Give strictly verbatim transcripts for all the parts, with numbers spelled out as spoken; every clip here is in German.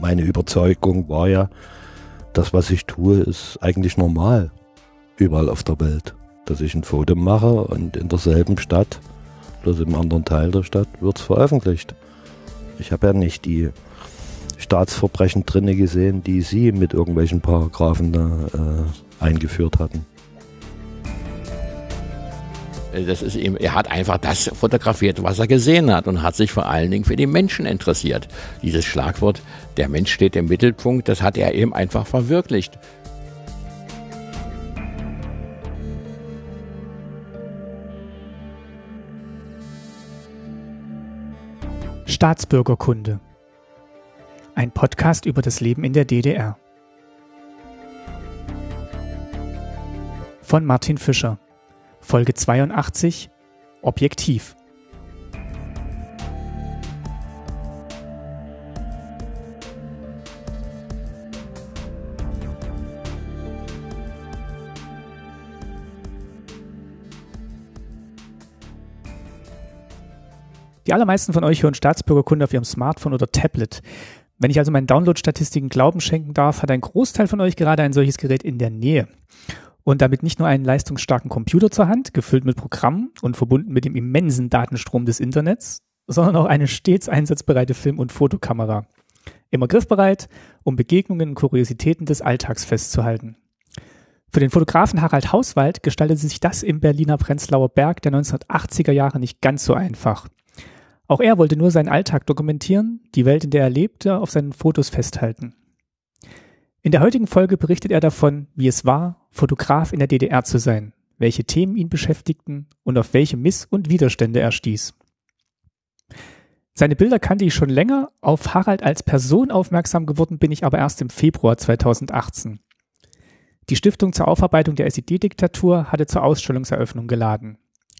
meine Überzeugung war ja, das, was ich tue, ist eigentlich normal, überall auf der Welt. Dass ich ein Foto mache und in derselben Stadt, bloß im anderen Teil der Stadt, wird es veröffentlicht. Ich habe ja nicht die Staatsverbrechen drinne gesehen, die Sie mit irgendwelchen Paragraphen äh, eingeführt hatten. Das ist eben, er hat einfach das fotografiert, was er gesehen hat, und hat sich vor allen Dingen für die Menschen interessiert. Dieses Schlagwort, der Mensch steht im Mittelpunkt, das hat er eben einfach verwirklicht. Staatsbürgerkunde. Ein Podcast über das Leben in der D D R. Von Martin Fischer. Folge zweiundachtzig, Objektiv. Die allermeisten von euch hören Staatsbürgerkunde auf ihrem Smartphone oder Tablet. Wenn ich also meinen Download-Statistiken Glauben schenken darf, hat ein Großteil von euch gerade ein solches Gerät in der Nähe. Und damit nicht nur einen leistungsstarken Computer zur Hand, gefüllt mit Programmen und verbunden mit dem immensen Datenstrom des Internets, sondern auch eine stets einsatzbereite Film- und Fotokamera. Immer griffbereit, um Begegnungen und Kuriositäten des Alltags festzuhalten. Für den Fotografen Harald Hauswald gestaltete sich das im Berliner Prenzlauer Berg der neunzehnhundertachtziger Jahre nicht ganz so einfach. Auch er wollte nur seinen Alltag dokumentieren, die Welt, in der er lebte, auf seinen Fotos festhalten. In der heutigen Folge berichtet er davon, wie es war, Fotograf in der D D R zu sein, welche Themen ihn beschäftigten und auf welche Miss- und Widerstände er stieß. Seine Bilder kannte ich schon länger, auf Harald als Person aufmerksam geworden bin ich aber erst im Februar zweitausendachtzehn. Die Stiftung zur Aufarbeitung der S E D-Diktatur hatte zur Ausstellungseröffnung geladen.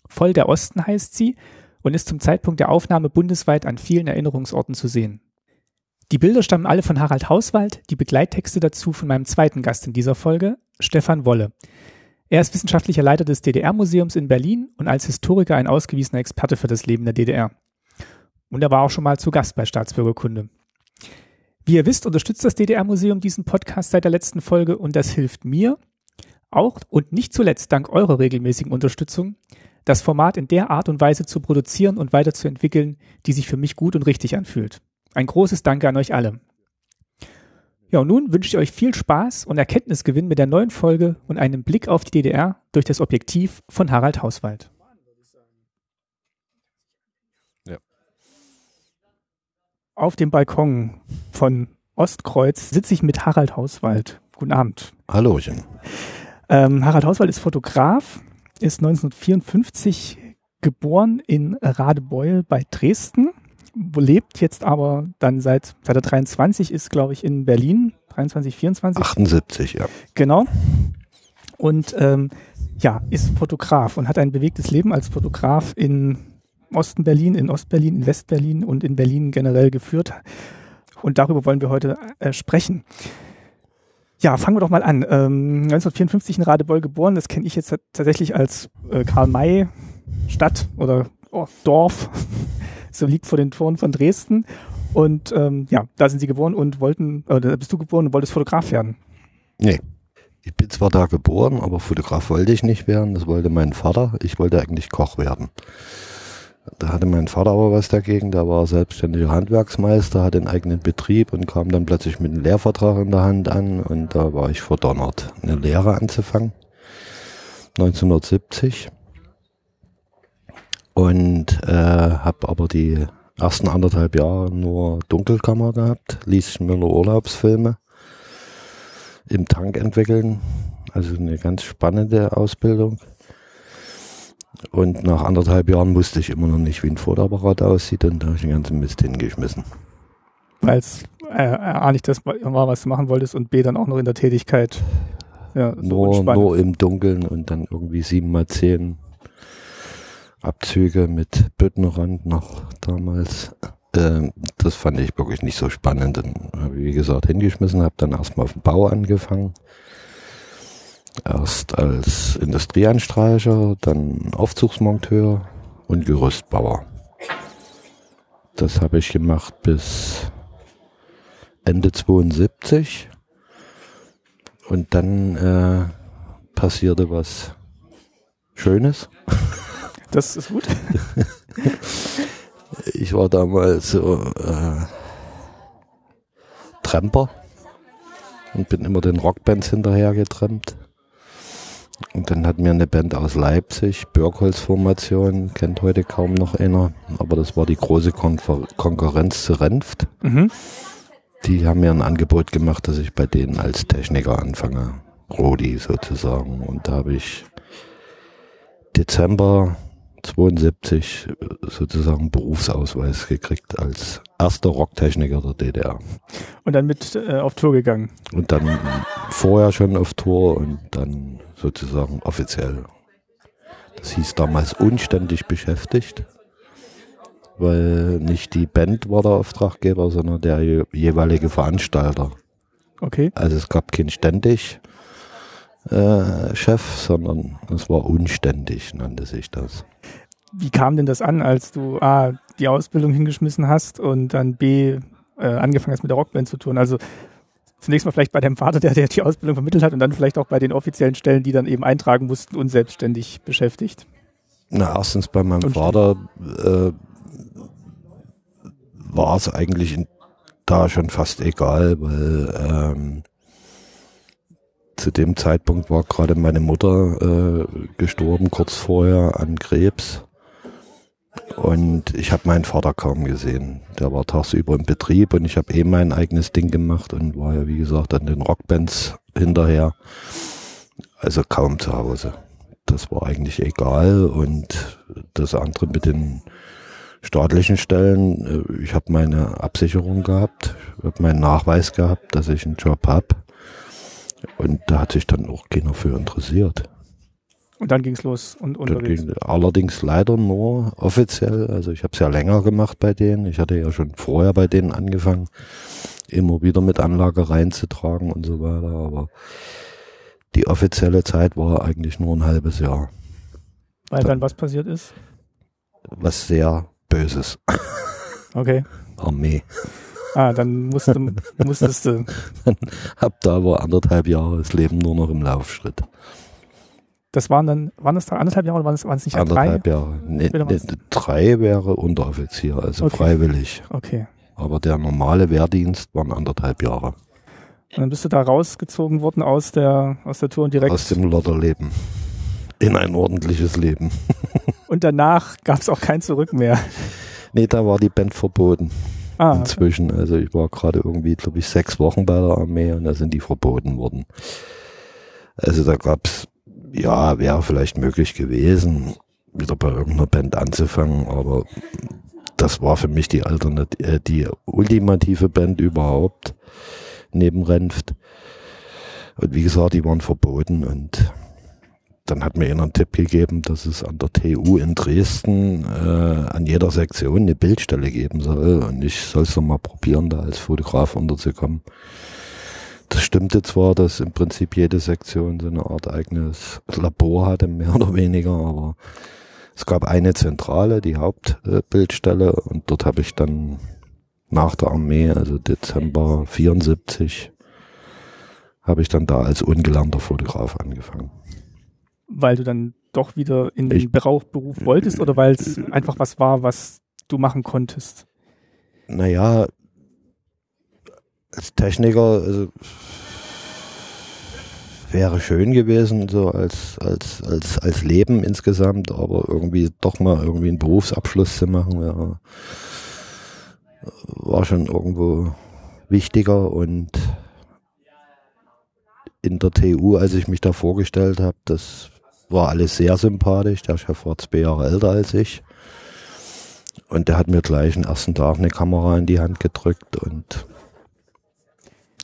Voll der Osten heißt sie und ist zum Zeitpunkt der Aufnahme bundesweit an vielen Erinnerungsorten zu sehen. Die Bilder stammen alle von Harald Hauswald, die Begleittexte dazu von meinem zweiten Gast in dieser Folge, Stefan Wolle. Er ist wissenschaftlicher Leiter des D D R-Museums in Berlin und als Historiker ein ausgewiesener Experte für das Leben der D D R. Und er war auch schon mal zu Gast bei Staatsbürgerkunde. Wie ihr wisst, unterstützt das D D R-Museum diesen Podcast seit der letzten Folge und das hilft mir, auch und nicht zuletzt dank eurer regelmäßigen Unterstützung, das Format in der Art und Weise zu produzieren und weiterzuentwickeln, die sich für mich gut und richtig anfühlt. Ein großes Danke an euch alle. Ja, und nun wünsche ich euch viel Spaß und Erkenntnisgewinn mit der neuen Folge und einem Blick auf die D D R durch das Objektiv von Harald Hauswald. Ja. Auf dem Balkon von Ostkreuz sitze ich mit Harald Hauswald. Guten Abend. Hallochen. Ähm, Harald Hauswald ist Fotograf, ist neunzehnhundertvierundfünfzig geboren in Radebeul bei Dresden. Lebt jetzt aber dann seit, seit er dreiundzwanzig ist, glaube ich, in Berlin, dreiundzwanzig, vierundzwanzig. achtundsiebzig, ja. Genau. Und ähm, ja, ist Fotograf und hat ein bewegtes Leben als Fotograf in Osten Berlin, in Ostberlin, in Westberlin und in Berlin generell geführt. Und darüber wollen wir heute äh, sprechen. Ja, fangen wir doch mal an. Ähm, neunzehnhundertvierundfünfzig in Radebeul geboren, das kenne ich jetzt tatsächlich als äh, Karl-May-Stadt oder oh, Dorf. So liegt vor den Toren von Dresden und ähm, ja, da sind sie geboren und wollten, äh, da bist du geboren und wolltest Fotograf werden? Nee, ich bin zwar da geboren, aber Fotograf wollte ich nicht werden, das wollte mein Vater, ich wollte eigentlich Koch werden. Da hatte mein Vater aber was dagegen, der war selbstständiger Handwerksmeister, hatte einen eigenen Betrieb und kam dann plötzlich mit einem Lehrvertrag in der Hand an und da war ich verdonnert, eine Lehre anzufangen, neunzehnhundertsiebzig. Und äh, habe aber die ersten anderthalb Jahre nur Dunkelkammer gehabt, ließ ich mir nur Urlaubsfilme im Tank entwickeln. Also eine ganz spannende Ausbildung. Und nach anderthalb Jahren wusste ich immer noch nicht, wie ein Fotoapparat aussieht und da habe ich den ganzen Mist hingeschmissen. Weil es äh, A nicht das war, was du machen wolltest und B dann auch noch in der Tätigkeit. Ja, so nur, nur im Dunkeln und dann irgendwie sieben mal zehn. Abzüge mit Büttenrand noch damals. Ähm, das fand ich wirklich nicht so spannend. Dann habe ich, wie gesagt, hingeschmissen, habe dann erstmal auf den Bau angefangen. Erst als Industrieanstreicher, dann Aufzugsmonteur und Gerüstbauer. Das habe ich gemacht bis Ende zweiundsiebzig und dann äh, passierte was Schönes. Das ist gut. Ich war damals so äh, Tramper und bin immer den Rockbands hinterher getrampt. Und dann hat mir eine Band aus Leipzig, Birkholz-Formation, kennt heute kaum noch einer, aber das war die große Konfer Konkurrenz zu Renft. Mhm. Die haben mir ein Angebot gemacht, dass ich bei denen als Techniker anfange, Rodi sozusagen. Und da habe ich Dezember zweiundsiebzig sozusagen Berufsausweis gekriegt als erster Rocktechniker der D D R. Und dann mit äh, auf Tour gegangen? Und dann vorher schon auf Tour und dann sozusagen offiziell. Das hieß damals unständig beschäftigt, weil nicht die Band war der Auftraggeber, sondern der je jeweilige Veranstalter. Okay. Also es gab kein ständig äh, Chef, sondern es war unständig, nannte sich das. Wie kam denn das an, als du A, die Ausbildung hingeschmissen hast und dann B, äh, angefangen hast mit der Rockband zu touren? Also zunächst mal vielleicht bei deinem Vater, der, der die Ausbildung vermittelt hat und dann vielleicht auch bei den offiziellen Stellen, die dann eben eintragen mussten, unselbstständig beschäftigt? Na, erstens bei meinem und Vater äh, war es eigentlich in, da schon fast egal, weil ähm, zu dem Zeitpunkt war gerade meine Mutter äh, gestorben, kurz vorher an Krebs. Und ich habe meinen Vater kaum gesehen. Der war tagsüber im Betrieb und ich habe eben mein eigenes Ding gemacht und war ja, wie gesagt, an den Rockbands hinterher. Also kaum zu Hause. Das war eigentlich egal. Und das andere mit den staatlichen Stellen, ich habe meine Absicherung gehabt, ich habe meinen Nachweis gehabt, dass ich einen Job habe. Und da hat sich dann auch keiner für interessiert. Und dann ging es los und unterwegs. Ging, allerdings leider nur offiziell, also ich habe es ja länger gemacht bei denen, ich hatte ja schon vorher bei denen angefangen, immer wieder mit Anlage reinzutragen und so weiter, aber die offizielle Zeit war eigentlich nur ein halbes Jahr. Weil dann, dann was passiert ist? Was sehr Böses. Okay. Armee. Ah, dann musste, musstest du. Dann hab da aber anderthalb Jahre das Leben nur noch im Laufschritt. Das waren dann, waren das da anderthalb Jahre oder waren es nicht drei? Anderthalb Jahre. Nee, nee, drei wäre Unteroffizier, also okay. Freiwillig. Okay. Aber der normale Wehrdienst waren anderthalb Jahre. Und dann bist du da rausgezogen worden aus der, aus der Tour und direkt? Aus dem Lotterleben. In ein ordentliches Leben. Und danach gab es auch kein Zurück mehr? Nee, da war die Band verboten. Ah, okay. Inzwischen, also ich war gerade irgendwie, glaube ich, sechs Wochen bei der Armee und da sind die verboten worden. Also da gab es ja, wäre vielleicht möglich gewesen, wieder bei irgendeiner Band anzufangen, aber das war für mich die Alternat- äh, die ultimative Band überhaupt, neben Renft. Und wie gesagt, die waren verboten und dann hat mir einer einen Tipp gegeben, dass es an der T U in Dresden äh, an jeder Sektion eine Bildstelle geben soll und ich soll es doch mal probieren, da als Fotograf unterzukommen. Das stimmte zwar, dass im Prinzip jede Sektion so eine Art eigenes Labor hatte, mehr oder weniger, aber es gab eine Zentrale, die Hauptbildstelle, und dort habe ich dann nach der Armee, also Dezember vierundsiebzig, habe ich dann da als ungelernter Fotograf angefangen. Weil du dann doch wieder in den ich, Beruf wolltest oder weil es einfach was war, was du machen konntest? Naja, als Techniker, also, wäre schön gewesen, so als, als, als, als Leben insgesamt, aber irgendwie doch mal irgendwie einen Berufsabschluss zu machen, ja, war schon irgendwo wichtiger. Und in der T U, als ich mich da vorgestellt habe, das war alles sehr sympathisch. Der Chef war zwei Jahre älter als ich und der hat mir gleich den ersten Tag eine Kamera in die Hand gedrückt und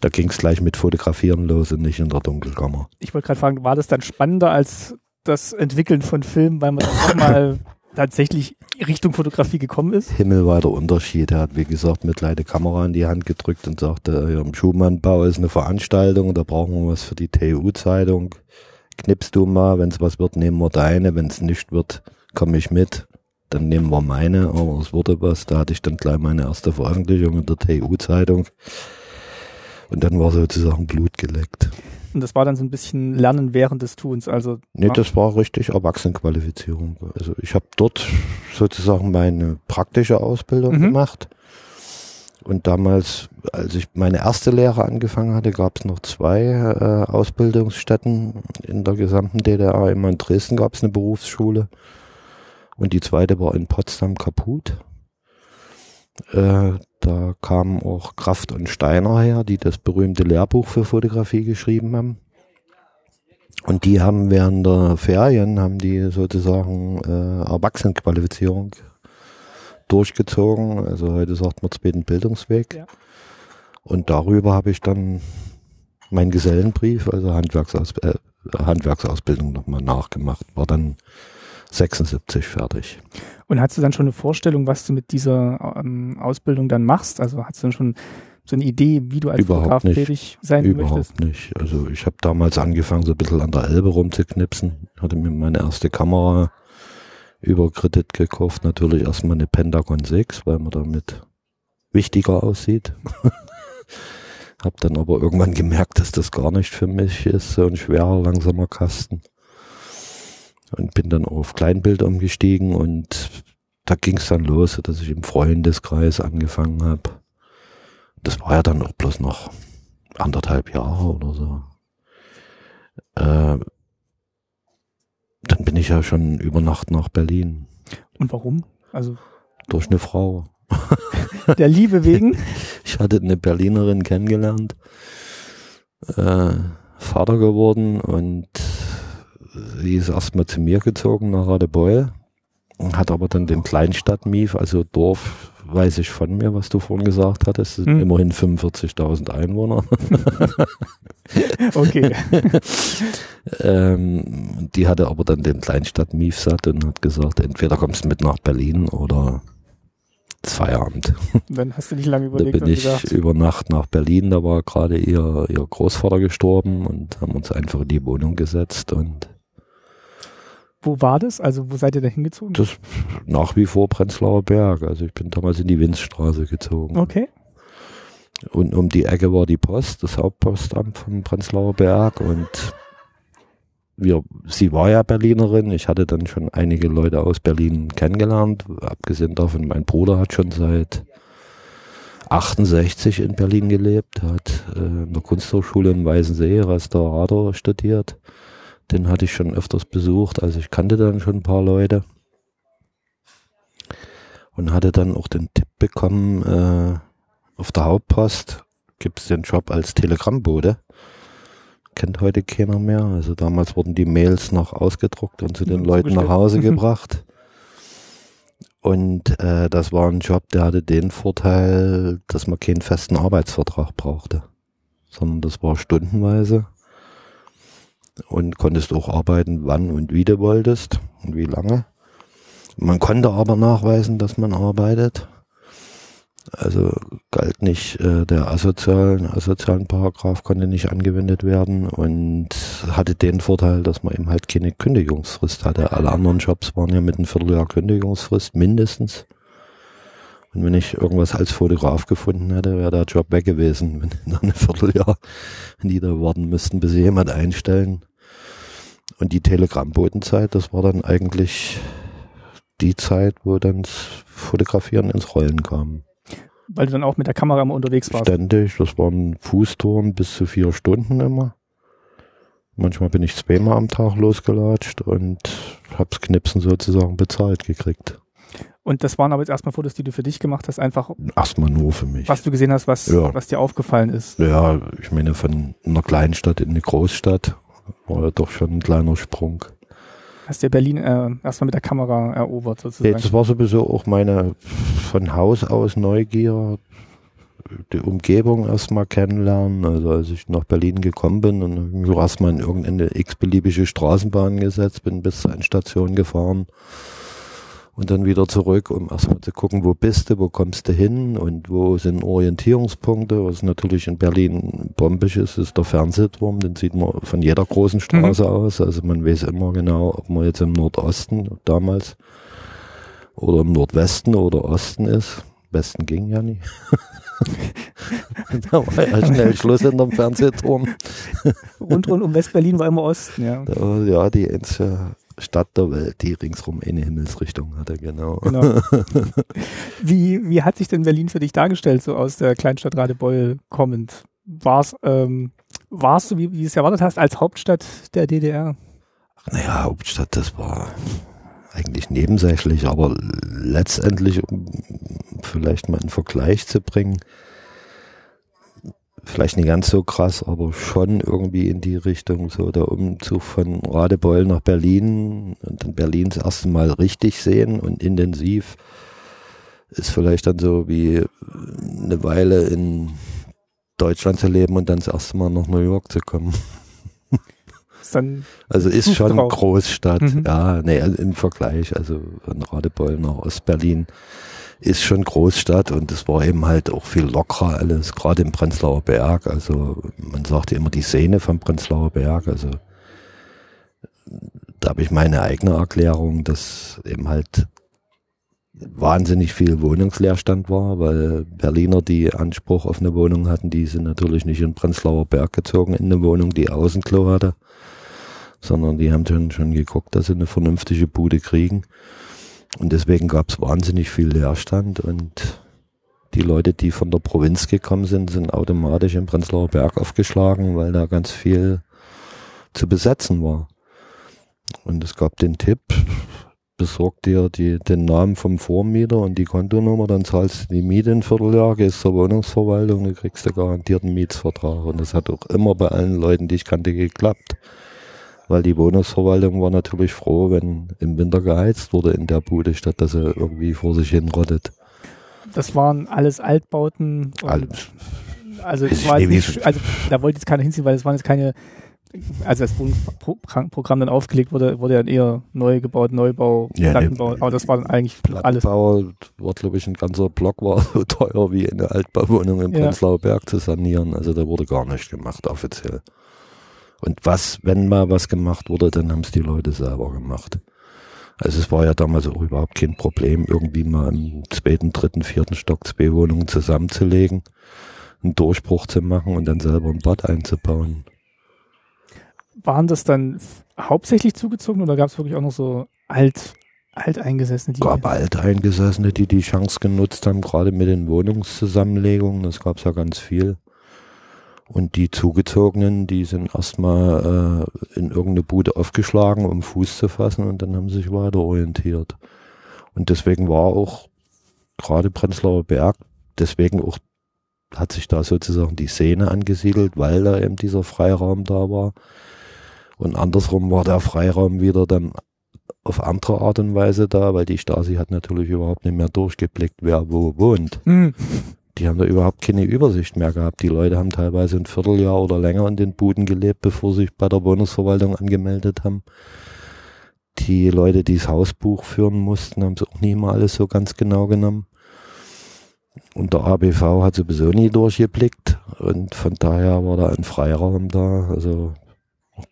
da ging es gleich mit Fotografieren los und nicht in der Dunkelkammer. Ich wollte gerade fragen, war das dann spannender als das Entwickeln von Filmen, weil man dann auch mal tatsächlich Richtung Fotografie gekommen ist? Himmelweiter Unterschied. Er hat, wie gesagt, mit leider Kamera in die Hand gedrückt und sagte, hier im Schumannbau ist eine Veranstaltung, da brauchen wir was für die T U-Zeitung. Knippst du mal, wenn es was wird, nehmen wir deine, wenn es nicht wird, komme ich mit. Dann nehmen wir meine, aber es wurde was. Da hatte ich dann gleich meine erste Veröffentlichung in der T U-Zeitung. Und dann war sozusagen Blut geleckt. Und das war dann so ein bisschen Lernen während des Tuns, also? Nee, das war richtig Erwachsenenqualifizierung. Also ich habe dort sozusagen meine praktische Ausbildung mhm. gemacht. Und damals, als ich meine erste Lehre angefangen hatte, gab es noch zwei äh, Ausbildungsstätten in der gesamten D D R. Immer in Dresden gab es eine Berufsschule und die zweite war in Potsdam Kaput. Äh, da kamen auch Kraft und Steiner her, die das berühmte Lehrbuch für Fotografie geschrieben haben. Und die haben während der Ferien, haben die sozusagen äh, Erwachsenenqualifizierung durchgezogen, also heute sagt man zweiten Bildungsweg. Ja. Und darüber habe ich dann meinen Gesellenbrief, also Handwerksaus äh, Handwerksausbildung nochmal nachgemacht, war dann sechsundsiebzig fertig. Und hast du dann schon eine Vorstellung, was du mit dieser ähm, Ausbildung dann machst? Also hast du dann schon so eine Idee, wie du als Fotograf tätig sein überhaupt möchtest? Überhaupt nicht. Also ich habe damals angefangen, so ein bisschen an der Elbe rumzuknipsen, hatte mir meine erste Kamera über Kredit gekauft, natürlich erstmal eine Pentagon sechs, weil man damit wichtiger aussieht. Hab dann aber irgendwann gemerkt, dass das gar nicht für mich ist, so ein schwerer, langsamer Kasten. Und bin dann auf Kleinbild umgestiegen und da ging es dann los, dass ich im Freundeskreis angefangen habe. Das war ja dann auch bloß noch anderthalb Jahre oder so. Äh, Dann bin ich ja schon über Nacht nach Berlin. Und warum? Also durch eine Frau. Der Liebe wegen? Ich hatte eine Berlinerin kennengelernt, äh, Vater geworden und sie ist erstmal zu mir gezogen nach Radebeul und hat aber dann den Kleinstadt-Mief, also Dorf, weiß ich von mir, was du vorhin gesagt hattest, sind hm. immerhin fünfundvierzigtausend Einwohner. Okay. ähm, die hatte aber dann den Kleinstadt-Mief satt und hat gesagt, entweder kommst du mit nach Berlin oder das Feierabend. Dann hast du nicht lange überlegt. Da bin ich gesagt. über Nacht nach Berlin, da war gerade ihr, ihr Großvater gestorben und haben uns einfach in die Wohnung gesetzt und wo war das? Also wo seid ihr da hingezogen? Das nach wie vor Prenzlauer Berg. Also ich bin damals in die Winzstraße gezogen. Okay. Und um die Ecke war die Post, das Hauptpostamt von Prenzlauer Berg. Und wir, sie war ja Berlinerin. Ich hatte dann schon einige Leute aus Berlin kennengelernt. Abgesehen davon, mein Bruder hat schon seit achtundsechzig in Berlin gelebt. Er hat äh, in der Kunsthochschule in Weißensee Restaurator studiert. Den hatte ich schon öfters besucht, also ich kannte dann schon ein paar Leute und hatte dann auch den Tipp bekommen, äh, auf der Hauptpost gibt es den Job als Telegrammbote, kennt heute keiner mehr, also damals wurden die Mails noch ausgedruckt und zu den ja, Leuten nach Hause gebracht und äh, das war ein Job, der hatte den Vorteil, dass man keinen festen Arbeitsvertrag brauchte, sondern das war stundenweise. Und konntest auch arbeiten, wann und wie du wolltest und wie lange. Man konnte aber nachweisen, dass man arbeitet. Also galt nicht äh, der asozialen, asozialen Paragraph konnte nicht angewendet werden und hatte den Vorteil, dass man eben halt keine Kündigungsfrist hatte. Alle anderen Jobs waren ja mit einem Vierteljahr Kündigungsfrist mindestens. Und wenn ich irgendwas als Fotograf gefunden hätte, wäre der Job weg gewesen, wenn in einem Vierteljahr, wenn die da warten müssten, bis sie jemand einstellen. Und die Telegrammboten-Zeit, das war dann eigentlich die Zeit, wo dann das Fotografieren ins Rollen kam. Weil du dann auch mit der Kamera immer unterwegs warst? Ständig, das waren Fußtouren bis zu vier Stunden immer. Manchmal bin ich zweimal am Tag losgelatscht und hab's Knipsen sozusagen bezahlt gekriegt. Und das waren aber jetzt erstmal Fotos, die du für dich gemacht hast, einfach erstmal nur für mich. Was du gesehen hast, was, ja. was dir aufgefallen ist. Ja, ich meine, von einer Kleinstadt in eine Großstadt war ja doch schon ein kleiner Sprung. Hast du ja Berlin äh, erstmal mit der Kamera erobert sozusagen? Ja, das war sowieso auch meine von Haus aus Neugier, die Umgebung erstmal kennenlernen. Also als ich nach Berlin gekommen bin und mich erstmal in irgendeine x-beliebige Straßenbahn gesetzt bin, bis zur Endstation gefahren. Und dann wieder zurück, um erstmal zu gucken, wo bist du, wo kommst du hin und wo sind Orientierungspunkte. Was natürlich in Berlin bombig ist, ist der Fernsehturm. Den sieht man von jeder großen Straße mhm. aus. Also man weiß immer genau, ob man jetzt im Nordosten damals oder im Nordwesten oder Osten ist. Westen ging ja nie. Da war ja schnell Schluss in dem Fernsehturm. Rund rund um Westberlin war immer Osten, ja. Da, ja, die einzige Stadt der Welt, die ringsrum eine Himmelsrichtung hatte, genau. genau. Wie, wie hat sich denn Berlin für dich dargestellt, so aus der Kleinstadt Radebeul kommend? War's, ähm, warst du, wie, wie du es erwartet hast, als Hauptstadt der D D R? Naja, Hauptstadt, das war eigentlich nebensächlich, aber letztendlich, um vielleicht mal einen Vergleich zu bringen, vielleicht nicht ganz so krass, aber schon irgendwie in die Richtung, so der Umzug von Radebeul nach Berlin und dann Berlin das erste Mal richtig sehen und intensiv ist vielleicht dann so wie eine Weile in Deutschland zu leben und dann das erste Mal nach New York zu kommen. Dann also ist schon drauf. Großstadt, mhm. ja, nee, im Vergleich, also von Radebeul nach Ostberlin ist schon Großstadt und es war eben halt auch viel lockerer alles, gerade im Prenzlauer Berg, also man sagt ja immer die Szene vom Prenzlauer Berg, also da habe ich meine eigene Erklärung, dass eben halt wahnsinnig viel Wohnungsleerstand war, weil Berliner, die Anspruch auf eine Wohnung hatten, die sind natürlich nicht in Prenzlauer Berg gezogen in eine Wohnung, die Außenklo hatte, sondern die haben schon, schon geguckt, dass sie eine vernünftige Bude kriegen. Und deswegen gab es wahnsinnig viel Leerstand und die Leute, die von der Provinz gekommen sind, sind automatisch im Prenzlauer Berg aufgeschlagen, weil da ganz viel zu besetzen war. Und es gab den Tipp, besorg dir die, den Namen vom Vormieter und die Kontonummer, dann zahlst du die Miete ein Vierteljahr, gehst zur Wohnungsverwaltung, dann kriegst du garantierten Mietsvertrag. Und das hat auch immer bei allen Leuten, die ich kannte, geklappt. Weil die Wohnungsverwaltung war natürlich froh, wenn im Winter geheizt wurde in der Bude, statt dass er irgendwie vor sich hin rottet. Das waren alles Altbauten. Alles. Also, ich weiß nicht, also da wollte jetzt keiner hinziehen, weil es waren jetzt keine, also das Wohnprogramm dann aufgelegt wurde, wurde dann eher neu gebaut, Neubau, ja, Plattenbau, aber das war dann eigentlich Plattenbau, alles. Plattenbau, glaube ich, ein ganzer Block war so teuer wie eine Altbauwohnung im ja. Prenzlauer Berg zu sanieren. Also da wurde gar nichts gemacht offiziell. Und was, wenn mal was gemacht wurde, dann haben es die Leute selber gemacht. Also es war ja damals auch überhaupt kein Problem, irgendwie mal im zweiten, dritten, vierten Stock zwei Wohnungen zusammenzulegen, einen Durchbruch zu machen und dann selber ein Bad einzubauen. Waren das dann hauptsächlich zugezogen oder gab es wirklich auch noch so alt, Alteingesessene? Es gab Alteingesessene, die die Chance genutzt haben, gerade mit den Wohnungszusammenlegungen, das gab es ja ganz viel. Und die Zugezogenen, die sind erstmal äh, in irgendeine Bude aufgeschlagen, um Fuß zu fassen und dann haben sie sich weiter orientiert. Und deswegen war auch gerade Prenzlauer Berg, deswegen auch hat sich da sozusagen die Szene angesiedelt, weil da eben dieser Freiraum da war. Und andersrum war der Freiraum wieder dann auf andere Art und Weise da, weil die Stasi hat natürlich überhaupt nicht mehr durchgeblickt, wer wo wohnt. Mhm. Die haben da überhaupt keine Übersicht mehr gehabt. Die Leute haben teilweise ein Vierteljahr oder länger in den Buden gelebt, bevor sie sich bei der Wohnungsverwaltung angemeldet haben. Die Leute, die das Hausbuch führen mussten, haben es auch nie mal alles so ganz genau genommen. Und der A B V hat sowieso nie durchgeblickt. Und von daher war da ein Freiraum da. Also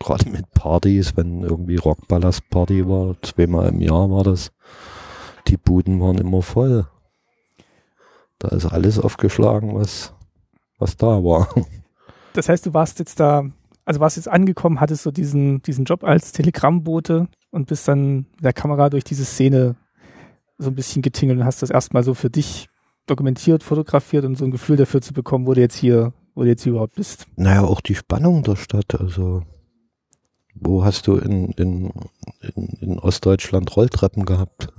gerade mit Partys, wenn irgendwie Rockballast-Party war, zweimal im Jahr war das. Die Buden waren immer voll. Da ist alles aufgeschlagen, was, was da war. Das heißt, du warst jetzt da, also warst jetzt angekommen, hattest so diesen, diesen Job als Telegrammbote und bist dann mit der Kamera durch diese Szene so ein bisschen getingelt und hast das erstmal so für dich dokumentiert, fotografiert, um so ein Gefühl dafür zu bekommen, wo du jetzt hier, wo du jetzt hier überhaupt bist. Naja, auch die Spannung der Stadt, also wo hast du in, in, in, in Ostdeutschland Rolltreppen gehabt?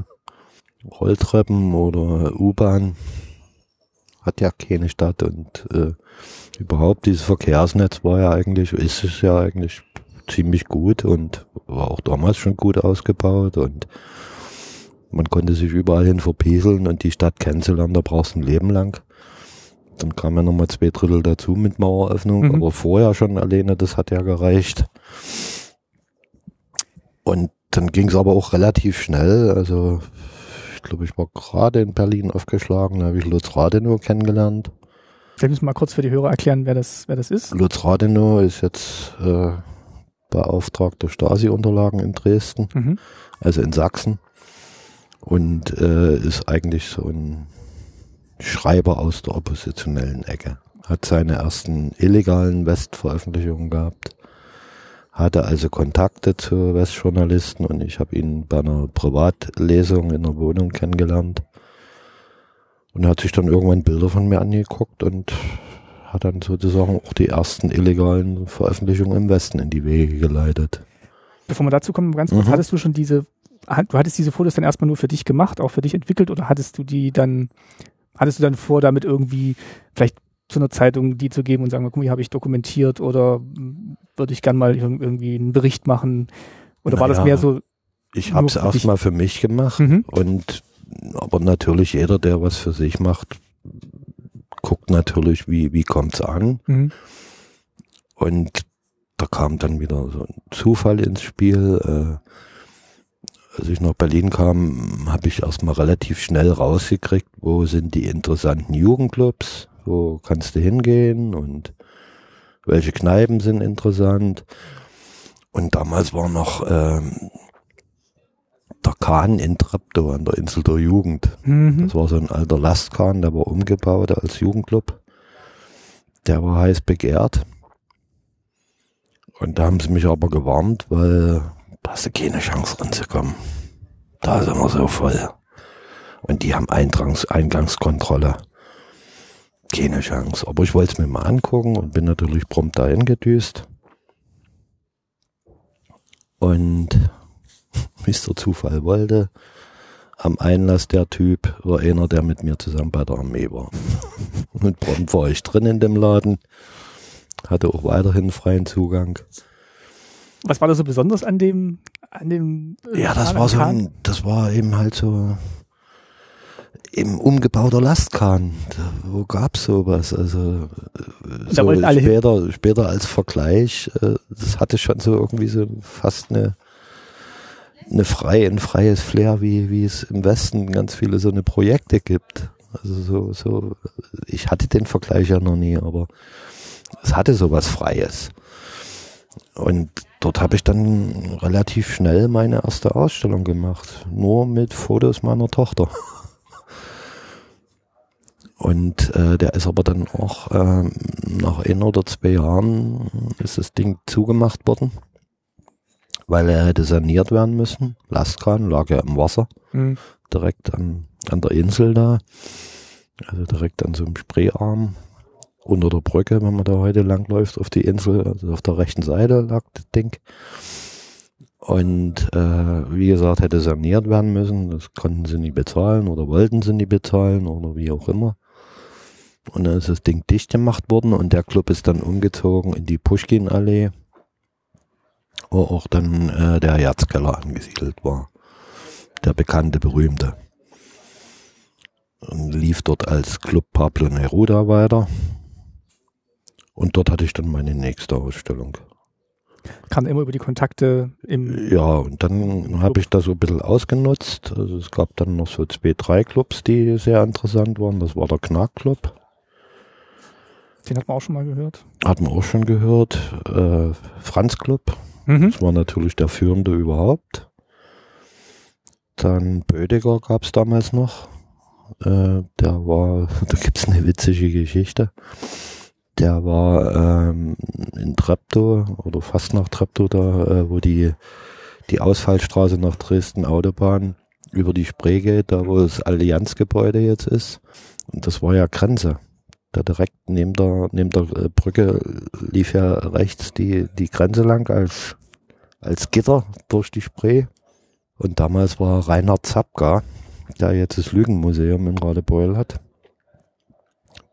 Rolltreppen oder U-Bahn? Hat ja keine Stadt und äh, überhaupt dieses Verkehrsnetz war ja eigentlich, ist es ja eigentlich ziemlich gut und war auch damals schon gut ausgebaut und man konnte sich überall hin verpieseln und die Stadt kennenzulernen, da brauchst du ein Leben lang. Dann kamen ja nochmal zwei Drittel dazu mit Maueröffnung, mhm. aber vorher schon alleine, das hat ja gereicht. Und dann ging es aber auch relativ schnell, also ich glaube, ich war gerade in Berlin aufgeschlagen, da habe ich Lutz Rathenow kennengelernt. Wir müssen mal kurz für die Hörer erklären, wer das, wer das ist. Lutz Rathenow ist jetzt äh, beauftragter Stasi-Unterlagen in Dresden, mhm. also in Sachsen. Und äh, ist eigentlich so ein Schreiber aus der oppositionellen Ecke. Hat seine ersten illegalen West-Veröffentlichungen gehabt, hatte also Kontakte zu Westjournalisten und ich habe ihn bei einer Privatlesung in einer Wohnung kennengelernt und hat sich dann irgendwann Bilder von mir angeguckt und hat dann sozusagen auch die ersten illegalen Veröffentlichungen im Westen in die Wege geleitet. Bevor wir dazu kommen, ganz kurz, mhm. hattest du schon diese, du hattest diese Fotos dann erstmal nur für dich gemacht, auch für dich entwickelt, oder hattest du die dann, hattest du dann vor, damit irgendwie vielleicht zu einer Zeitung die zu geben und sagen, guck mal, hier habe ich dokumentiert oder würde ich gern mal irgendwie einen Bericht machen? Oder naja, war das mehr so? Ich habe es erstmal für mich gemacht, mhm. und aber natürlich jeder, der was für sich macht, guckt natürlich, wie, wie kommt es an. Mhm. Und da kam dann wieder so ein Zufall ins Spiel. Als ich nach Berlin kam, habe ich erstmal relativ schnell rausgekriegt, wo sind die interessanten Jugendclubs, wo kannst du hingehen und welche Kneipen sind interessant. Und damals war noch ähm, der Kahn in Treptow an der Insel der Jugend. Mhm. Das war so ein alter Lastkahn, der war umgebaut als Jugendclub. Der war heiß begehrt. Und da haben sie mich aber gewarnt, weil da hast du keine Chance ranzukommen. Da sind wir so voll. Und die haben Eintrangs- Eingangskontrolle. Keine Chance. Aber ich wollte es mir mal angucken und bin natürlich prompt dahin gedüst. Und wie es der Zufall wollte, am Einlass der Typ war einer, der mit mir zusammen bei der Armee war. Und prompt war ich drin in dem Laden. Hatte auch weiterhin freien Zugang. Was war da so besonders an dem, an dem? Ja, das war so ein, das war eben halt so eben umgebauter Lastkahn. Wo gab's sowas? Also so später, später als Vergleich, das hatte schon so irgendwie so fast eine, eine freie, ein freies Flair, wie, wie es im Westen ganz viele so eine Projekte gibt. Also so, so, ich hatte den Vergleich ja noch nie, aber es hatte sowas Freies. Und dort habe ich dann relativ schnell meine erste Ausstellung gemacht. Nur mit Fotos meiner Tochter. Und äh, der ist aber dann auch äh, nach ein oder zwei Jahren ist das Ding zugemacht worden. Weil er hätte saniert werden müssen. Lastkahn lag ja im Wasser. Mhm. Direkt an, an der Insel da. Also direkt an so einem Spreearm. Unter der Brücke, wenn man da heute langläuft, auf die Insel, also auf der rechten Seite lag das Ding. Und äh, wie gesagt, hätte saniert werden müssen. Das konnten sie nicht bezahlen oder wollten sie nicht bezahlen oder wie auch immer. Und dann ist das Ding dicht gemacht worden und der Club ist dann umgezogen in die Puschkin-Allee, wo auch dann äh, der Herzkeller angesiedelt war. Der bekannte, berühmte. Und lief dort als Club Pablo Neruda weiter. Und dort hatte ich dann meine nächste Ausstellung. Kam immer über die Kontakte im... Ja, und dann habe ich das so ein bisschen ausgenutzt. Also es gab dann noch so zwei, drei Clubs, die sehr interessant waren. Das war der Knack-Club. Den hat man auch schon mal gehört. Hat man auch schon gehört. Äh, Franz Club. Mhm. Das war natürlich der führende überhaupt. Dann Bödiger gab es damals noch. Äh, der war... Da gibt es eine witzige Geschichte. Der war ähm, in Treptow oder fast nach Treptow da, äh, wo die, die Ausfallstraße nach Dresden Autobahn über die Spree geht, da wo das Allianzgebäude jetzt ist. Und das war ja Grenze. Da direkt neben der, neben der Brücke lief ja rechts die, die Grenze lang als, als Gitter durch die Spree. Und damals war Reinhard Zabka, der jetzt das Lügenmuseum in Radebeul hat.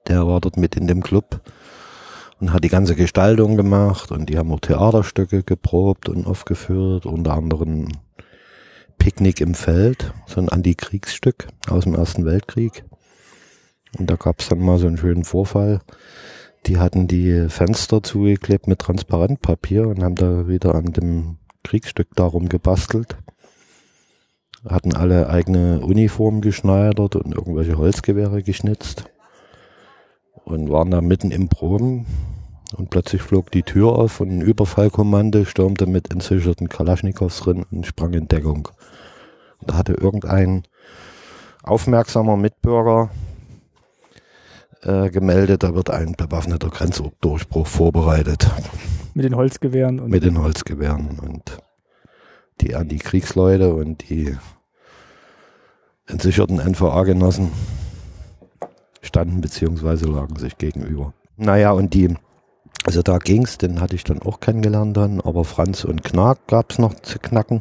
Der war dort mit in dem Club und hat die ganze Gestaltung gemacht und die haben auch Theaterstücke geprobt und aufgeführt, unter anderem Picknick im Feld, so ein Antikriegsstück aus dem Ersten Weltkrieg. Und da gab es dann mal so einen schönen Vorfall. Die hatten die Fenster zugeklebt mit Transparentpapier und haben da wieder an dem Kriegsstück darum gebastelt. Hatten alle eigene Uniformen geschneidert und irgendwelche Holzgewehre geschnitzt. Und waren da mitten im Proben und plötzlich flog die Tür auf und ein Überfallkommando stürmte mit entsicherten Kalaschnikows drin und sprang in Deckung. Da hatte irgendein aufmerksamer Mitbürger äh, gemeldet, da wird ein bewaffneter Grenzdurchbruch vorbereitet. Mit den Holzgewehren? Und Mit den Holzgewehren und die Antikriegsleute und die entsicherten N V A-Genossen standen bzw. lagen sich gegenüber. Naja, und die, also da ging's, den hatte ich dann auch kennengelernt dann, aber Franz und Knack gab's noch zu knacken.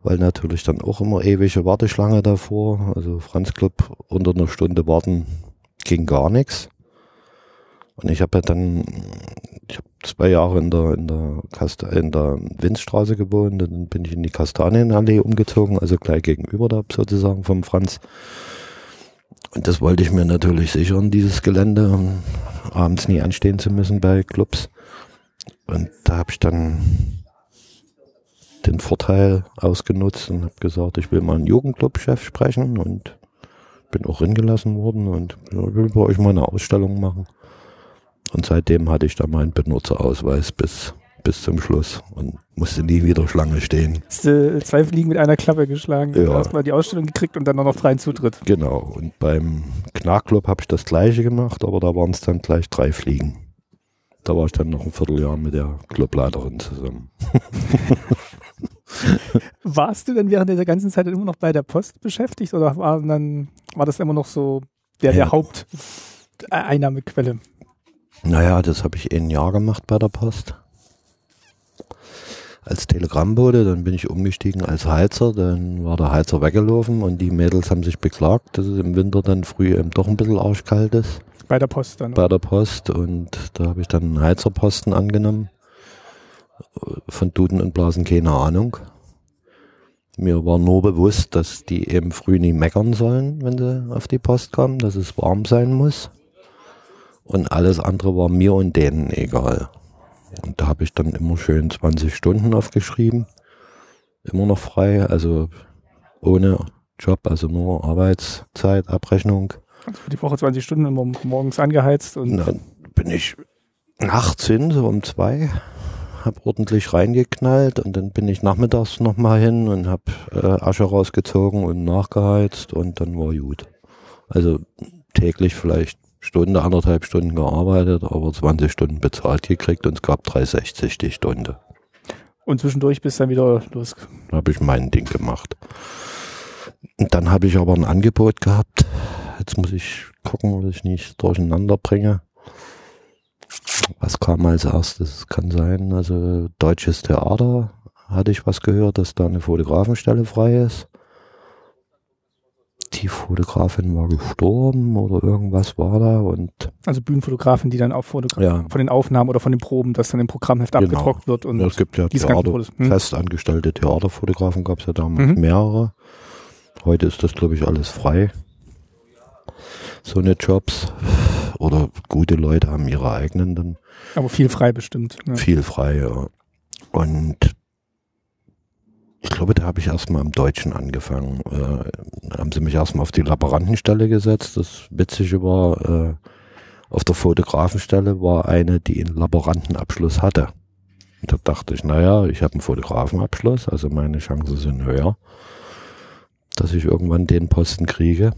Weil natürlich dann auch immer ewige Warteschlange davor, also Franz Club unter einer Stunde warten ging gar nichts. Und ich habe ja dann, ich habe zwei Jahre in der, in der, Kast in der Winzstraße gewohnt, dann bin ich in die Kastanienallee umgezogen, also gleich gegenüber da sozusagen vom Franz. Und das wollte ich mir natürlich sichern, dieses Gelände, um abends nie anstehen zu müssen bei Clubs. Und da habe ich dann den Vorteil ausgenutzt und habe gesagt, ich will mal einen Jugendclub-Chef sprechen und bin auch hingelassen worden und will bei euch mal eine Ausstellung machen. Und seitdem hatte ich da meinen Benutzerausweis bis, bis zum Schluss und musste nie wieder Schlange stehen. Hast du zwei Fliegen mit einer Klappe geschlagen, ja. Erstmal die Ausstellung gekriegt und dann auch noch freien Zutritt. Genau, und beim Knack-Club habe ich das gleiche gemacht, aber da waren es dann gleich drei Fliegen. Da war ich dann noch ein Vierteljahr mit der Clubleiterin zusammen. Warst du denn während dieser ganzen Zeit immer noch bei der Post beschäftigt oder war, dann, war das immer noch so der, der ja. Haupteinnahmequelle? Naja, das habe ich ein Jahr gemacht bei der Post. Als Telegrammbote, dann bin ich umgestiegen als Heizer, dann war der Heizer weggelaufen und die Mädels haben sich beklagt, dass es im Winter dann früh eben doch ein bisschen arschkalt ist. Bei der Post dann? Oder? Bei der Post und da habe ich dann einen Heizerposten angenommen. Von Duden und Blasen keine Ahnung. Mir war nur bewusst, dass die eben früh nie meckern sollen, wenn sie auf die Post kommen, dass es warm sein muss. Und alles andere war mir und denen egal. Und da habe ich dann immer schön zwanzig Stunden aufgeschrieben. Immer noch frei, also ohne Job, also nur Arbeitszeitabrechnung. Also die Woche zwanzig Stunden immer morgens angeheizt. Und na, bin ich nachts hin, so um zwei, habe ordentlich reingeknallt und dann bin ich nachmittags nochmal hin und habe äh, Asche rausgezogen und nachgeheizt und dann war gut. Also täglich vielleicht Stunde, anderthalb Stunden gearbeitet, aber zwanzig Stunden bezahlt gekriegt und es gab drei sechzig die Stunde. Und zwischendurch bist du dann wieder los? Dann habe ich mein Ding gemacht. Und dann habe ich aber ein Angebot gehabt. Jetzt muss ich gucken, dass ich nicht durcheinander bringe. Was kam als erstes? Kann sein, also Deutsches Theater hatte ich was gehört, dass da eine Fotografenstelle frei ist. Die Fotografin war gestorben oder irgendwas war da. Und also Bühnenfotografin, die dann auch ja. von den Aufnahmen oder von den Proben, dass dann im Programmheft genau. abgedruckt wird. Und ja, es gibt ja Theater, hm? festangestellte Theaterfotografen, gab es ja damals mhm. mehrere. Heute ist das, glaube ich, alles frei. So eine Jobs oder gute Leute haben ihre eigenen dann. Aber viel frei bestimmt. Ne? Viel frei, ja. Und ich glaube, da habe ich erstmal am Deutschen angefangen. Äh, da haben sie mich erstmal auf die Laborantenstelle gesetzt. Das Witzige war, äh, auf der Fotografenstelle war eine, die einen Laborantenabschluss hatte. Und da dachte ich, naja, ich habe einen Fotografenabschluss, also meine Chancen sind höher, dass ich irgendwann den Posten kriege.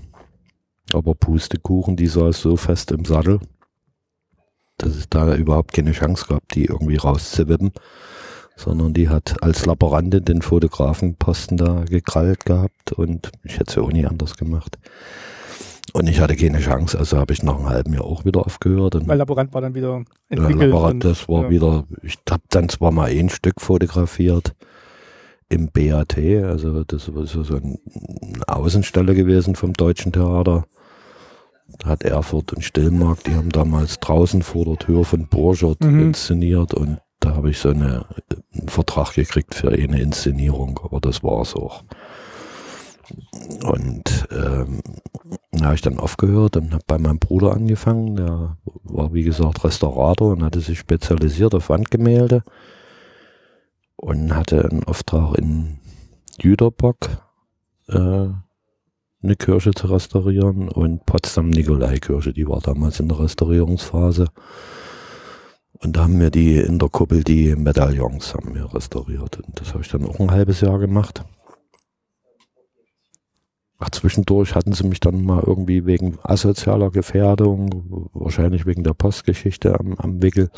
Aber Pustekuchen, die saß so fest im Sattel, dass es da überhaupt keine Chance gab, die irgendwie rauszuwippen. Sondern die hat als Laborantin den Fotografenposten da gekrallt gehabt und ich hätte es ja auch nie anders gemacht. Und ich hatte keine Chance, also habe ich nach einem halben Jahr auch wieder aufgehört. Und weil Laborant war dann wieder entwickelt. Ja, Laborant, das war ja. wieder, ich habe dann zwar mal ein Stück fotografiert im B A T, also das war so eine Außenstelle gewesen vom Deutschen Theater. Da hat Erfurt und Stillmark, die haben damals draußen vor der Tür von Borchert mhm. inszeniert und da habe ich so eine, einen Vertrag gekriegt für eine Inszenierung, aber das war es auch. Und ähm, da habe ich dann aufgehört und habe bei meinem Bruder angefangen. Der war, wie gesagt, Restaurator und hatte sich spezialisiert auf Wandgemälde und hatte einen Auftrag in Jüterbock, äh, eine Kirche zu restaurieren und Potsdam-Nikolaikirche, die war damals in der Restaurierungsphase. Und da haben wir die in der Kuppel, die Medaillons haben wir restauriert. Und das habe ich dann auch ein halbes Jahr gemacht. Ach, zwischendurch hatten sie mich dann mal irgendwie wegen asozialer Gefährdung, wahrscheinlich wegen der Postgeschichte am, am Wickel.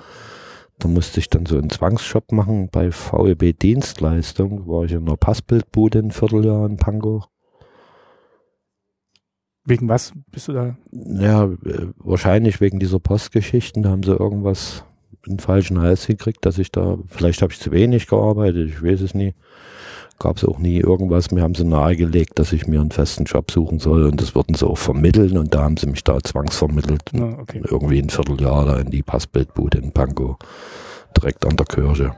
Da musste ich dann so einen Zwangsjob machen bei V E B Dienstleistung. War ich in einer Passbildbude ein Vierteljahr in Pankow. Wegen was bist du da? Ja, wahrscheinlich wegen dieser Postgeschichten. Da haben sie irgendwas in den falschen Hals gekriegt, dass ich da, vielleicht habe ich zu wenig gearbeitet, ich weiß es nie. Gab es auch nie irgendwas. Mir haben sie nahegelegt, dass ich mir einen festen Job suchen soll und das würden sie auch vermitteln und da haben sie mich da zwangsvermittelt. Na, okay. Irgendwie ein Vierteljahr da in die Passbildbude in Pankow, direkt an der Kirche.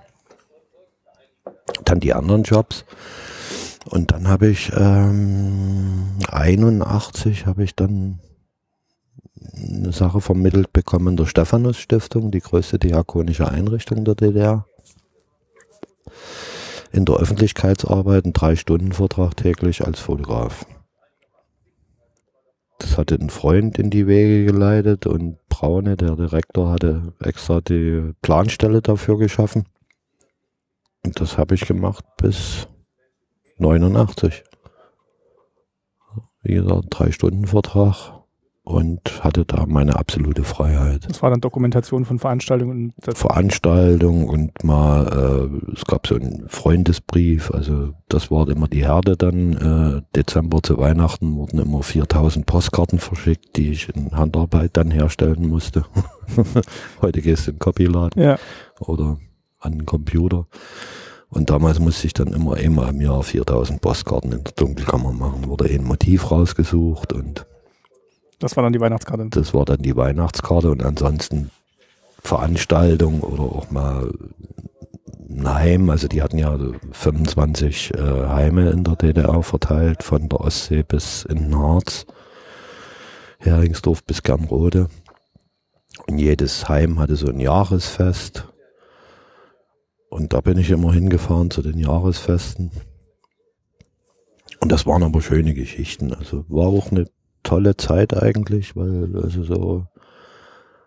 Dann die anderen Jobs und dann habe ich ähm, einundachtzig habe ich dann eine Sache vermittelt bekommen in der Stephanus-Stiftung, die größte diakonische Einrichtung der D D R. In der Öffentlichkeitsarbeit einen drei Stunden Vortrag täglich als Fotograf. Das hatte ein Freund in die Wege geleitet und Braune, der Direktor, hatte extra die Planstelle dafür geschaffen. Und das habe ich gemacht bis neunundachtzig. Wie gesagt, drei Stunden Vortrag und hatte da meine absolute Freiheit. Das war dann Dokumentation von Veranstaltungen? Veranstaltungen und mal, äh, es gab so einen Freundesbrief, also das war immer die Herde dann. Äh, Dezember zu Weihnachten wurden immer viertausend Postkarten verschickt, die ich in Handarbeit dann herstellen musste. Heute gehst du in den Copyladen, ja, oder an den Computer. Und damals musste ich dann immer einmal im Jahr viertausend Postkarten in der Dunkelkammer machen. Wurde ein Motiv rausgesucht und das war dann die Weihnachtskarte? Das war dann die Weihnachtskarte und ansonsten Veranstaltung oder auch mal ein Heim. Also die hatten ja fünfundzwanzig äh, Heime in der D D R verteilt, von der Ostsee bis in den Harz, Heringsdorf bis Gernrode. Und jedes Heim hatte so ein Jahresfest. Und da bin ich immer hingefahren zu den Jahresfesten. Und das waren aber schöne Geschichten. Also war auch eine tolle Zeit eigentlich, weil also so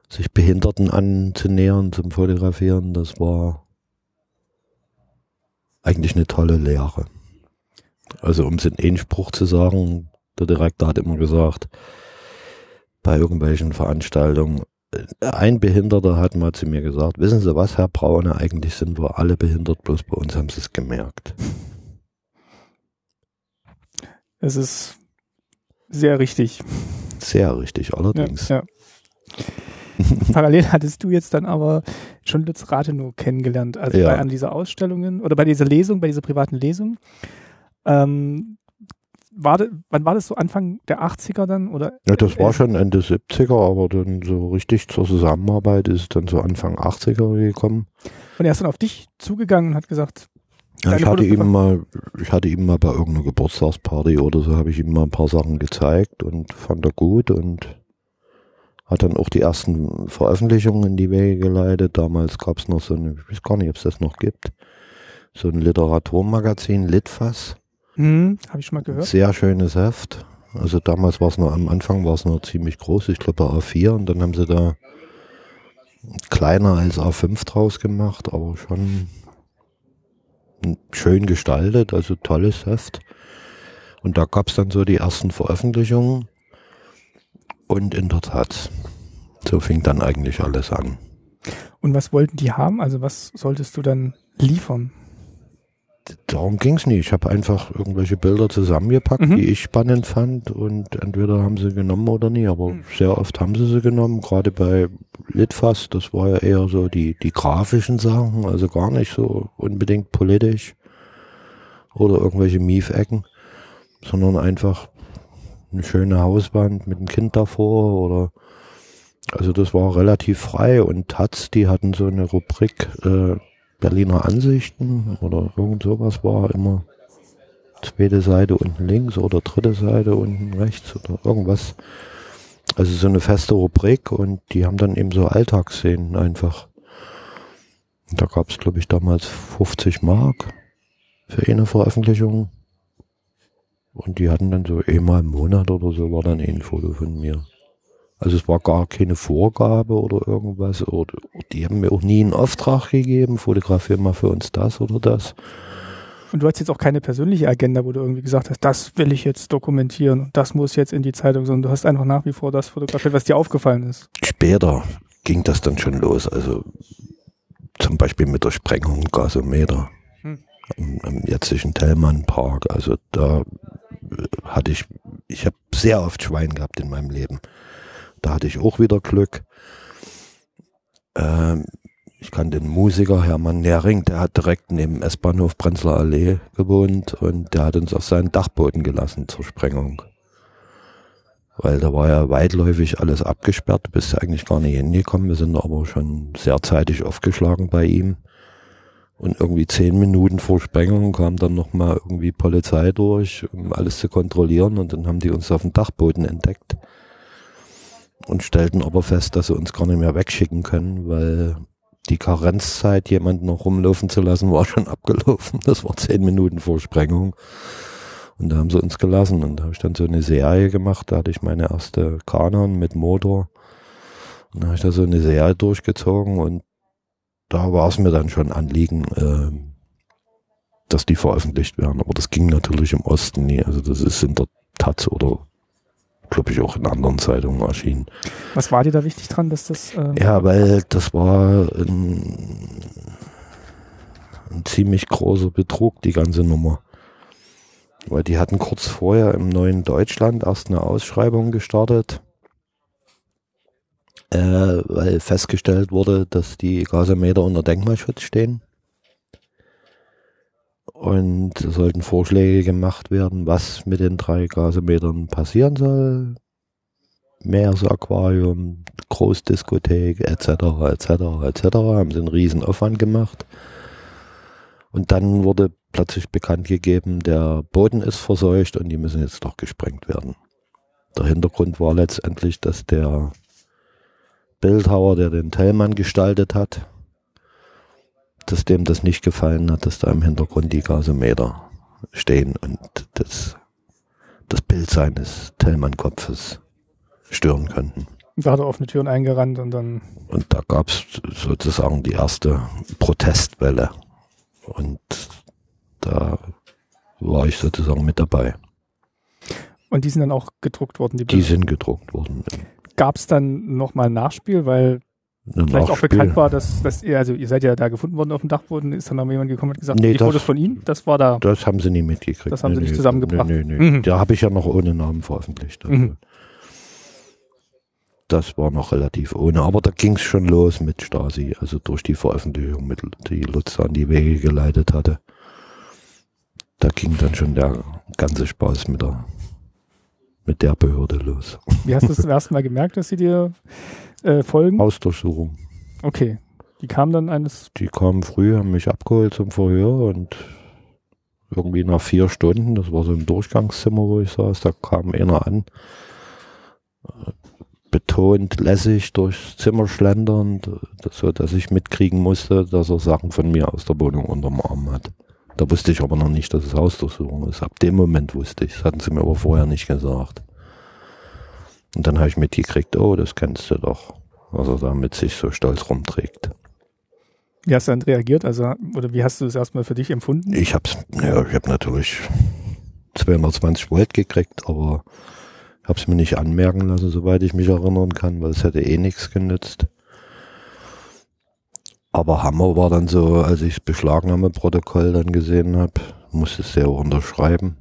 sich Behinderten anzunähern zum Fotografieren, das war eigentlich eine tolle Lehre. Also um es in einen Spruch zu sagen, der Direktor hat immer gesagt, bei irgendwelchen Veranstaltungen, ein Behinderter hat mal zu mir gesagt, wissen Sie was, Herr Braune, eigentlich sind wir alle behindert, bloß bei uns haben Sie es gemerkt. Es ist sehr richtig. Sehr richtig, allerdings. Ja, ja. Parallel hattest du jetzt dann aber schon Lutz Rathenow kennengelernt, also ja, bei an dieser Ausstellungen oder bei dieser Lesung, bei dieser privaten Lesung. Ähm, War das, wann war das so, Anfang der achtziger dann? Oder? Ja, das war schon Ende siebziger, aber dann so richtig zur Zusammenarbeit ist dann so Anfang achtziger gekommen. Und er ist dann auf dich zugegangen und hat gesagt... Ja, ich, hatte ihm mal, ich hatte ihm mal bei irgendeiner Geburtstagsparty oder so, habe ich ihm mal ein paar Sachen gezeigt und fand er gut und hat dann auch die ersten Veröffentlichungen in die Wege geleitet. Damals gab es noch so eine, ich weiß gar nicht, ob es das noch gibt, so ein Literaturmagazin, Litfaß. Hm, habe ich schon mal gehört. Sehr schönes Heft. Also damals war es noch, am Anfang war es noch ziemlich groß, ich glaube A vier, und dann haben sie da kleiner als A fünf draus gemacht, aber schon schön gestaltet, also tolles Heft. Und da gab es dann so die ersten Veröffentlichungen und in der Tat, so fing dann eigentlich alles an. Und was wollten die haben? Also was solltest du dann liefern? Darum ging es nicht. Ich habe einfach irgendwelche Bilder zusammengepackt, mhm, die ich spannend fand und entweder haben sie genommen oder nie, aber mhm, sehr oft haben sie sie genommen, gerade bei Litfaß, das war ja eher so die, die grafischen Sachen, also gar nicht so unbedingt politisch oder irgendwelche Miefecken, sondern einfach eine schöne Hauswand mit einem Kind davor oder, also das war relativ frei. Und Taz, die hatten so eine Rubrik, äh, Berliner Ansichten oder irgend sowas war immer zweite Seite unten links oder dritte Seite unten rechts oder irgendwas. Also so eine feste Rubrik und die haben dann eben so Alltagsszenen einfach. Und da gab es, glaube ich, damals fünfzig Mark für eine Veröffentlichung und die hatten dann so einmal im Monat oder so war dann ein Foto von mir. Also es war gar keine Vorgabe oder irgendwas. Oder die haben mir auch nie einen Auftrag gegeben, fotografiere mal für uns das oder das. Und du hast jetzt auch keine persönliche Agenda, wo du irgendwie gesagt hast, das will ich jetzt dokumentieren und das muss jetzt in die Zeitung, sondern du hast einfach nach wie vor das fotografiert, was dir aufgefallen ist. Später ging das dann schon los, also zum Beispiel mit der Sprengung Gasometer hm. im, im jetzigen Tellmann-Park, also da hatte ich, ich habe sehr oft Schwein gehabt in meinem Leben. Da hatte ich auch wieder Glück. Ähm, ich kannte den Musiker Hermann Nehring, der hat direkt neben dem S-Bahnhof Prenzlauer Allee gewohnt und der hat uns auf seinen Dachboden gelassen zur Sprengung. Weil da war ja weitläufig alles abgesperrt, bist du eigentlich gar nicht hingekommen. Wir sind aber schon sehr zeitig aufgeschlagen bei ihm. Und irgendwie zehn Minuten vor Sprengung kam dann nochmal irgendwie Polizei durch, um alles zu kontrollieren. Und dann haben die uns auf dem Dachboden entdeckt und stellten aber fest, dass sie uns gar nicht mehr wegschicken können, weil die Karenzzeit, jemanden noch rumlaufen zu lassen, war schon abgelaufen. Das war zehn Minuten vor Sprengung. Und da haben sie uns gelassen und da habe ich dann so eine Serie gemacht, da hatte ich meine erste Kanon mit Motor und da habe ich da so eine Serie durchgezogen und da war es mir dann schon Anliegen, äh, dass die veröffentlicht werden, aber das ging natürlich im Osten nie, also das ist in der Taz oder glaube ich auch in anderen Zeitungen erschienen. Was war dir da wichtig dran, dass das... Ähm ja, weil das war ein, ein ziemlich großer Betrug, die ganze Nummer. Weil die hatten kurz vorher im neuen Deutschland erst eine Ausschreibung gestartet, äh, weil festgestellt wurde, dass die Gasometer unter Denkmalschutz stehen. Und es sollten Vorschläge gemacht werden, was mit den drei Gasometern passieren soll. Meersaquarium, Großdiskothek et cetera et cetera et cetera. Haben sie einen riesen Aufwand gemacht. Und dann wurde plötzlich bekannt gegeben, der Boden ist verseucht und die müssen jetzt doch gesprengt werden. Der Hintergrund war letztendlich, dass der Bildhauer, der den Tellmann gestaltet hat, dass dem das nicht gefallen hat, dass da im Hintergrund die Gasometer stehen und das, das Bild seines Tellmann-Kopfes stören könnten. Da hat er offene Türen eingerannt und dann... Und da gab es sozusagen die erste Protestwelle und da war ich sozusagen mit dabei. Und die sind dann auch gedruckt worden? Die, die sind gedruckt worden. Gab es dann nochmal ein Nachspiel, weil ein vielleicht Nachspiel. Auch bekannt war, dass, dass ihr, also ihr seid ja da gefunden worden auf dem Dachboden, ist dann noch jemand gekommen und gesagt, nee, die das, Fotos von Ihnen, das war da. Das haben sie nie mitgekriegt. Das haben nee, sie nicht nee, zusammengebracht. Nee, nee, nee. Mhm. Da habe ich ja noch ohne Namen veröffentlicht. Also mhm. Das war noch relativ ohne, aber da ging es schon los mit Stasi, also durch die Veröffentlichung, die Lutz an die Wege geleitet hatte. Da ging dann schon der ganze Spaß mit der, mit der Behörde los. Wie hast du es zum ersten Mal gemerkt, dass sie dir äh, folgen? Hausdurchsuchung. Okay. Die kamen dann eines... Die kamen früh, haben mich abgeholt zum Verhör und irgendwie nach vier Stunden, das war so ein Durchgangszimmer, wo ich saß, da kam einer an, betont lässig durchs Zimmer schlendernd, so dass ich mitkriegen musste, dass er Sachen von mir aus der Wohnung unterm Arm hat. Da wusste ich aber noch nicht, dass es Hausdurchsuchung ist. Ab dem Moment wusste ich, das hatten sie mir aber vorher nicht gesagt. Und dann habe ich mitgekriegt, oh, das kennst du doch, was er da mit sich so stolz rumträgt. Wie hast du dann reagiert? Also, oder wie hast du das erstmal für dich empfunden? Ich habe ja, ich hab natürlich zweihundertzwanzig Volt gekriegt, aber habe es mir nicht anmerken lassen, soweit ich mich erinnern kann, weil es hätte eh nichts genützt. Aber Hammer war dann so, als ich das Beschlagnahmeprotokoll dann gesehen habe, musste es ja auch unterschreiben.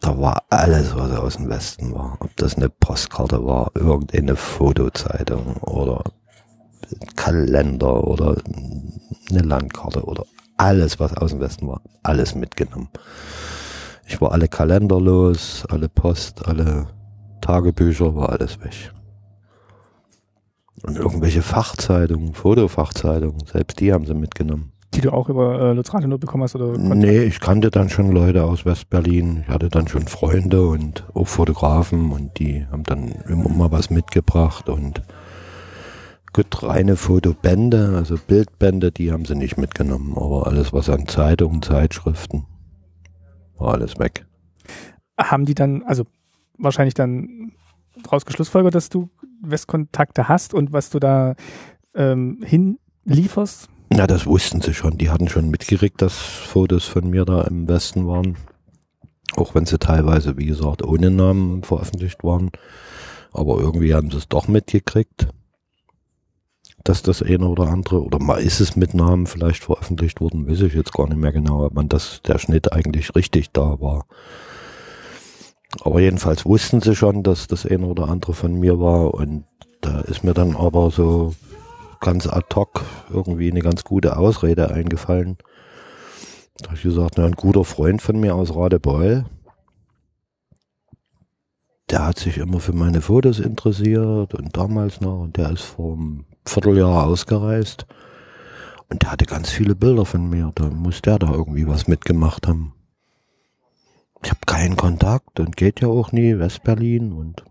Da war alles, was aus dem Westen war. Ob das eine Postkarte war, irgendeine Fotozeitung oder Kalender oder eine Landkarte oder alles, was aus dem Westen war, alles mitgenommen. Ich war alle Kalender los, alle Post, alle Tagebücher, war alles weg. Und irgendwelche Fachzeitungen, Fotofachzeitungen, selbst die haben sie mitgenommen. Die du auch über äh, Lutz Rathenow bekommen hast? Oder nee, ich kannte dann schon Leute aus West-Berlin. Ich hatte dann schon Freunde und auch Fotografen und die haben dann immer mal was mitgebracht. Und gut, reine Fotobände, also Bildbände, die haben sie nicht mitgenommen. Aber alles, was an Zeitungen, Zeitschriften, war alles weg. Haben die dann, also wahrscheinlich dann daraus geschlussfolgert, dass du Westkontakte hast und was du da ähm, hinlieferst? Na, das wussten sie schon. Die hatten schon mitgekriegt, dass Fotos von mir da im Westen waren. Auch wenn sie teilweise, wie gesagt, ohne Namen veröffentlicht waren. Aber irgendwie haben sie es doch mitgekriegt, dass das eine oder andere, oder mal ist es mit Namen vielleicht veröffentlicht worden, weiß ich jetzt gar nicht mehr genau, ob man das, der Schnitt eigentlich richtig da war. Aber jedenfalls wussten sie schon, dass das eine oder andere von mir war, und da ist mir dann aber so ganz ad hoc irgendwie eine ganz gute Ausrede eingefallen. Da habe ich gesagt, na, ein guter Freund von mir aus Radebeul, der hat sich immer für meine Fotos interessiert und damals noch, und der ist vor einem Vierteljahr ausgereist und der hatte ganz viele Bilder von mir, da muss der da irgendwie was mitgemacht haben. Ich habe keinen Kontakt und geht ja auch nie, Westberlin, und,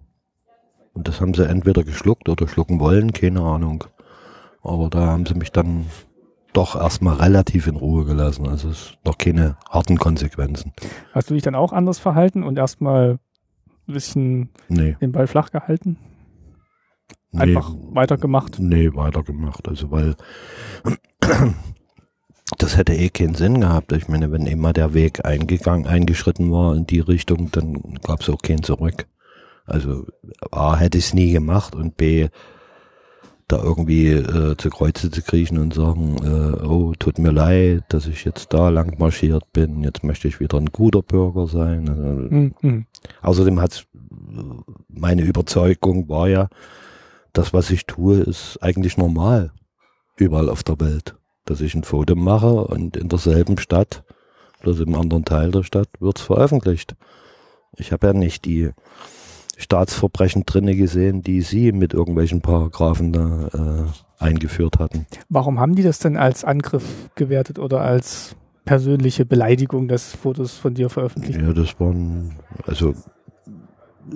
und das haben sie entweder geschluckt oder schlucken wollen, keine Ahnung. Aber da haben sie mich dann doch erstmal relativ in Ruhe gelassen, also es ist noch keine harten Konsequenzen. Hast du dich dann auch anders verhalten und erstmal ein bisschen nee. den Ball flach gehalten? Einfach nee, weitergemacht? Nee, weitergemacht, also weil das hätte eh keinen Sinn gehabt. Ich meine, wenn immer der Weg eingegangen, eingeschritten war in die Richtung, dann gab es auch keinen zurück. Also A, hätte ich es nie gemacht, und B, da irgendwie äh, zu Kreuze zu kriechen und sagen, äh, oh, tut mir leid, dass ich jetzt da lang marschiert bin, jetzt möchte ich wieder ein guter Bürger sein. Mhm. Außerdem hat meine Überzeugung war ja, das, was ich tue, ist eigentlich normal, überall auf der Welt. Dass ich ein Foto mache und in derselben Stadt, bloß im anderen Teil der Stadt, wird es veröffentlicht. Ich habe ja nicht die Staatsverbrechen drinne gesehen, die sie mit irgendwelchen Paragraphen da äh, eingeführt hatten. Warum haben die das denn als Angriff gewertet oder als persönliche Beleidigung, dass Fotos von dir veröffentlicht? Ja, das waren, also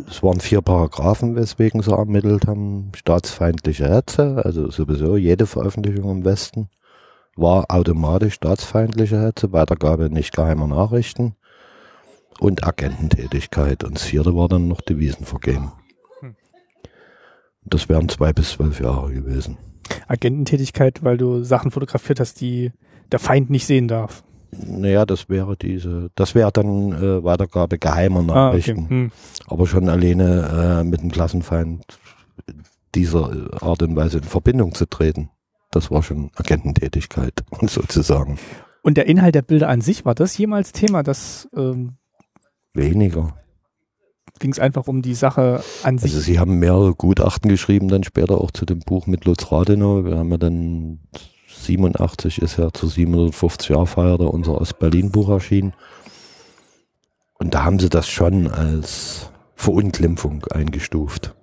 es waren vier Paragraphen, weswegen sie ermittelt haben. Staatsfeindliche Hetze, also sowieso jede Veröffentlichung im Westen war automatisch staatsfeindliche Hetze, Weitergabe nicht geheimer Nachrichten und Agententätigkeit. Und das vierte war dann noch Devisenvergehen. Das wären zwei bis zwölf Jahre gewesen. Agententätigkeit, weil du Sachen fotografiert hast, die der Feind nicht sehen darf. Naja, das wäre diese, das wäre dann äh, Weitergabe geheimer Nachrichten. Ah, okay. Hm. Aber schon alleine äh, mit dem Klassenfeind dieser Art und Weise in Verbindung zu treten. Das war schon Agententätigkeit, sozusagen. Und der Inhalt der Bilder an sich, war das jemals Thema? Das, ähm, weniger. Ging es einfach um die Sache an sich? Also sie haben mehrere Gutachten geschrieben, dann später auch zu dem Buch mit Lutz Rathenow. Wir haben ja dann siebenundachtzig, ist ja zur siebenhundertfünfzig-Jahr-Feier da unser Ost-Berlin-Buch erschienen. Und da haben sie das schon als Verunglimpfung eingestuft.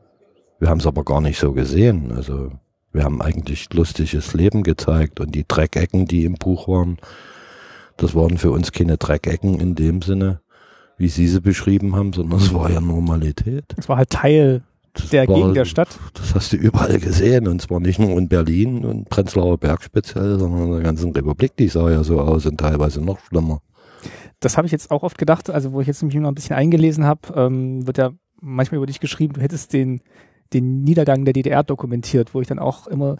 Wir haben es aber gar nicht so gesehen, also wir haben eigentlich lustiges Leben gezeigt, und die Dreckecken, die im Buch waren, das waren für uns keine Dreckecken in dem Sinne, wie sie sie beschrieben haben, sondern es war ja Normalität. Es war halt Teil der Gegend der Stadt. Das hast du überall gesehen, und zwar nicht nur in Berlin und Prenzlauer Berg speziell, sondern in der ganzen Republik, die sah ja so aus und teilweise noch schlimmer. Das habe ich jetzt auch oft gedacht, also wo ich jetzt nämlich noch ein bisschen eingelesen habe, ähm, wird ja manchmal über dich geschrieben, du hättest den den Niedergang der D D R dokumentiert, wo ich dann auch immer,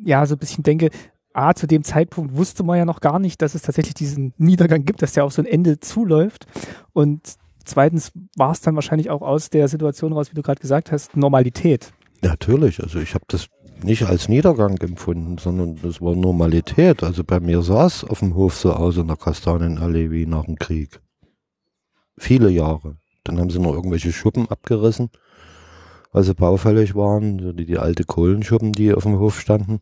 ja, so ein bisschen denke, A, zu dem Zeitpunkt wusste man ja noch gar nicht, dass es tatsächlich diesen Niedergang gibt, dass der auf so ein Ende zuläuft, und zweitens war es dann wahrscheinlich auch aus der Situation raus, wie du gerade gesagt hast, Normalität. Natürlich, also ich habe das nicht als Niedergang empfunden, sondern das war Normalität, also bei mir sah es auf dem Hof so aus in der Kastanienallee wie nach dem Krieg. Viele Jahre. Dann haben sie noch irgendwelche Schuppen abgerissen, weil sie baufällig waren, so die, die alte Kohlenschuppen, die auf dem Hof standen.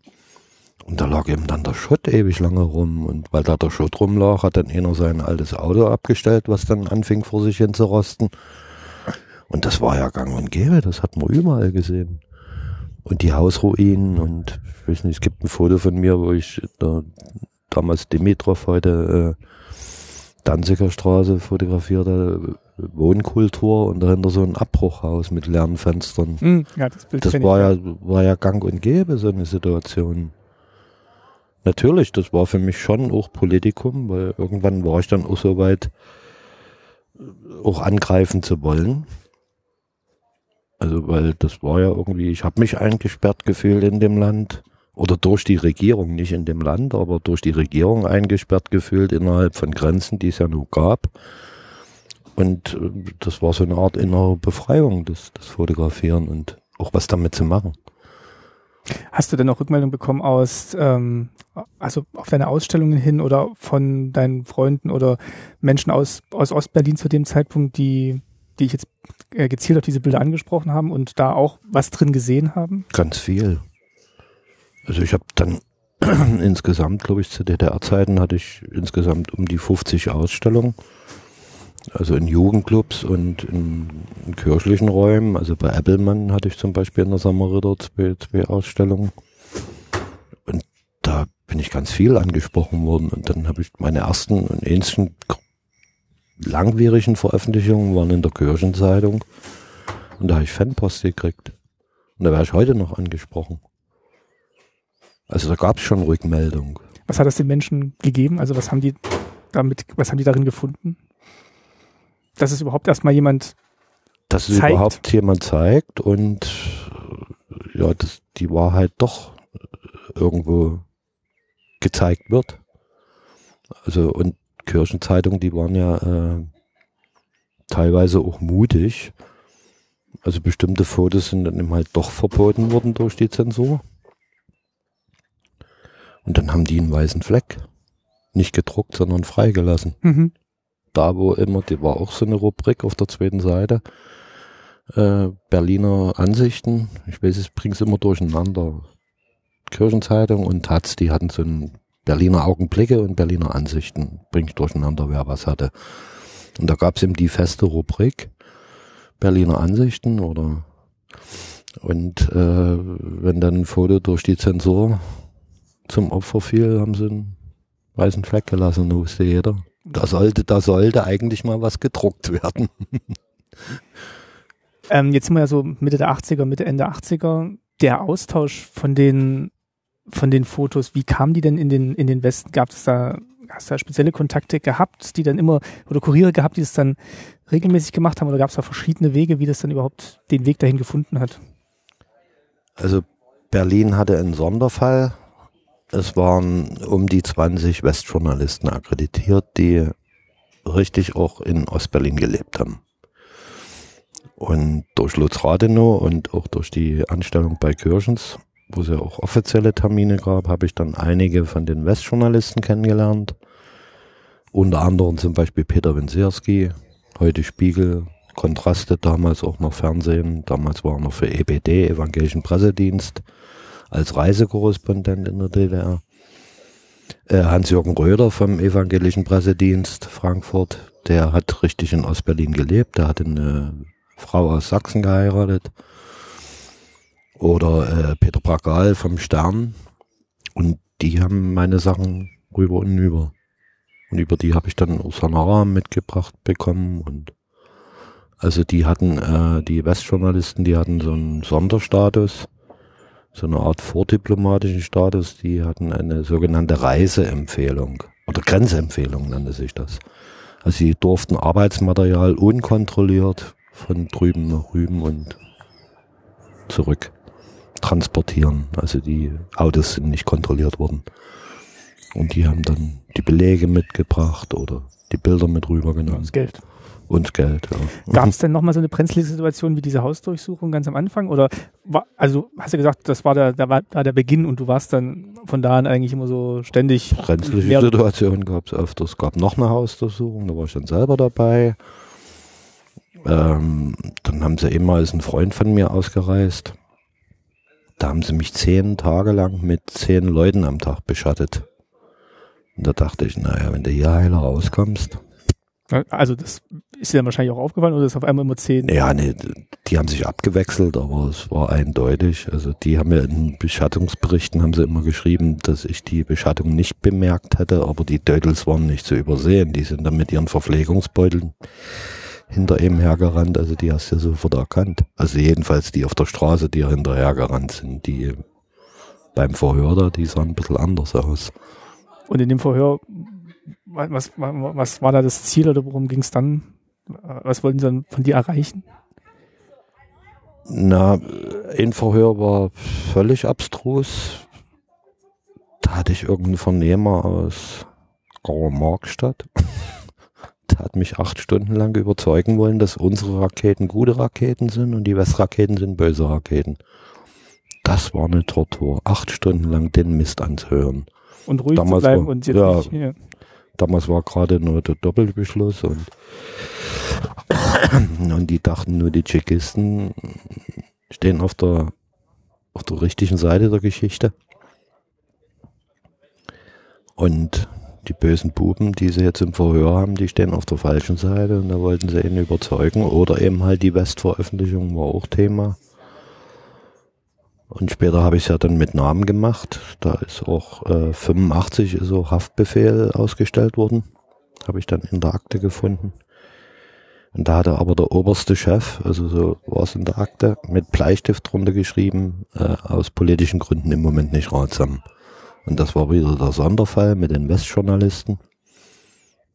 Und da lag eben dann der Schutt ewig lange rum. Und weil da der Schutt rumlag, hat dann einer sein altes Auto abgestellt, was dann anfing vor sich hin zu rosten. Und das war ja gang und gäbe, das hat man überall gesehen. Und die Hausruinen, und ich weiß nicht, es gibt ein Foto von mir, wo ich da, damals Dimitrov, heute äh, Danziger Straße fotografierte, Wohnkultur, und dahinter so ein Abbruchhaus mit leeren Fenstern. Mm, ja, das Bild das war ja, war ja gang und gäbe, so eine Situation. Natürlich, das war für mich schon auch Politikum, weil irgendwann war ich dann auch so weit, auch angreifen zu wollen. Also weil das war ja irgendwie, ich habe mich eingesperrt gefühlt in dem Land, oder durch die Regierung, nicht in dem Land, aber durch die Regierung eingesperrt gefühlt innerhalb von Grenzen, die es ja nur gab. Und das war so eine Art innere Befreiung, das, das Fotografieren und auch was damit zu machen. Hast du denn auch Rückmeldung bekommen aus, ähm, also auf deine Ausstellungen hin oder von deinen Freunden oder Menschen aus, aus Ostberlin zu dem Zeitpunkt, die, die ich jetzt gezielt auf diese Bilder angesprochen haben und da auch was drin gesehen haben? Ganz viel. Also ich habe dann insgesamt, glaube ich, zu D D R-Zeiten hatte ich insgesamt um die fünfzig Ausstellungen. Also in Jugendclubs und in, in kirchlichen Räumen, also bei Appelmann hatte ich zum Beispiel in der Samariter zwei, zwei Ausstellungen und da bin ich ganz viel angesprochen worden und dann habe ich meine ersten und ähnlichen langwierigen Veröffentlichungen waren in der Kirchenzeitung und da habe ich Fanpost gekriegt und da werde ich heute noch angesprochen. Also da gab es schon Rückmeldung. Was hat das den Menschen gegeben? Also was haben die damit, was haben die darin gefunden? Dass es überhaupt erstmal jemand Dass es zeigt. überhaupt jemand zeigt und ja, dass die Wahrheit doch irgendwo gezeigt wird. Also und Kirchenzeitungen, die waren ja äh, teilweise auch mutig. Also bestimmte Fotos sind dann eben halt doch verboten worden durch die Zensur. Und dann haben die einen weißen Fleck. Nicht gedruckt, sondern freigelassen. Mhm. Da wo immer, die war auch so eine Rubrik auf der zweiten Seite, äh, Berliner Ansichten, ich weiß, ich bringe es immer durcheinander, Kirchenzeitung und Taz, die hatten so einen Berliner Augenblicke und Berliner Ansichten, bringe ich durcheinander, wer was hatte. Und da gab es eben die feste Rubrik, Berliner Ansichten oder und äh, wenn dann ein Foto durch die Zensur zum Opfer fiel, haben sie einen weißen Fleck gelassen, da wusste jeder. Da sollte, da sollte eigentlich mal was gedruckt werden. ähm, jetzt sind wir ja so Mitte der achtziger, Mitte, Ende achtziger. Der Austausch von den, von den Fotos, wie kamen die denn in den, in den Westen? Gab es da, hast du da spezielle Kontakte gehabt, die dann immer, oder Kuriere gehabt, die das dann regelmäßig gemacht haben? Oder gab es da verschiedene Wege, wie das dann überhaupt den Weg dahin gefunden hat? Also Berlin hatte einen Sonderfall. Es waren um die zwanzig Westjournalisten akkreditiert, die richtig auch in Ostberlin gelebt haben. Und durch Lutz Rathenow und auch durch die Anstellung bei Kirchens, wo es ja auch offizielle Termine gab, habe ich dann einige von den Westjournalisten kennengelernt. Unter anderem zum Beispiel Peter Wensierski, heute Spiegel, Kontraste, damals auch noch Fernsehen, damals war er noch für E B D, Evangelischen Pressedienst, als Reisekorrespondent in der D D R. Äh, Hans-Jürgen Röder vom Evangelischen Pressedienst Frankfurt, der hat richtig in Ostberlin gelebt, der hatte eine Frau aus Sachsen geheiratet. Oder äh, Peter Bragal vom Stern. Und die haben meine Sachen rüber und über. Und über die habe ich dann Osanara mitgebracht bekommen. Und also die hatten, äh, die Westjournalisten, die hatten so einen Sonderstatus, so eine Art vordiplomatischen Status, die hatten eine sogenannte Reiseempfehlung oder Grenzempfehlung nannte sich das. Also sie durften Arbeitsmaterial unkontrolliert von drüben nach rüben und zurück transportieren. Also die Autos sind nicht kontrolliert worden. Und die haben dann die Belege mitgebracht oder die Bilder mit rübergenommen. Und das Geld. Und Geld, ja. Gab es denn nochmal so eine brenzlige Situation wie diese Hausdurchsuchung ganz am Anfang? Oder war, also hast du gesagt, das war der, da war der Beginn und du warst dann von da an eigentlich immer so ständig. Brenzlige Situationen gab es öfters. Es gab noch eine Hausdurchsuchung, da war ich dann selber dabei. Ähm, dann haben sie ehemals einen Freund von mir ausgereist. Da haben sie mich zehn Tage lang mit zehn Leuten am Tag beschattet. Und da dachte ich, naja, wenn du hier heiler rauskommst. Also das ist dir dann wahrscheinlich auch aufgefallen oder ist auf einmal immer zehn? Ja, nee, die haben sich abgewechselt, aber es war eindeutig. Also die haben ja in Beschattungsberichten haben sie immer geschrieben, dass ich die Beschattung nicht bemerkt hätte, aber die Dödels waren nicht zu übersehen. Die sind dann mit ihren Verpflegungsbeuteln hinter ihm hergerannt, also die hast du ja sofort erkannt. Also jedenfalls die auf der Straße, die ja hinterhergerannt sind, die beim Verhör da, die sahen ein bisschen anders aus. Und in dem Verhör... Was, was, was war da das Ziel oder worum ging es dann? Was wollten sie dann von dir erreichen? Na, ein Verhör war völlig abstrus. Da hatte ich irgendeinen Vernehmer aus Markstadt. Der hat mich acht Stunden lang überzeugen wollen, dass unsere Raketen gute Raketen sind und die Westraketen sind böse Raketen. Das war eine Tortur, acht Stunden lang den Mist anzuhören. Und ruhig damals zu bleiben war, und jetzt ja, nicht hier. Damals war gerade nur der Doppelbeschluss und, und die dachten nur, die Tschechisten stehen auf der, auf der richtigen Seite der Geschichte. Und die bösen Buben, die sie jetzt im Verhör haben, die stehen auf der falschen Seite und da wollten sie ihn überzeugen. Oder eben halt die Westveröffentlichung war auch Thema. Und später habe ich es ja dann mit Namen gemacht. Da ist auch äh, fünfundachtzig ist auch Haftbefehl ausgestellt worden. Habe ich dann in der Akte gefunden. Und da hatte aber der oberste Chef, also so war es in der Akte, mit Bleistift drunter geschrieben, äh, aus politischen Gründen im Moment nicht ratsam. Und das war wieder der Sonderfall mit den Westjournalisten,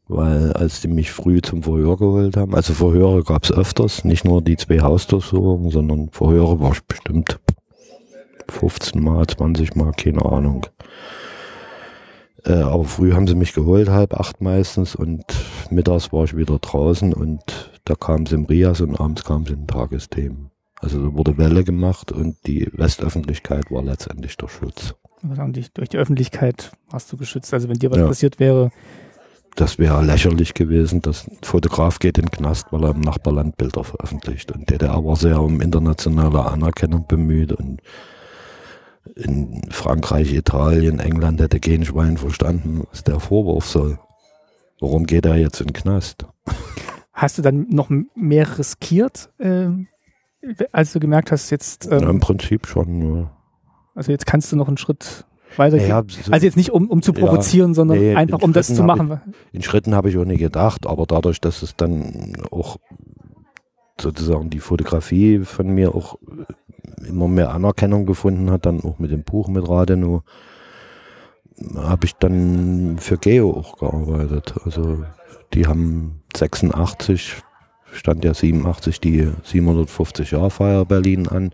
weil als die mich früh zum Verhör geholt haben, also Verhöre gab es öfters, nicht nur die zwei Hausdurchsuchungen, sondern Verhöre war ich bestimmt fünfzehn Mal, zwanzig Mal, keine Ahnung. Äh, aber früh haben sie mich geholt, halb acht meistens, und mittags war ich wieder draußen und da kamen sie im Rias und abends kamen sie in Tagesthemen. Also da wurde Welle gemacht und die Westöffentlichkeit war letztendlich der Schutz. Durch die Öffentlichkeit warst du geschützt. Also wenn dir was ja. passiert wäre. Das wäre lächerlich gewesen, dass ein Fotograf geht in den Knast, weil er im Nachbarland Bilder veröffentlicht. Und D D R war sehr um internationale Anerkennung bemüht. Und in Frankreich, Italien, England hätte kein Schwein verstanden, was der Vorwurf soll. Warum geht er jetzt in den Knast? Hast du dann noch mehr riskiert, äh, als du gemerkt hast, jetzt... Ähm ja, im Prinzip schon, ja. Also jetzt kannst du noch einen Schritt weitergehen. Ja, so, also jetzt nicht, um, um zu provozieren, ja, sondern nee, einfach, um das zu machen. Ich, in Schritten habe ich auch nicht gedacht, aber dadurch, dass es dann auch sozusagen die Fotografie von mir auch immer mehr Anerkennung gefunden hat, dann auch mit dem Buch mit Rathenow, habe ich dann für Geo auch gearbeitet. Also die haben sechsundachtzig, stand ja siebenundachtzig, die siebenhundertfünfzig-Jahr-Feier Berlin an.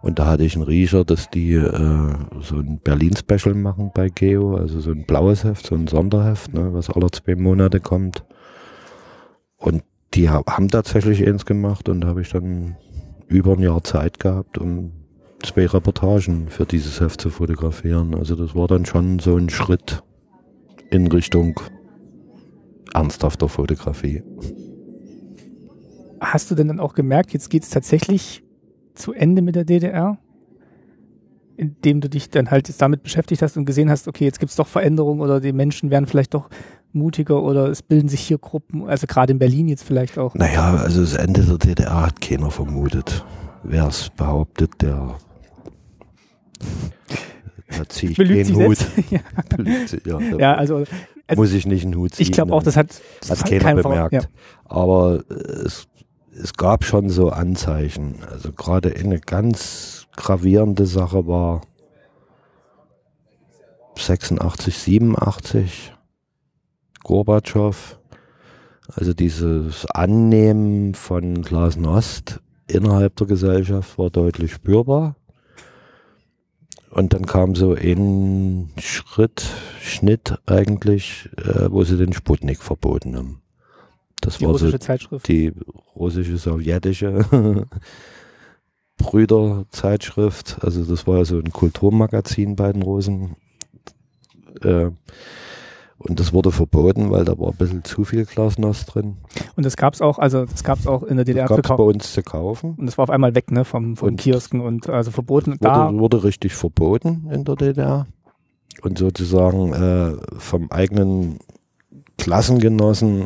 Und da hatte ich einen Riecher, dass die äh, so ein Berlin-Special machen bei Geo, also so ein blaues Heft, so ein Sonderheft, ne, was alle zwei Monate kommt. Und die haben tatsächlich eins gemacht und da habe ich dann über ein Jahr Zeit gehabt, um zwei Reportagen für dieses Heft zu fotografieren. Also das war dann schon so ein Schritt in Richtung ernsthafter Fotografie. Hast du denn dann auch gemerkt, jetzt geht es tatsächlich zu Ende mit der D D R, indem du dich dann halt jetzt damit beschäftigt hast und gesehen hast, okay, jetzt gibt es doch Veränderungen oder die Menschen werden vielleicht doch mutiger oder es bilden sich hier Gruppen, also gerade in Berlin jetzt vielleicht auch. Naja, also das Ende der D D R hat keiner vermutet. Wer es behauptet, der da ziehe ich den Hut. Ja. Belügt, ja, ja, also, also muss ich nicht einen Hut ziehen. Ich glaube auch, das hat das keiner, keiner bemerkt. Ja. Aber es Es gab schon so Anzeichen, also gerade eine ganz gravierende Sache war sechsundachtzig, siebenundachtzig, Gorbatschow, also dieses Annehmen von Glasnost innerhalb der Gesellschaft war deutlich spürbar. Und dann kam so ein Schritt, Schnitt eigentlich, wo sie den Sputnik verboten haben. Das die war russische so Zeitschrift. Die russische, sowjetische Brüderzeitschrift. Also das war ja so ein Kulturmagazin bei den Russen. Äh, und das wurde verboten, weil da war ein bisschen zu viel Glasnost drin. Und das gab es auch, also das gab es auch in der D D R zu kaufen. Das gab es bei uns zu kaufen. Und das war auf einmal weg, ne, vom, vom und Kiosken und also verboten. Wurde, da wurde richtig verboten in der D D R. Und sozusagen äh, vom eigenen Klassengenossen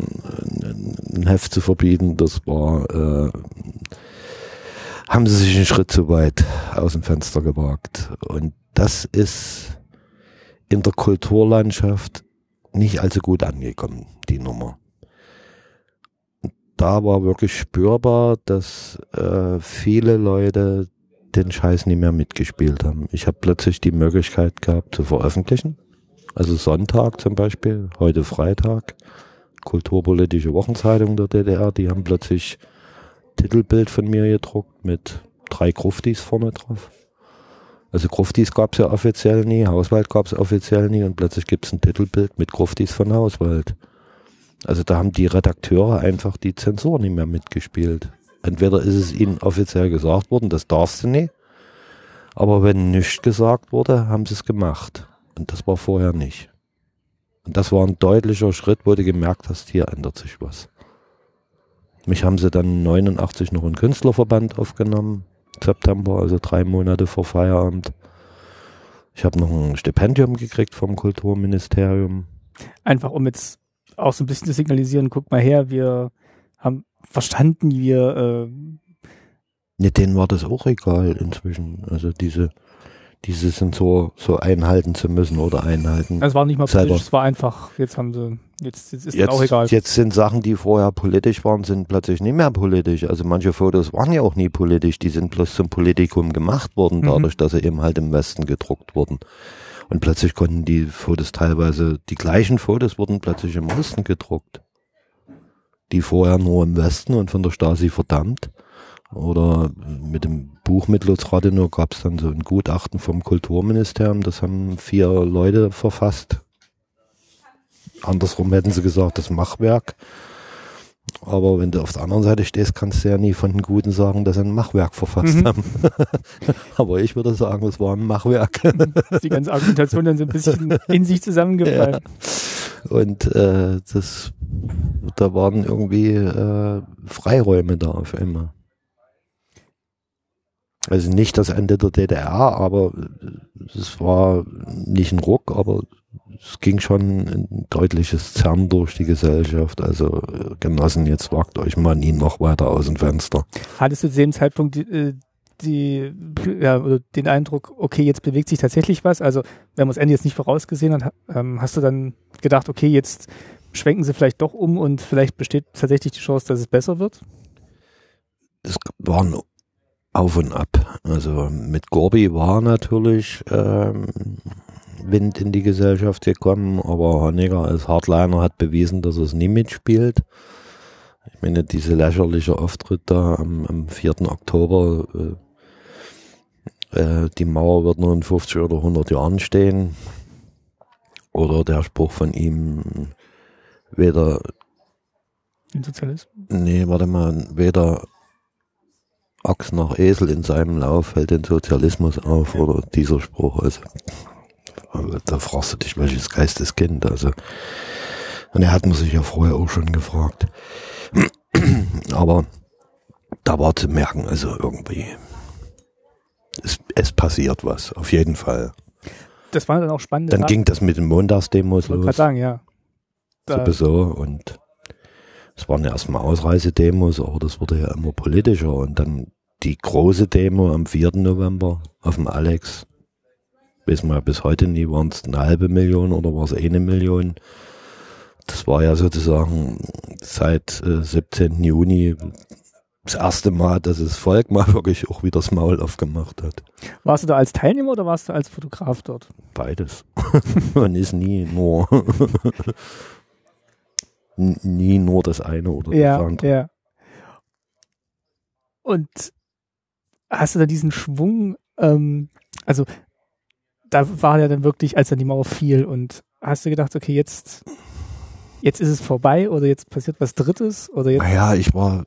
ein Heft zu verbieten, das war, äh, haben sie sich einen Schritt zu weit aus dem Fenster gewagt. Und das ist in der Kulturlandschaft nicht allzu gut angekommen, die Nummer. Da war wirklich spürbar, dass äh, viele Leute den Scheiß nicht mehr mitgespielt haben. Ich habe plötzlich die Möglichkeit gehabt zu veröffentlichen. Also Sonntag zum Beispiel, heute Freitag, kulturpolitische Wochenzeitung der D D R, die haben plötzlich Titelbild von mir gedruckt mit drei Gruftis vorne drauf. Also Gruftis gab es ja offiziell nie, Hauswald gab es offiziell nie und plötzlich gibt es ein Titelbild mit Gruftis von Hauswald. Also da haben die Redakteure einfach die Zensur nicht mehr mitgespielt. Entweder ist es ihnen offiziell gesagt worden, das darfst du nicht, aber wenn nichts gesagt wurde, haben sie es gemacht. Und das war vorher nicht. Und das war ein deutlicher Schritt, wo du gemerkt hast, hier ändert sich was. Mich haben sie dann neunundachtzig noch in den Künstlerverband aufgenommen, September, also drei Monate vor Feierabend. Ich habe noch ein Stipendium gekriegt vom Kulturministerium. Einfach um jetzt auch so ein bisschen zu signalisieren, guck mal her, wir haben verstanden, wir... Äh ja, denen war das auch egal inzwischen, also diese... diese Sensor so einhalten zu müssen oder einhalten. Es war nicht mal politisch, es war einfach, jetzt haben sie, jetzt, jetzt ist es auch egal. Jetzt sind Sachen, die vorher politisch waren, sind plötzlich nicht mehr politisch. Also manche Fotos waren ja auch nie politisch, die sind bloß zum Politikum gemacht worden, dadurch, mhm. dass sie eben halt im Westen gedruckt wurden. Und plötzlich konnten die Fotos teilweise, die gleichen Fotos wurden plötzlich im Osten gedruckt. Die vorher nur im Westen und von der Stasi verdammt. Oder mit dem Buch mit Lutz Rathenow gab es dann so ein Gutachten vom Kulturministerium, das haben vier Leute verfasst. Andersrum hätten sie gesagt, das Machwerk. Aber wenn du auf der anderen Seite stehst, kannst du ja nie von den Guten sagen, dass sie ein Machwerk verfasst mhm. haben. Aber ich würde sagen, es war ein Machwerk. Die ganze Argumentation dann so ein bisschen in sich zusammengefallen. Ja. Und äh, das, da waren irgendwie äh, Freiräume da auf einmal. Also nicht das Ende der D D R, aber es war nicht ein Ruck, aber es ging schon ein deutliches Zerren durch die Gesellschaft. Also Genossen, jetzt wagt euch mal nie noch weiter aus dem Fenster. Hattest du zu dem Zeitpunkt die, die, ja, den Eindruck, okay, jetzt bewegt sich tatsächlich was? Also wenn man das Ende jetzt nicht vorausgesehen hat, hast du dann gedacht, okay, jetzt schwenken sie vielleicht doch um und vielleicht besteht tatsächlich die Chance, dass es besser wird? Es war ein Auf und ab. Also mit Gorbi war natürlich ähm, Wind in die Gesellschaft gekommen, aber Honecker als Hardliner hat bewiesen, dass er es nie mitspielt. Ich meine, diese lächerliche Auftritt da am, am vierten Oktober, äh, äh, die Mauer wird nur in fünfzig oder hundert Jahren stehen. Oder der Spruch von ihm, weder... Den Sozialismus? Nee, warte mal, weder... Ochs nach Esel in seinem Lauf hält den Sozialismus auf, oder dieser Spruch, also da fragst du dich, welches Geisteskind, also und er hat man sich ja vorher auch schon gefragt, aber da war zu merken, also irgendwie es, es passiert was, auf jeden Fall. Das war dann auch spannend. Dann ging das mit den Montagsdemos los. Ich wollte sagen, ja. Sowieso, und es waren ja erstmal Ausreisedemos, aber das wurde ja immer politischer. Und dann die große Demo am vierten November auf dem Alex. Wissen wir ja bis heute nie, waren es eine halbe Million oder war es eine Million. Das war ja sozusagen seit äh, siebzehnten Juni das erste Mal, dass das Volk mal wirklich auch wieder das Maul aufgemacht hat. Warst du da als Teilnehmer oder warst du als Fotograf dort? Beides. Man ist nie nur... nie nur das eine oder ja, das andere. Ja. Und hast du da diesen Schwung, ähm, also da war ja dann wirklich, als dann die Mauer fiel, und hast du gedacht, okay, jetzt, jetzt ist es vorbei oder jetzt passiert was Drittes? Oder jetzt? Naja, ich war,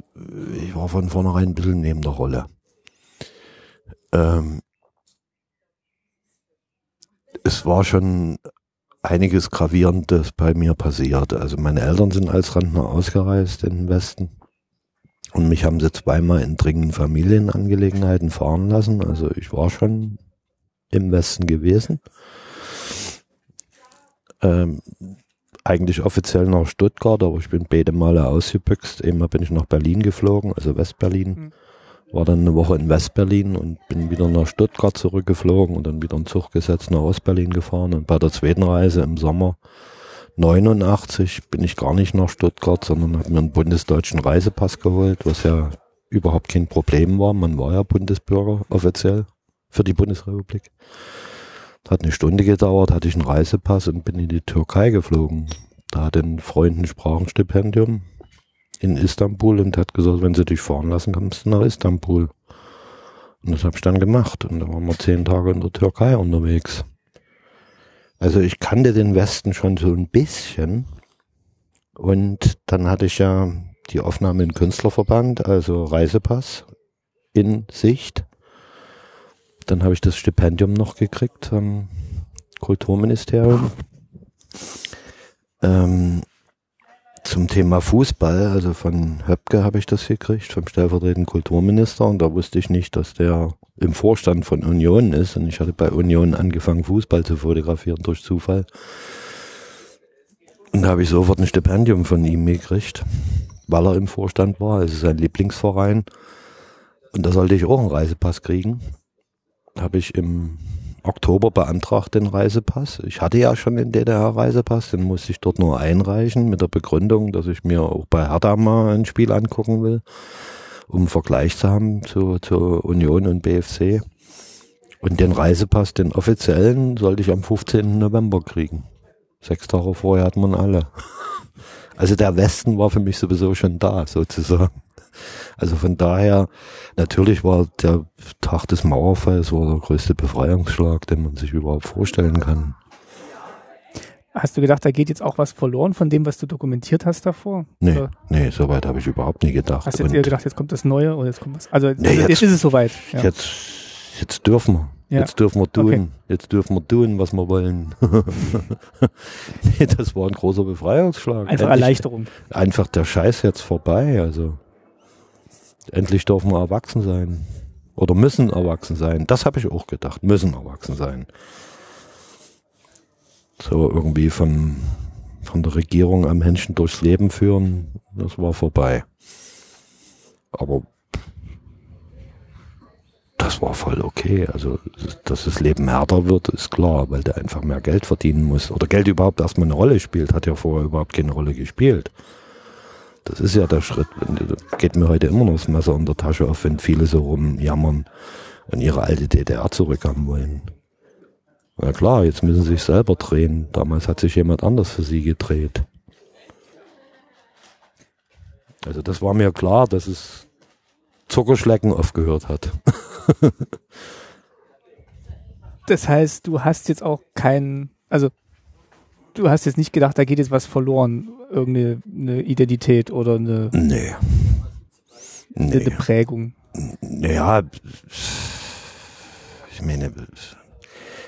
ich war von vornherein ein bisschen neben der Rolle. Ähm, es war schon einiges Gravierendes bei mir passiert. Also meine Eltern sind als Rentner ausgereist in den Westen und mich haben sie zweimal in dringenden Familienangelegenheiten fahren lassen. Also ich war schon im Westen gewesen. Ähm, eigentlich offiziell nach Stuttgart, aber ich bin beide Male ausgebüxt. Einmal bin ich nach Berlin geflogen, also Westberlin. War dann eine Woche in Westberlin und bin wieder nach Stuttgart zurückgeflogen und dann wieder einen Zug gesetzt nach Ostberlin gefahren. Und bei der zweiten Reise im Sommer neunundachtzig bin ich gar nicht nach Stuttgart, sondern habe mir einen bundesdeutschen Reisepass geholt, was ja überhaupt kein Problem war. Man war ja Bundesbürger offiziell für die Bundesrepublik. Hat eine Stunde gedauert, hatte ich einen Reisepass und bin in die Türkei geflogen. Da hatte ein Freund ein Sprachenstipendium in Istanbul und hat gesagt, wenn sie dich fahren lassen, kommst du nach Istanbul. Und das habe ich dann gemacht. Und da waren wir zehn Tage in der Türkei unterwegs. Also ich kannte den Westen schon so ein bisschen. Und dann hatte ich ja die Aufnahme in Künstlerverband, also Reisepass in Sicht. Dann habe ich das Stipendium noch gekriegt am Kulturministerium. Ähm, zum Thema Fußball, also von Höpke habe ich das gekriegt, vom stellvertretenden Kulturminister. Und da wusste ich nicht, dass der im Vorstand von Union ist. Und ich hatte bei Union angefangen, Fußball zu fotografieren durch Zufall. Und da habe ich sofort ein Stipendium von ihm gekriegt, weil er im Vorstand war. Also sein Lieblingsverein. Und da sollte ich auch einen Reisepass kriegen. Habe ich im Oktober beantragt den Reisepass. Ich hatte ja schon den D D R-Reisepass, den musste ich dort nur einreichen mit der Begründung, dass ich mir auch bei Hertha mal ein Spiel angucken will, um einen Vergleich zu haben zu, zu Union und B F C. Und den Reisepass, den offiziellen, sollte ich am fünfzehnten November kriegen. Sechs Tage vorher hat man alle. Also der Westen war für mich sowieso schon da, sozusagen. Also von daher, natürlich war der Tag des Mauerfalls war der größte Befreiungsschlag, den man sich überhaupt vorstellen kann. Hast du gedacht, da geht jetzt auch was verloren von dem, was du dokumentiert hast davor? Nee, oder? Nee, soweit habe ich überhaupt nie gedacht. Hast du jetzt eher gedacht, jetzt kommt das Neue oder jetzt kommt was? Also, nee, also jetzt, jetzt ist es soweit. Ja. Jetzt, jetzt dürfen wir. Ja. Jetzt dürfen wir tun. Okay. Jetzt dürfen wir tun, was wir wollen. Das war ein großer Befreiungsschlag. Einfach endlich, Erleichterung. Einfach der Scheiß jetzt vorbei, also. Endlich dürfen wir erwachsen sein. Oder müssen erwachsen sein. Das habe ich auch gedacht. Müssen erwachsen sein. So irgendwie von, von der Regierung am Menschen durchs Leben führen, das war vorbei. Aber das war voll okay. Also, dass das Leben härter wird, ist klar, weil der einfach mehr Geld verdienen muss. Oder Geld überhaupt erstmal eine Rolle spielt. Hat ja vorher überhaupt keine Rolle gespielt. Das ist ja der Schritt. Geht mir heute immer noch das Messer in der Tasche auf, wenn viele so rumjammern und ihre alte D D R zurückhaben wollen. Na klar, jetzt müssen sie sich selber drehen. Damals hat sich jemand anders für sie gedreht. Also das war mir klar, dass es Zuckerschlecken aufgehört hat. Das heißt, du hast jetzt auch keinen... Also du hast jetzt nicht gedacht, da geht jetzt was verloren, irgendeine eine Identität oder eine, nee. eine, nee. eine Prägung. Naja, ich meine,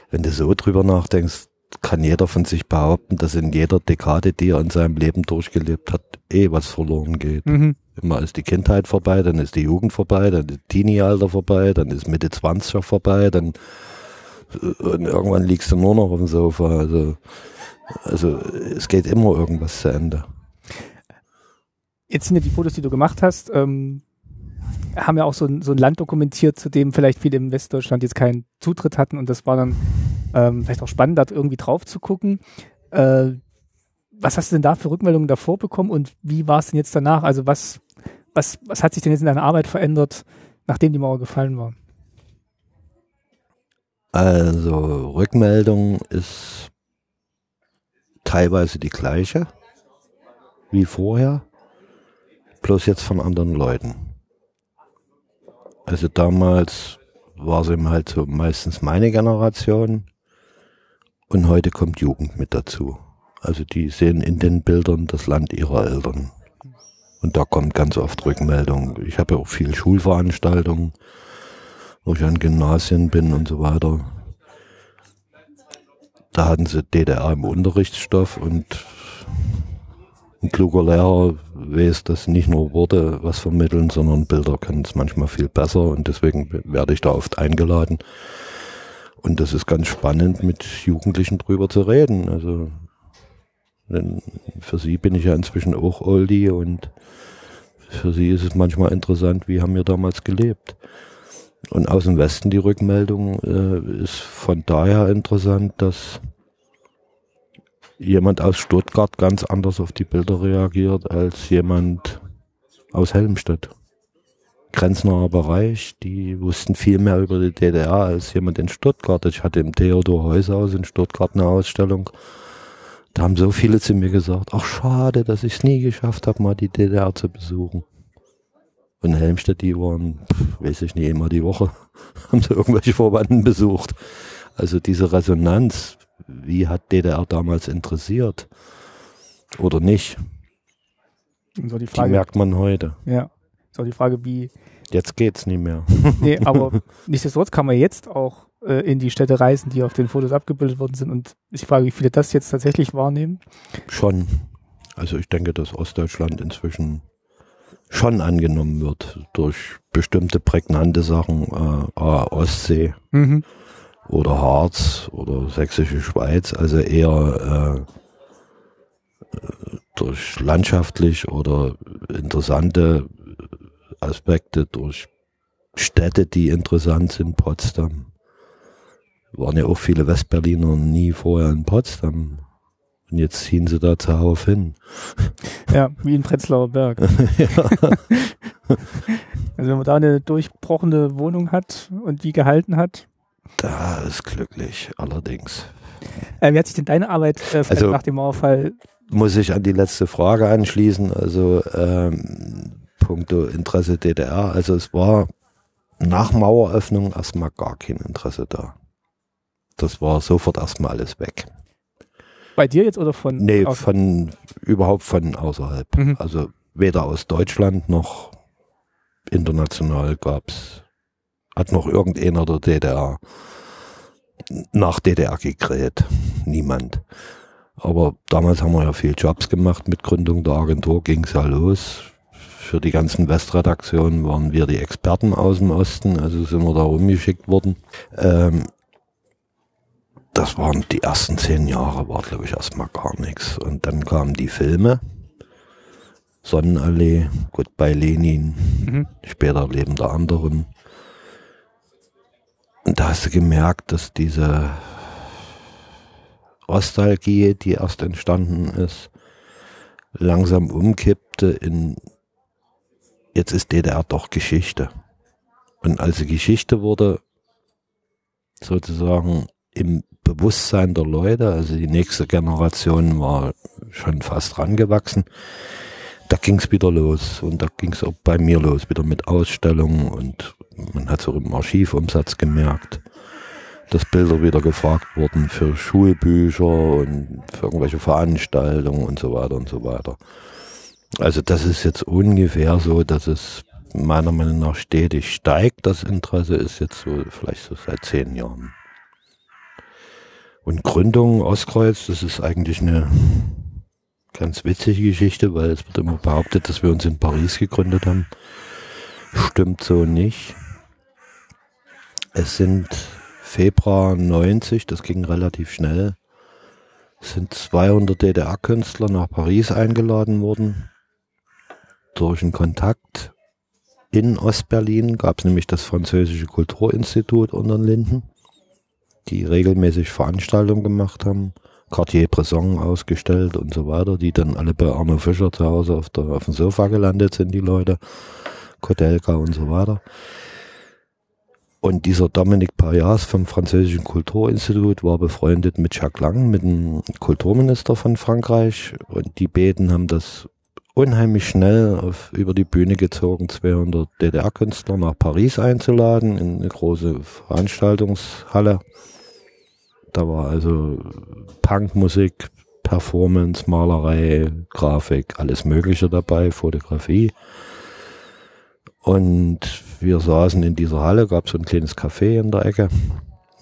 wenn du so drüber nachdenkst, kann jeder von sich behaupten, dass in jeder Dekade, die er in seinem Leben durchgelebt hat, eh was verloren geht. Mhm. Immer ist die Kindheit vorbei, dann ist die Jugend vorbei, dann ist Teenie-Alter vorbei, dann ist Mitte zwanzig vorbei, dann und irgendwann liegst du nur noch auf dem Sofa, also... Also es geht immer irgendwas zu Ende. Jetzt sind ja die Fotos, die du gemacht hast, ähm, haben ja auch so ein, so ein Land dokumentiert, zu dem vielleicht viele in Westdeutschland jetzt keinen Zutritt hatten. Und das war dann ähm, vielleicht auch spannend, da irgendwie drauf zu gucken. Äh, was hast du denn da für Rückmeldungen davor bekommen und wie war es denn jetzt danach? Also was, was, was hat sich denn jetzt in deiner Arbeit verändert, nachdem die Mauer gefallen war? Also Rückmeldung ist... teilweise die gleiche wie vorher, bloß jetzt von anderen Leuten. Also damals war es eben halt so meistens meine Generation und heute kommt Jugend mit dazu. Also die sehen in den Bildern das Land ihrer Eltern. Und da kommt ganz oft Rückmeldung. Ich habe ja auch viel Schulveranstaltungen, wo ich an Gymnasien bin und so weiter. Da hatten sie D D R im Unterrichtsstoff und ein kluger Lehrer weiß, dass nicht nur Worte was vermitteln, sondern Bilder können es manchmal viel besser und deswegen werde ich da oft eingeladen. Und das ist ganz spannend, mit Jugendlichen drüber zu reden. Also denn für sie bin ich ja inzwischen auch Oldie und für sie ist es manchmal interessant, wie haben wir damals gelebt. Und aus dem Westen die Rückmeldung äh, ist von daher interessant, dass jemand aus Stuttgart ganz anders auf die Bilder reagiert als jemand aus Helmstedt. Grenznaher Bereich, die wussten viel mehr über die D D R als jemand in Stuttgart. Ich hatte im Theodor-Heuss-Haus in Stuttgart eine Ausstellung. Da haben so viele zu mir gesagt, ach schade, dass ich es nie geschafft habe, mal die D D R zu besuchen. Und in Helmstedt, die waren, weiß ich nicht, immer die Woche, haben sie irgendwelche Verwandten besucht. Also diese Resonanz, wie hat D D R damals interessiert oder nicht, so die Frage, die merkt man heute. Ja, ist auch die Frage, wie... Jetzt geht's nicht mehr. Nee, aber nichtsdestotrotz kann man jetzt auch äh, in die Städte reisen, die auf den Fotos abgebildet worden sind. Und ich frage, wie viele das jetzt tatsächlich wahrnehmen? Schon. Also ich denke, dass Ostdeutschland inzwischen schon angenommen wird durch bestimmte prägnante Sachen, äh, Ostsee mhm. oder Harz oder Sächsische Schweiz, also eher äh, durch landschaftlich oder interessante Aspekte, durch Städte, die interessant sind, Potsdam. Waren ja auch viele Westberliner nie vorher in Potsdam. Und jetzt ziehen sie da zuhauf hin. Ja, wie in Prenzlauer Berg. Ja. Also wenn man da eine durchbrochene Wohnung hat und die gehalten hat. Da ist glücklich, allerdings. Äh, wie hat sich denn deine Arbeit äh, also, nach dem Mauerfall... Muss ich an die letzte Frage anschließen, also ähm, puncto Interesse D D R. Also es war nach Maueröffnung erstmal gar kein Interesse da. Das war sofort erstmal alles weg. Bei dir jetzt oder von? Nee, von, überhaupt von außerhalb. Mhm. Also weder aus Deutschland noch international gab's, hat noch irgendeiner der D D R nach D D R gegrillt. Niemand. Aber damals haben wir ja viel Jobs gemacht. Mit Gründung der Agentur ging's ja los. Für die ganzen Westredaktionen waren wir die Experten aus dem Osten. Also sind wir da rumgeschickt worden. Ähm, Das waren die ersten zehn Jahre, war glaube ich erstmal gar nichts. Und dann kamen die Filme. Sonnenallee, Goodbye Lenin, mhm. später Leben der Anderen. Und da hast du gemerkt, dass diese Nostalgie, die erst entstanden ist, langsam umkippte in, jetzt ist D D R doch Geschichte. Und als sie Geschichte wurde, sozusagen im Bewusstsein der Leute, also die nächste Generation war schon fast rangewachsen, da ging es wieder los und da ging es auch bei mir los, wieder mit Ausstellungen und man hat es auch im Archivumsatz gemerkt, dass Bilder wieder gefragt wurden für Schulbücher und für irgendwelche Veranstaltungen und so weiter und so weiter. Also das ist jetzt ungefähr so, dass es meiner Meinung nach stetig steigt, das Interesse ist jetzt so vielleicht so seit zehn Jahren. Und Gründung Ostkreuz, das ist eigentlich eine ganz witzige Geschichte, weil es wird immer behauptet, dass wir uns in Paris gegründet haben. Stimmt so nicht. Es sind Februar neunzig, das ging relativ schnell, es sind zweihundert D D R-Künstler nach Paris eingeladen worden. Durch einen Kontakt in Ostberlin gab es nämlich das Französische Kulturinstitut unter den Linden, die regelmäßig Veranstaltungen gemacht haben, Cartier-Bresson ausgestellt und so weiter, die dann alle bei Arno Fischer zu Hause auf, der, auf dem Sofa gelandet sind, die Leute, Kotelka und so weiter. Und dieser Dominique Payas vom Französischen Kulturinstitut war befreundet mit Jacques Lang, mit dem Kulturminister von Frankreich, und die beiden haben das unheimlich schnell auf, über die Bühne gezogen, zweihundert D D R-Künstler nach Paris einzuladen, in eine große Veranstaltungshalle. Da war also Punkmusik, Performance, Malerei, Grafik, alles Mögliche dabei, Fotografie. Und wir saßen in dieser Halle, gab es so ein kleines Café in der Ecke.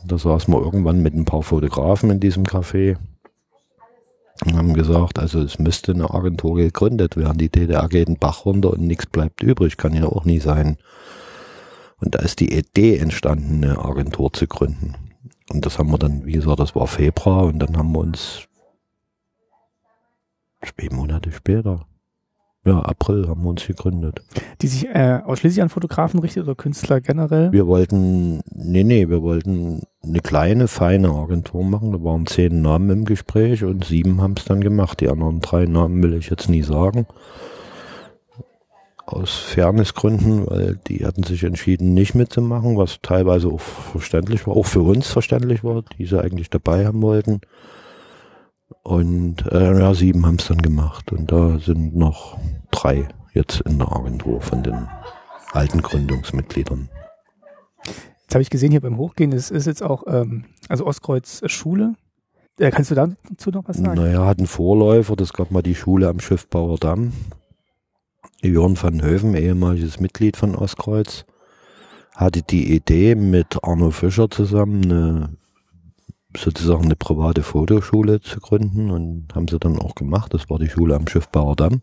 Da saßen wir irgendwann mit ein paar Fotografen in diesem Café und haben gesagt, also es müsste eine Agentur gegründet werden. Die D D R geht den Bach runter und nichts bleibt übrig, kann ja auch nie sein. Und da ist die Idee entstanden, eine Agentur zu gründen. Und das haben wir dann, wie gesagt, das war Februar, und dann haben wir uns zwei Monate später, ja, April, haben wir uns gegründet. Die sich äh, ausschließlich an Fotografen richtet oder Künstler generell? Wir wollten, nee, nee, wir wollten eine kleine, feine Agentur machen. Da waren zehn Namen im Gespräch und sieben haben es dann gemacht. Die anderen drei Namen will ich jetzt nie sagen. Aus Fairnessgründen, weil die hatten sich entschieden, nicht mitzumachen, was teilweise auch verständlich war, auch für uns verständlich war, die sie eigentlich dabei haben wollten. Und äh, ja, sieben haben es dann gemacht und da sind noch drei jetzt in der Agentur von den alten Gründungsmitgliedern. Jetzt habe ich gesehen, hier beim Hochgehen, das ist jetzt auch, ähm, also Ostkreuz Schule. Äh, kannst du dazu noch was sagen? Naja, hat einen Vorläufer, das gab mal die Schule am Schiffbauer Damm. Jaron Verlag, ehemaliges Mitglied von Ostkreuz, hatte die Idee, mit Arno Fischer zusammen eine, sozusagen eine private Fotoschule zu gründen, und haben sie dann auch gemacht. Das war die Schule am Schiffbauer Damm.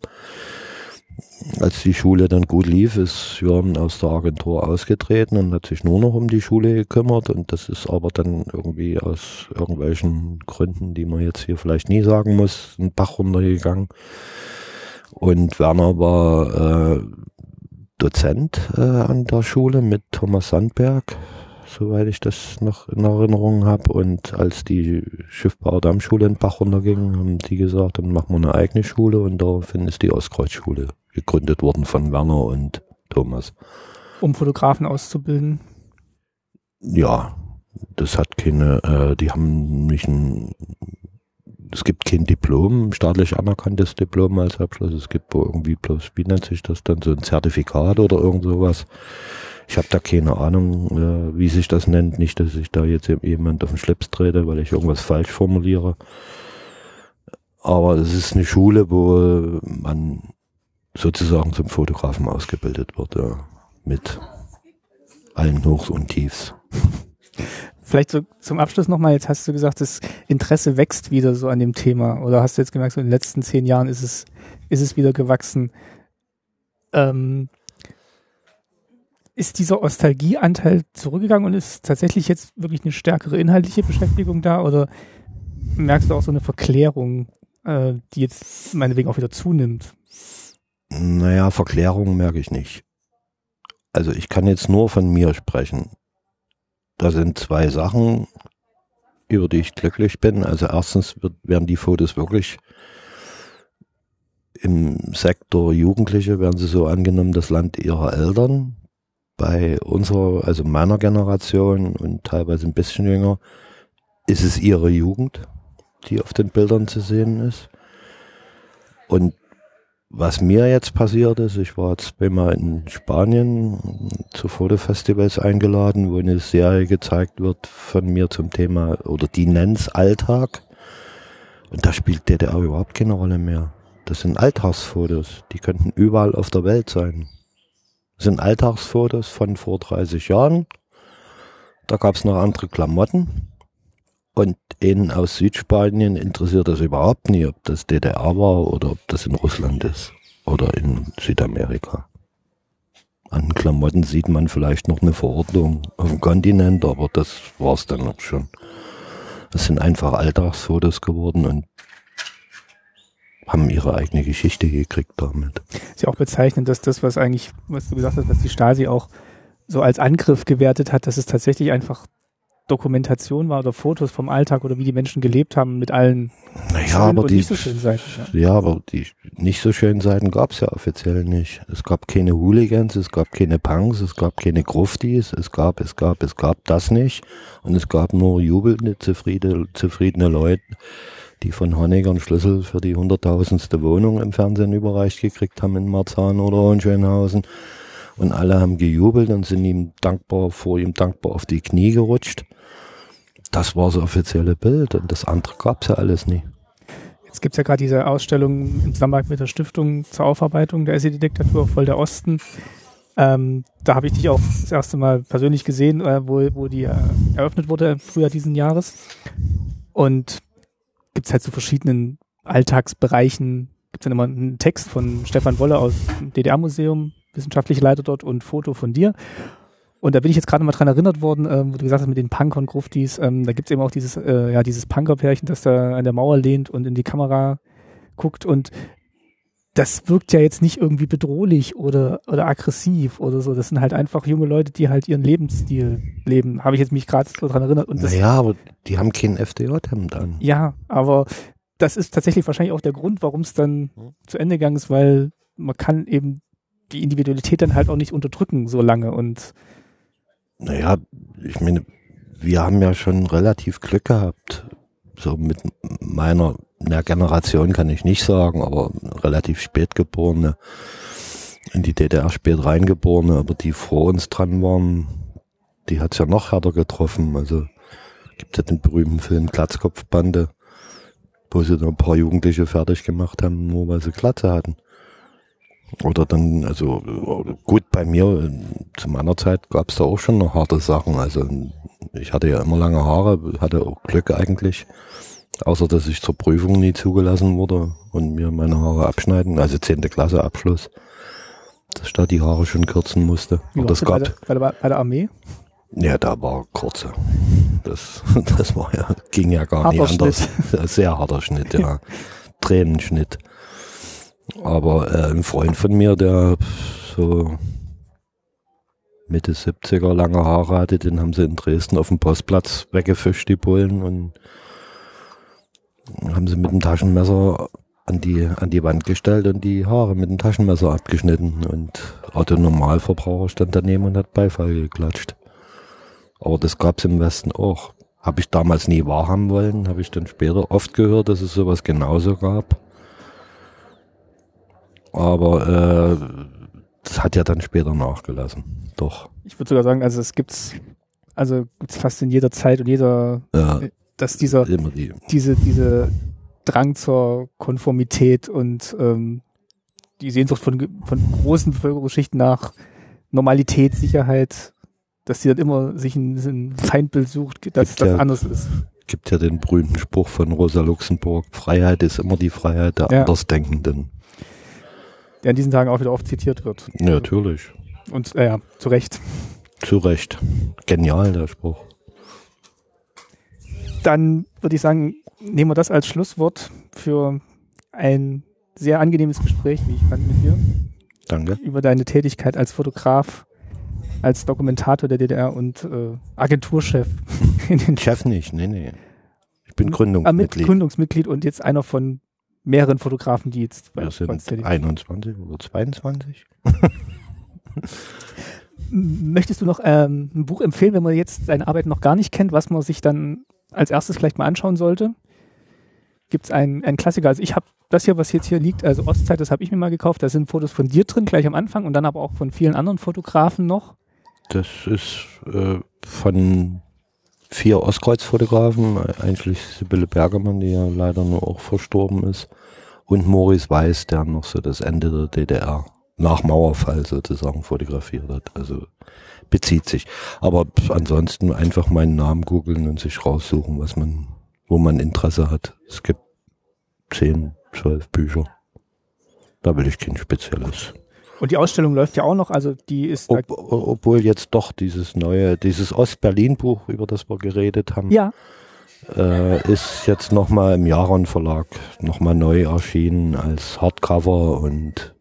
Als die Schule dann gut lief, ist Jaron aus der Agentur ausgetreten und hat sich nur noch um die Schule gekümmert, und das ist aber dann irgendwie aus irgendwelchen Gründen, die man jetzt hier vielleicht nie sagen muss, einen Bach runtergegangen. Und Werner war äh, Dozent äh, an der Schule mit Thomas Sandberg, soweit ich das noch in Erinnerung habe. Und als die Schiffbauer-Dammschule in Bach runterging, haben die gesagt, dann machen wir eine eigene Schule, und daraufhin ist die Ostkreuz-Schule gegründet worden von Werner und Thomas. Um Fotografen auszubilden? Ja, das hat keine, äh, die haben nicht ein, es gibt kein Diplom, staatlich anerkanntes Diplom als Abschluss, es gibt irgendwie bloß, wie nennt sich das dann, so ein Zertifikat oder irgend sowas. Ich habe da keine Ahnung, wie sich das nennt. Nicht, dass ich da jetzt jemand auf den Schlips trete, weil ich irgendwas falsch formuliere. Aber es ist eine Schule, wo man sozusagen zum Fotografen ausgebildet wird, ja, mit allen Hochs und Tiefs. Vielleicht so zum Abschluss nochmal, jetzt hast du gesagt, das Interesse wächst wieder so an dem Thema. Oder hast du jetzt gemerkt, so in den letzten zehn Jahren ist es, ist es wieder gewachsen? Ähm... Ist dieser Nostalgieanteil zurückgegangen und ist tatsächlich jetzt wirklich eine stärkere inhaltliche Beschäftigung da, oder merkst du auch so eine Verklärung, äh, die jetzt meinetwegen auch wieder zunimmt? Naja, Verklärung merke ich nicht. Also ich kann jetzt nur von mir sprechen. Da sind zwei Sachen, über die ich glücklich bin. Also erstens wird, werden die Fotos wirklich im Sektor Jugendliche, werden sie so angenommen, das Land ihrer Eltern. Bei unserer, also meiner Generation und teilweise ein bisschen jünger, ist es ihre Jugend, die auf den Bildern zu sehen ist. Und was mir jetzt passiert ist, ich war zweimal in Spanien zu Fotofestivals eingeladen, wo eine Serie gezeigt wird von mir zum Thema, oder die nennt's Alltag. Und da spielt D D R überhaupt keine Rolle mehr. Das sind Alltagsfotos, die könnten überall auf der Welt sein. Sind Alltagsfotos von vor dreißig Jahren. Da gab es noch andere Klamotten. Und einen aus Südspanien interessiert das überhaupt nie, ob das D D R war oder ob das in Russland ist oder in Südamerika. An Klamotten sieht man vielleicht noch eine Verordnung auf dem Kontinent, aber das war es dann auch schon. Das sind einfach Alltagsfotos geworden und haben ihre eigene Geschichte gekriegt damit. Ist ja auch bezeichnend, dass das, was eigentlich, was du gesagt hast, was die Stasi auch so als Angriff gewertet hat, dass es tatsächlich einfach Dokumentation war oder Fotos vom Alltag oder wie die Menschen gelebt haben mit allen naja, schönen aber und die, nicht so schönen Seiten. Ja, ja, aber die nicht so schönen Seiten gab es ja offiziell nicht. Es gab keine Hooligans, es gab keine Punks, es gab keine Gruftis, es gab, es gab, es gab das nicht. Und es gab nur jubelnde, zufriedene, zufriedene Leute, die von Honecker einen Schlüssel für die hunderttausendste Wohnung im Fernsehen überreicht gekriegt haben in Marzahn oder Hohenschönhausen. Und alle haben gejubelt und sind ihm dankbar, vor ihm dankbar auf die Knie gerutscht. Das war das offizielle Bild, und das andere gab es ja alles nie. Jetzt gibt es ja gerade diese Ausstellung im Zusammenhang mit der Stiftung zur Aufarbeitung der S E D-Diktatur, voll der Osten. Ähm, da habe ich dich auch das erste Mal persönlich gesehen, äh, wo, wo die äh, eröffnet wurde im Frühjahr diesen Jahres. Und gibt es halt zu so verschiedenen Alltagsbereichen, gibt es dann immer einen Text von Stefan Wolle aus dem D D R-Museum, wissenschaftlicher Leiter dort, und ein Foto von dir. Und da bin ich jetzt gerade nochmal dran erinnert worden, ähm, wo du gesagt hast, mit den Punkern, Gruftis, ähm, da gibt es eben auch dieses, äh, ja, dieses Punkerpärchen, das da an der Mauer lehnt und in die Kamera guckt, und das wirkt ja jetzt nicht irgendwie bedrohlich oder, oder aggressiv oder so. Das sind halt einfach junge Leute, die halt ihren Lebensstil leben. Habe ich jetzt mich gerade so dran erinnert. Und das, naja, aber die haben kein F D J-Hemd an. Ja, aber das ist tatsächlich wahrscheinlich auch der Grund, warum es dann hm. zu Ende gegangen ist, weil man kann eben die Individualität dann halt auch nicht unterdrücken so lange. Und naja, ich meine, wir haben ja schon relativ Glück gehabt, so mit meiner, in der Generation kann ich nicht sagen, aber relativ spät geborene, in die D D R spät Reingeborene, aber die vor uns dran waren, die hat es ja noch härter getroffen. Also gibt es ja den berühmten Film Glatzkopfbande, wo sie da ein paar Jugendliche fertig gemacht haben, nur weil sie Glatze hatten. Oder dann, also gut, bei mir, zu meiner Zeit gab es da auch schon noch harte Sachen. Also ich hatte ja immer lange Haare, hatte auch Glück eigentlich, außer dass ich zur Prüfung nie zugelassen wurde und mir meine Haare abschneiden, also zehnte Klasse Abschluss, dass ich da die Haare schon kürzen musste. Und das gab, bei, der, bei, der, bei der Armee? Ja, da war kurze. Das, das war ja, ging ja gar harter nicht anders. Schnitt. Sehr harter Schnitt, ja. Tränenschnitt. Aber äh, ein Freund von mir, der so Mitte siebziger lange Haare hatte, den haben sie in Dresden auf dem Postplatz weggefischt, die Bullen, und haben sie mit dem Taschenmesser an die, an die Wand gestellt und die Haare mit dem Taschenmesser abgeschnitten. Und Otto Normalverbraucher stand daneben und hat Beifall geklatscht. Aber das gab es im Westen auch. Habe ich damals nie wahrhaben wollen, habe ich dann später oft gehört, dass es sowas genauso gab. Aber äh, das hat ja dann später nachgelassen, doch. Ich würde sogar sagen, also es gibt's, also gibt's fast in jeder Zeit und jeder, ja, dass dieser, immer die. diese, diese Drang zur Konformität und ähm, die Sehnsucht von, von großen Bevölkerungsschichten nach Normalität, Sicherheit, dass die dann immer sich ein, ein Feindbild sucht, dass das ja, anders ist. Es gibt ja den berühmten Spruch von Rosa Luxemburg, Freiheit ist immer die Freiheit der ja. Andersdenkenden. Der in diesen Tagen auch wieder oft zitiert wird. Ja, natürlich. Und äh, ja, zu Recht. Zu Recht. Genial, der Spruch. Dann würde ich sagen, nehmen wir das als Schlusswort für ein sehr angenehmes Gespräch, wie ich fand, mit dir. Danke. Über deine Tätigkeit als Fotograf, als Dokumentator der D D R und äh, Agenturchef. Chef nicht, nee, nee. Ich bin Gründungsmitglied. Ah, Gründungsmitglied und jetzt einer von mehreren Fotografen, die jetzt bei uns sind. einundzwanzig oder zweiundzwanzig. Möchtest du noch ähm, ein Buch empfehlen, wenn man jetzt deine Arbeit noch gar nicht kennt, was man sich dann als erstes vielleicht mal anschauen sollte? Gibt es einen, einen Klassiker? Also ich habe das hier, was jetzt hier liegt, also Ostzeit, das habe ich mir mal gekauft. Da sind Fotos von dir drin, gleich am Anfang, und dann aber auch von vielen anderen Fotografen noch. Das ist äh, von vier Ostkreuz-Fotografen, eigentlich Sibylle Bergermann, die ja leider nur auch verstorben ist, und Moritz Weiß, der noch so das Ende der D D R nach Mauerfall sozusagen fotografiert hat. Also bezieht sich. Aber ansonsten einfach meinen Namen googeln und sich raussuchen, was man, wo man Interesse hat. Es gibt zehn, zwölf Bücher. Da will ich kein Spezielles. Und die Ausstellung läuft ja auch noch, also die ist... Ob, obwohl jetzt doch dieses neue, dieses Ost-Berlin-Buch, über das wir geredet haben, ja. äh, ist jetzt nochmal im Jaron Verlag nochmal neu erschienen als Hardcover, und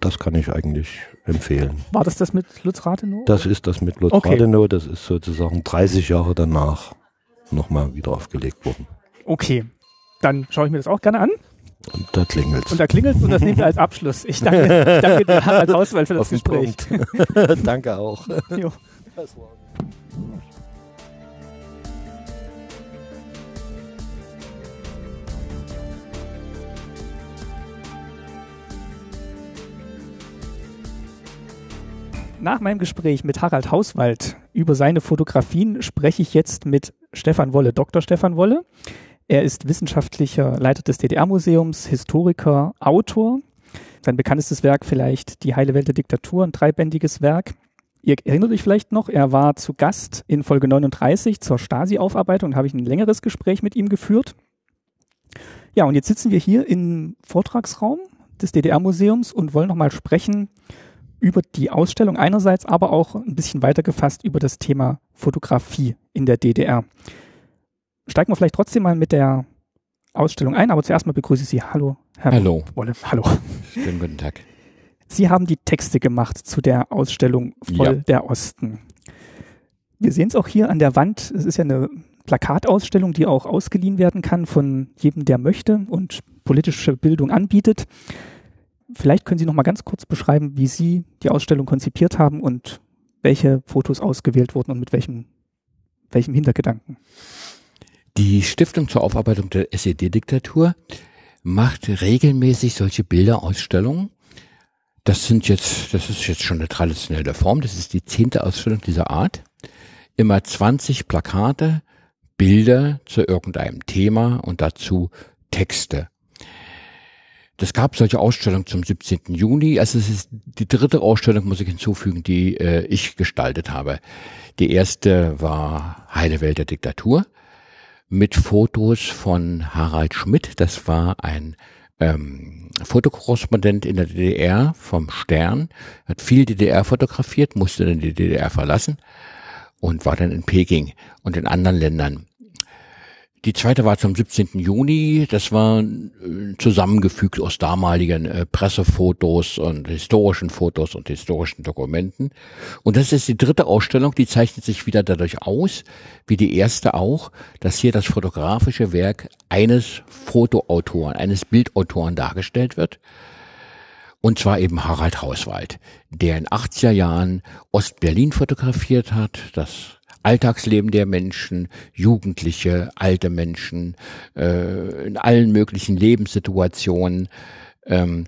das kann ich eigentlich empfehlen. War das das mit Lutz Rathenow? Das ist das mit Lutz okay. Rathenow, das ist sozusagen dreißig Jahre danach nochmal wieder aufgelegt worden. Okay, dann schaue ich mir das auch gerne an. Und da klingelt Und da klingelt und das nehmen wir als Abschluss. Ich danke, ich danke dir, Harald Hauswald, für das Gespräch. Danke auch. Jo. Das war's. Nach meinem Gespräch mit Harald Hauswald über seine Fotografien spreche ich jetzt mit Stefan Wolle, Doktor Stefan Wolle. Er ist wissenschaftlicher Leiter des D D R-Museums, Historiker, Autor. Sein bekanntestes Werk vielleicht Die heile Welt der Diktatur, ein dreibändiges Werk. Ihr erinnert euch vielleicht noch, er war zu Gast in Folge neununddreißig zur Stasi-Aufarbeitung. Da habe ich ein längeres Gespräch mit ihm geführt. Ja, und jetzt sitzen wir hier im Vortragsraum des D D R-Museums und wollen nochmal sprechen über die Ausstellung einerseits, aber auch ein bisschen weiter gefasst über das Thema Fotografie in der D D R. Steigen wir vielleicht trotzdem mal mit der Ausstellung ein, aber zuerst mal begrüße ich Sie. Hallo, Herr Hallo. Wolle. Hallo. Schönen guten Tag. Sie haben die Texte gemacht zu der Ausstellung Voll ja. der Osten. Wir sehen es auch hier an der Wand. Es ist ja eine Plakatausstellung, die auch ausgeliehen werden kann von jedem, der möchte und politische Bildung anbietet. Vielleicht können Sie noch mal ganz kurz beschreiben, wie Sie die Ausstellung konzipiert haben und welche Fotos ausgewählt wurden und mit welchem, welchem Hintergedanken. Die Stiftung zur Aufarbeitung der S E D-Diktatur macht regelmäßig solche Bilderausstellungen. Das sind jetzt, das ist jetzt schon eine traditionelle Form. Das ist die zehnte Ausstellung dieser Art. Immer zwanzig Plakate, Bilder zu irgendeinem Thema und dazu Texte. Das gab solche Ausstellungen zum siebzehnten Juni. Also es ist die dritte Ausstellung, muss ich hinzufügen, die äh, ich gestaltet habe. Die erste war Heile Welt der Diktatur mit Fotos von Harald Schmidt. Das war ein ähm, Fotokorrespondent in der D D R vom Stern. Hat viel D D R fotografiert, musste dann die D D R verlassen und war dann in Peking und in anderen Ländern. Die zweite war zum siebzehnten Juni, das war zusammengefügt aus damaligen äh, Pressefotos und historischen Fotos und historischen Dokumenten. Und das ist die dritte Ausstellung, die zeichnet sich wieder dadurch aus, wie die erste auch, dass hier das fotografische Werk eines Fotoautoren, eines Bildautoren dargestellt wird. Und zwar eben Harald Hauswald, der in achtziger Jahren Ostberlin fotografiert hat, das Alltagsleben der Menschen, Jugendliche, alte Menschen, äh, in allen möglichen Lebenssituationen. Ähm,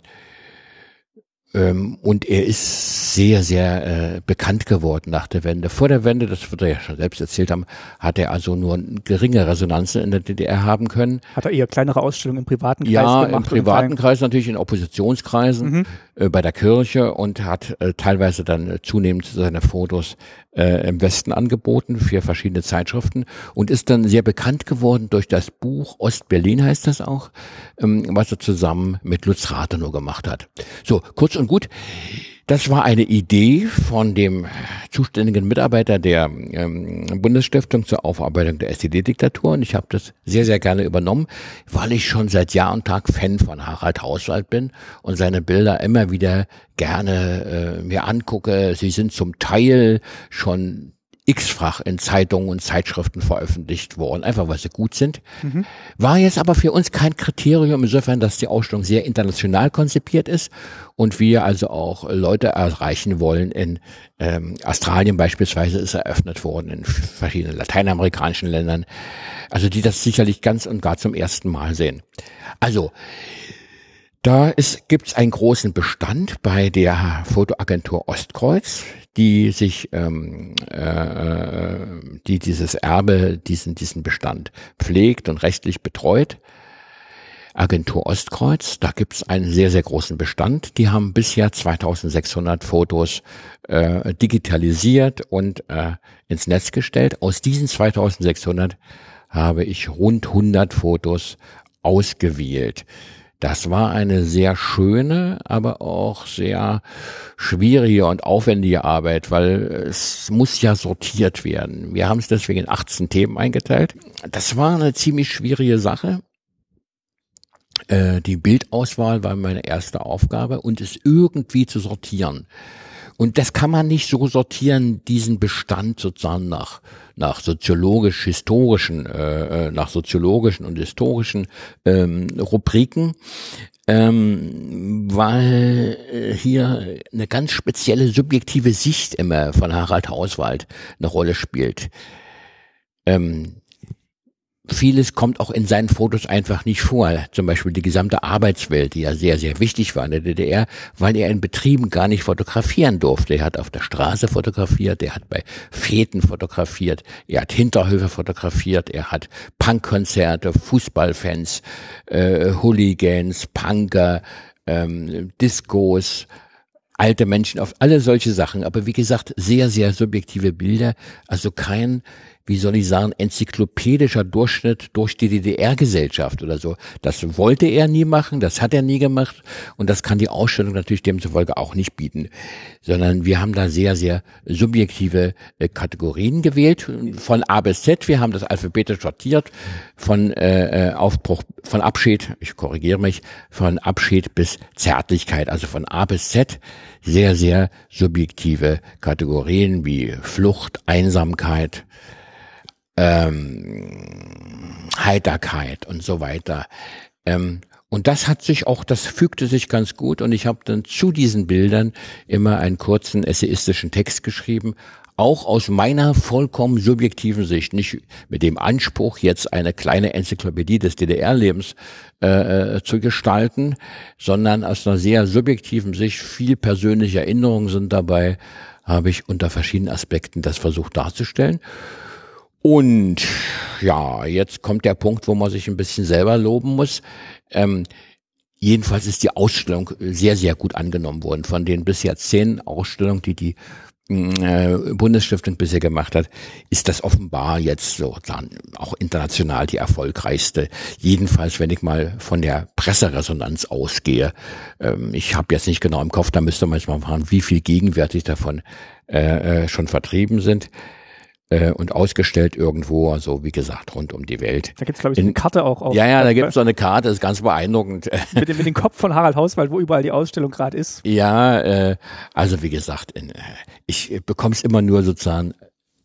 ähm, und er ist sehr, sehr äh, bekannt geworden nach der Wende. Vor der Wende, das wird er ja schon selbst erzählt haben, hat er also nur geringe Resonanzen in der D D R haben können. Hat er eher kleinere Ausstellungen im privaten Kreis ja, gemacht? Ja, im privaten Kreis, natürlich in Oppositionskreisen, mhm. äh, bei der Kirche und hat äh, teilweise dann äh, zunehmend seine Fotos Äh, im Westen angeboten für verschiedene Zeitschriften und ist dann sehr bekannt geworden durch das Buch Ostberlin heißt das auch, ähm, was er zusammen mit Lutz Rathenow gemacht hat. So, kurz und gut, das war eine Idee von dem zuständigen Mitarbeiter der ähm, Bundesstiftung zur Aufarbeitung der S E D-Diktatur und ich habe das sehr, sehr gerne übernommen, weil ich schon seit Jahr und Tag Fan von Harald Hauswald bin und seine Bilder immer wieder gerne äh, mir angucke. Sie sind zum Teil schon x-fach in Zeitungen und Zeitschriften veröffentlicht worden, einfach weil sie gut sind. Mhm. War jetzt aber für uns kein Kriterium, insofern, dass die Ausstellung sehr international konzipiert ist und wir also auch Leute erreichen wollen. In ähm, Australien beispielsweise ist eröffnet worden, in verschiedenen lateinamerikanischen Ländern, also die das sicherlich ganz und gar zum ersten Mal sehen. Also, da gibt es einen großen Bestand bei der Fotoagentur Ostkreuz, die sich, ähm, äh, die dieses Erbe, diesen diesen Bestand pflegt und rechtlich betreut. Agentur Ostkreuz, da gibt es einen sehr, sehr großen Bestand. Die haben bisher zweitausendsechshundert Fotos äh, digitalisiert und äh, ins Netz gestellt. Aus diesen zweitausendsechshundert habe ich rund hundert Fotos ausgewählt. Das war eine sehr schöne, aber auch sehr schwierige und aufwendige Arbeit, weil es muss ja sortiert werden. Wir haben es deswegen in achtzehn Themen eingeteilt. Das war eine ziemlich schwierige Sache. Äh, die Bildauswahl war meine erste Aufgabe und es irgendwie zu sortieren. Und das kann man nicht so sortieren, diesen Bestand sozusagen nach nach soziologisch-historischen, äh, nach soziologischen und historischen ähm, Rubriken, ähm, weil hier eine ganz spezielle subjektive Sicht immer von Harald Hauswald eine Rolle spielt. Ähm, Vieles kommt auch in seinen Fotos einfach nicht vor. Zum Beispiel die gesamte Arbeitswelt, die ja sehr, sehr wichtig war in der D D R, weil er in Betrieben gar nicht fotografieren durfte. Er hat auf der Straße fotografiert, er hat bei Feten fotografiert, er hat Hinterhöfe fotografiert, er hat Punkkonzerte, Fußballfans, äh, Hooligans, Punker, ähm, Discos, alte Menschen, auf alle solche Sachen. Aber wie gesagt, sehr, sehr subjektive Bilder, also kein, wie soll ich sagen, enzyklopädischer Durchschnitt durch die D D R-Gesellschaft oder so. Das wollte er nie machen, das hat er nie gemacht und das kann die Ausstellung natürlich demzufolge auch nicht bieten. Sondern wir haben da sehr, sehr subjektive äh, Kategorien gewählt, von A bis Z. Wir haben das alphabetisch sortiert, von äh, Aufbruch, von Abschied, ich korrigiere mich, von Abschied bis Zärtlichkeit, also von A bis Z. Sehr, sehr subjektive Kategorien wie Flucht, Einsamkeit, Ähm, Heiterkeit und so weiter. Ähm, Und das hat sich auch, das fügte sich ganz gut, und ich habe dann zu diesen Bildern immer einen kurzen essayistischen Text geschrieben, auch aus meiner vollkommen subjektiven Sicht, nicht mit dem Anspruch, jetzt eine kleine Enzyklopädie des D D R-Lebens äh, zu gestalten, sondern aus einer sehr subjektiven Sicht, viel persönliche Erinnerungen sind dabei, habe ich unter verschiedenen Aspekten das versucht darzustellen. Und ja, jetzt kommt der Punkt, wo man sich ein bisschen selber loben muss. Ähm, jedenfalls ist die Ausstellung sehr, sehr gut angenommen worden. Von den bisher zehn Ausstellungen, die die äh, Bundesstiftung bisher gemacht hat, ist das offenbar jetzt so dann auch international die erfolgreichste. Jedenfalls, wenn ich mal von der Presseresonanz ausgehe. Ähm, ich habe jetzt nicht genau im Kopf, da müsste man jetzt mal fragen, wie viel gegenwärtig davon äh, schon vertrieben sind. Und ausgestellt irgendwo, also wie gesagt, rund um die Welt. Da gibt's, glaube ich, eine Karte auch. Auf, ja, ja, da gibt's so eine Karte, ist ganz beeindruckend. Mit dem, mit dem Kopf von Harald Hauswald, wo überall die Ausstellung gerade ist. Ja, äh, also wie gesagt, in, ich bekomme es immer nur sozusagen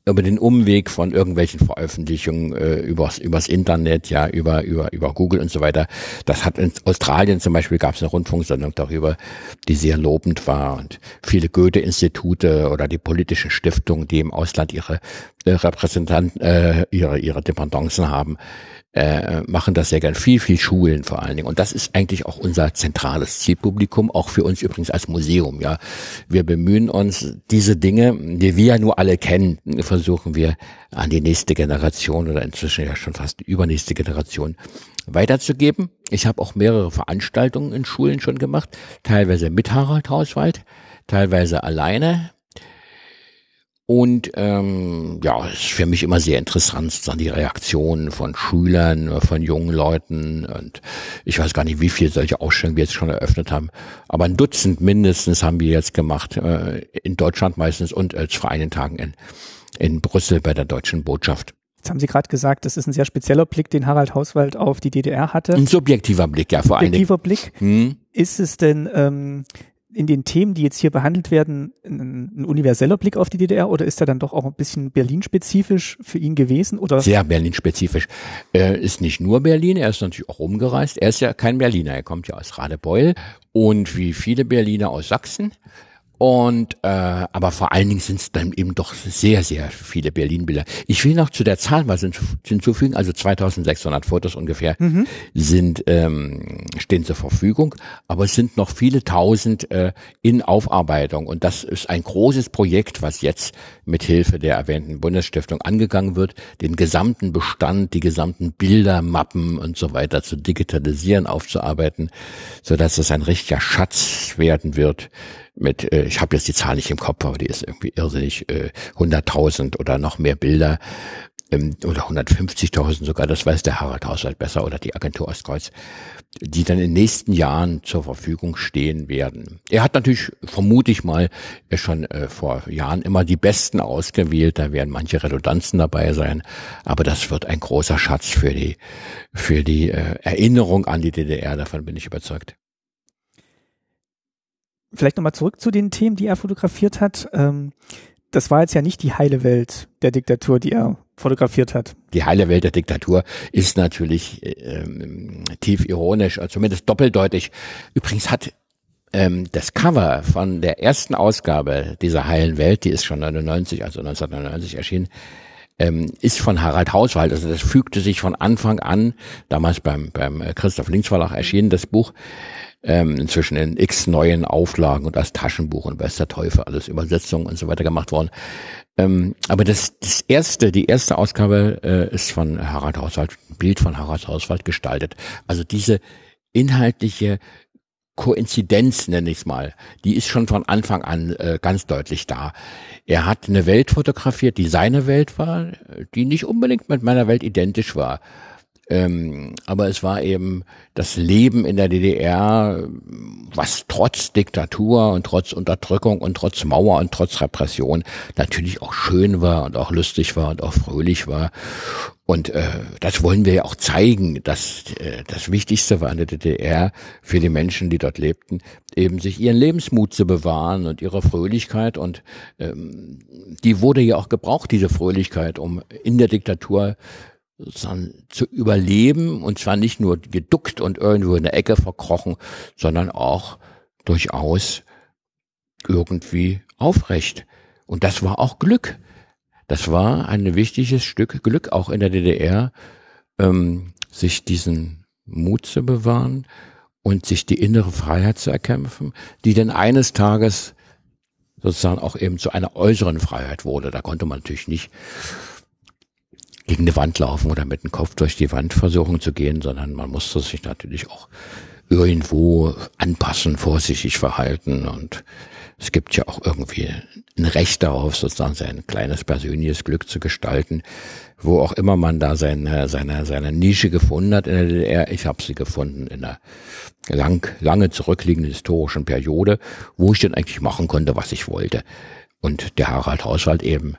über den Umweg von irgendwelchen Veröffentlichungen, äh, übers, übers Internet, ja, über, über, über Google und so weiter. Das hat in Australien zum Beispiel, gab's eine Rundfunksendung darüber, die sehr lobend war, und viele Goethe-Institute oder die politischen Stiftungen, die im Ausland ihre Repräsentanten, äh, ihre, ihre Dependancen haben, äh, machen das sehr gern. Viel, viel Schulen vor allen Dingen. Und das ist eigentlich auch unser zentrales Zielpublikum, auch für uns übrigens als Museum, ja. Wir bemühen uns, diese Dinge, die wir ja nur alle kennen, versuchen wir an die nächste Generation oder inzwischen ja schon fast die übernächste Generation weiterzugeben. Ich habe auch mehrere Veranstaltungen in Schulen schon gemacht, teilweise mit Harald Hauswald, teilweise alleine. Und ähm, ja, es ist für mich immer sehr interessant, dann die Reaktionen von Schülern, von jungen Leuten, und ich weiß gar nicht, wie viele solche Ausstellungen wir jetzt schon eröffnet haben, aber ein Dutzend mindestens haben wir jetzt gemacht, äh, in Deutschland meistens und äh, vor einigen Tagen in, in Brüssel bei der Deutschen Botschaft. Jetzt haben Sie gerade gesagt, das ist ein sehr spezieller Blick, den Harald Hauswald auf die D D R hatte. Ein subjektiver Blick, ja, vor allem. Subjektiver Blick. Hm? Ist es denn... Ähm in den Themen, die jetzt hier behandelt werden, ein, ein universeller Blick auf die D D R, oder ist er dann doch auch ein bisschen Berlin-spezifisch für ihn gewesen? Oder? Sehr Berlin-spezifisch. Er ist nicht nur Berlin, er ist natürlich auch rumgereist. Er ist ja kein Berliner, er kommt ja aus Radebeul und wie viele Berliner aus Sachsen. Und äh, aber vor allen Dingen sind es dann eben doch sehr, sehr viele Berlin-Bilder. Ich will noch zu der Zahl was hinzufügen, also zweitausendsechshundert Fotos ungefähr mhm. sind ähm, stehen zur Verfügung, aber es sind noch viele tausend äh, in Aufarbeitung, und das ist ein großes Projekt, was jetzt mit Hilfe der erwähnten Bundesstiftung angegangen wird, den gesamten Bestand, die gesamten Bilder, Mappen und so weiter zu digitalisieren, aufzuarbeiten, so dass es ein richtiger Schatz werden wird. Mit, äh, ich habe jetzt die Zahl nicht im Kopf, aber die ist irgendwie irrsinnig, äh, hunderttausend oder noch mehr Bilder, ähm, oder hundertfünfzigtausend sogar, das weiß der Harald Hauswald besser oder die Agentur Ostkreuz, die dann in den nächsten Jahren zur Verfügung stehen werden. Er hat natürlich, vermute ich mal, schon äh, vor Jahren immer die Besten ausgewählt, da werden manche Redundanzen dabei sein, aber das wird ein großer Schatz für die, für die äh, Erinnerung an die D D R, davon bin ich überzeugt. Vielleicht nochmal zurück zu den Themen, die er fotografiert hat. Das war jetzt ja nicht die heile Welt der Diktatur, die er fotografiert hat. Die heile Welt der Diktatur ist natürlich ähm, tief ironisch, zumindest doppeldeutig. Übrigens hat ähm, das Cover von der ersten Ausgabe dieser heilen Welt, die ist schon neunundneunzig, also neunzehnhundertneunundneunzig erschienen, Ähm, ist von Harald Hauswald, also das fügte sich von Anfang an, damals beim beim Christoph Links Verlag erschienen, das Buch, ähm, inzwischen in x neuen Auflagen und als Taschenbuch und weiß der Teufel, alles Übersetzungen und so weiter gemacht worden. Ähm, aber das das erste, die erste Ausgabe äh, ist von Harald Hauswald, ein Bild von Harald Hauswald gestaltet. Also diese inhaltliche Koinzidenz, nenne ich es mal, die ist schon von Anfang an äh, ganz deutlich da. Er hat eine Welt fotografiert, die seine Welt war, die nicht unbedingt mit meiner Welt identisch war. Ähm, aber es war eben das Leben in der D D R, was trotz Diktatur und trotz Unterdrückung und trotz Mauer und trotz Repression natürlich auch schön war und auch lustig war und auch fröhlich war. Und äh, das wollen wir ja auch zeigen, dass äh, das Wichtigste war in der D D R für die Menschen, die dort lebten, eben sich ihren Lebensmut zu bewahren und ihre Fröhlichkeit. Und ähm, die wurde ja auch gebraucht, diese Fröhlichkeit, um in der Diktatur sozusagen zu überleben, und zwar nicht nur geduckt und irgendwo in der Ecke verkrochen, sondern auch durchaus irgendwie aufrecht. Und das war auch Glück. Das war ein wichtiges Stück Glück, auch in der D D R, ähm, sich diesen Mut zu bewahren und sich die innere Freiheit zu erkämpfen, die dann eines Tages sozusagen auch eben zu einer äußeren Freiheit wurde. Da konnte man natürlich nicht gegen die Wand laufen oder mit dem Kopf durch die Wand versuchen zu gehen, sondern man musste sich natürlich auch irgendwo anpassen, vorsichtig verhalten, und es gibt ja auch irgendwie ein Recht darauf, sozusagen sein kleines persönliches Glück zu gestalten, wo auch immer man da seine seine seine Nische gefunden hat in der D D R. Ich habe sie gefunden in einer lang, lange zurückliegenden historischen Periode, wo ich dann eigentlich machen konnte, was ich wollte. Und der Harald Hauswald eben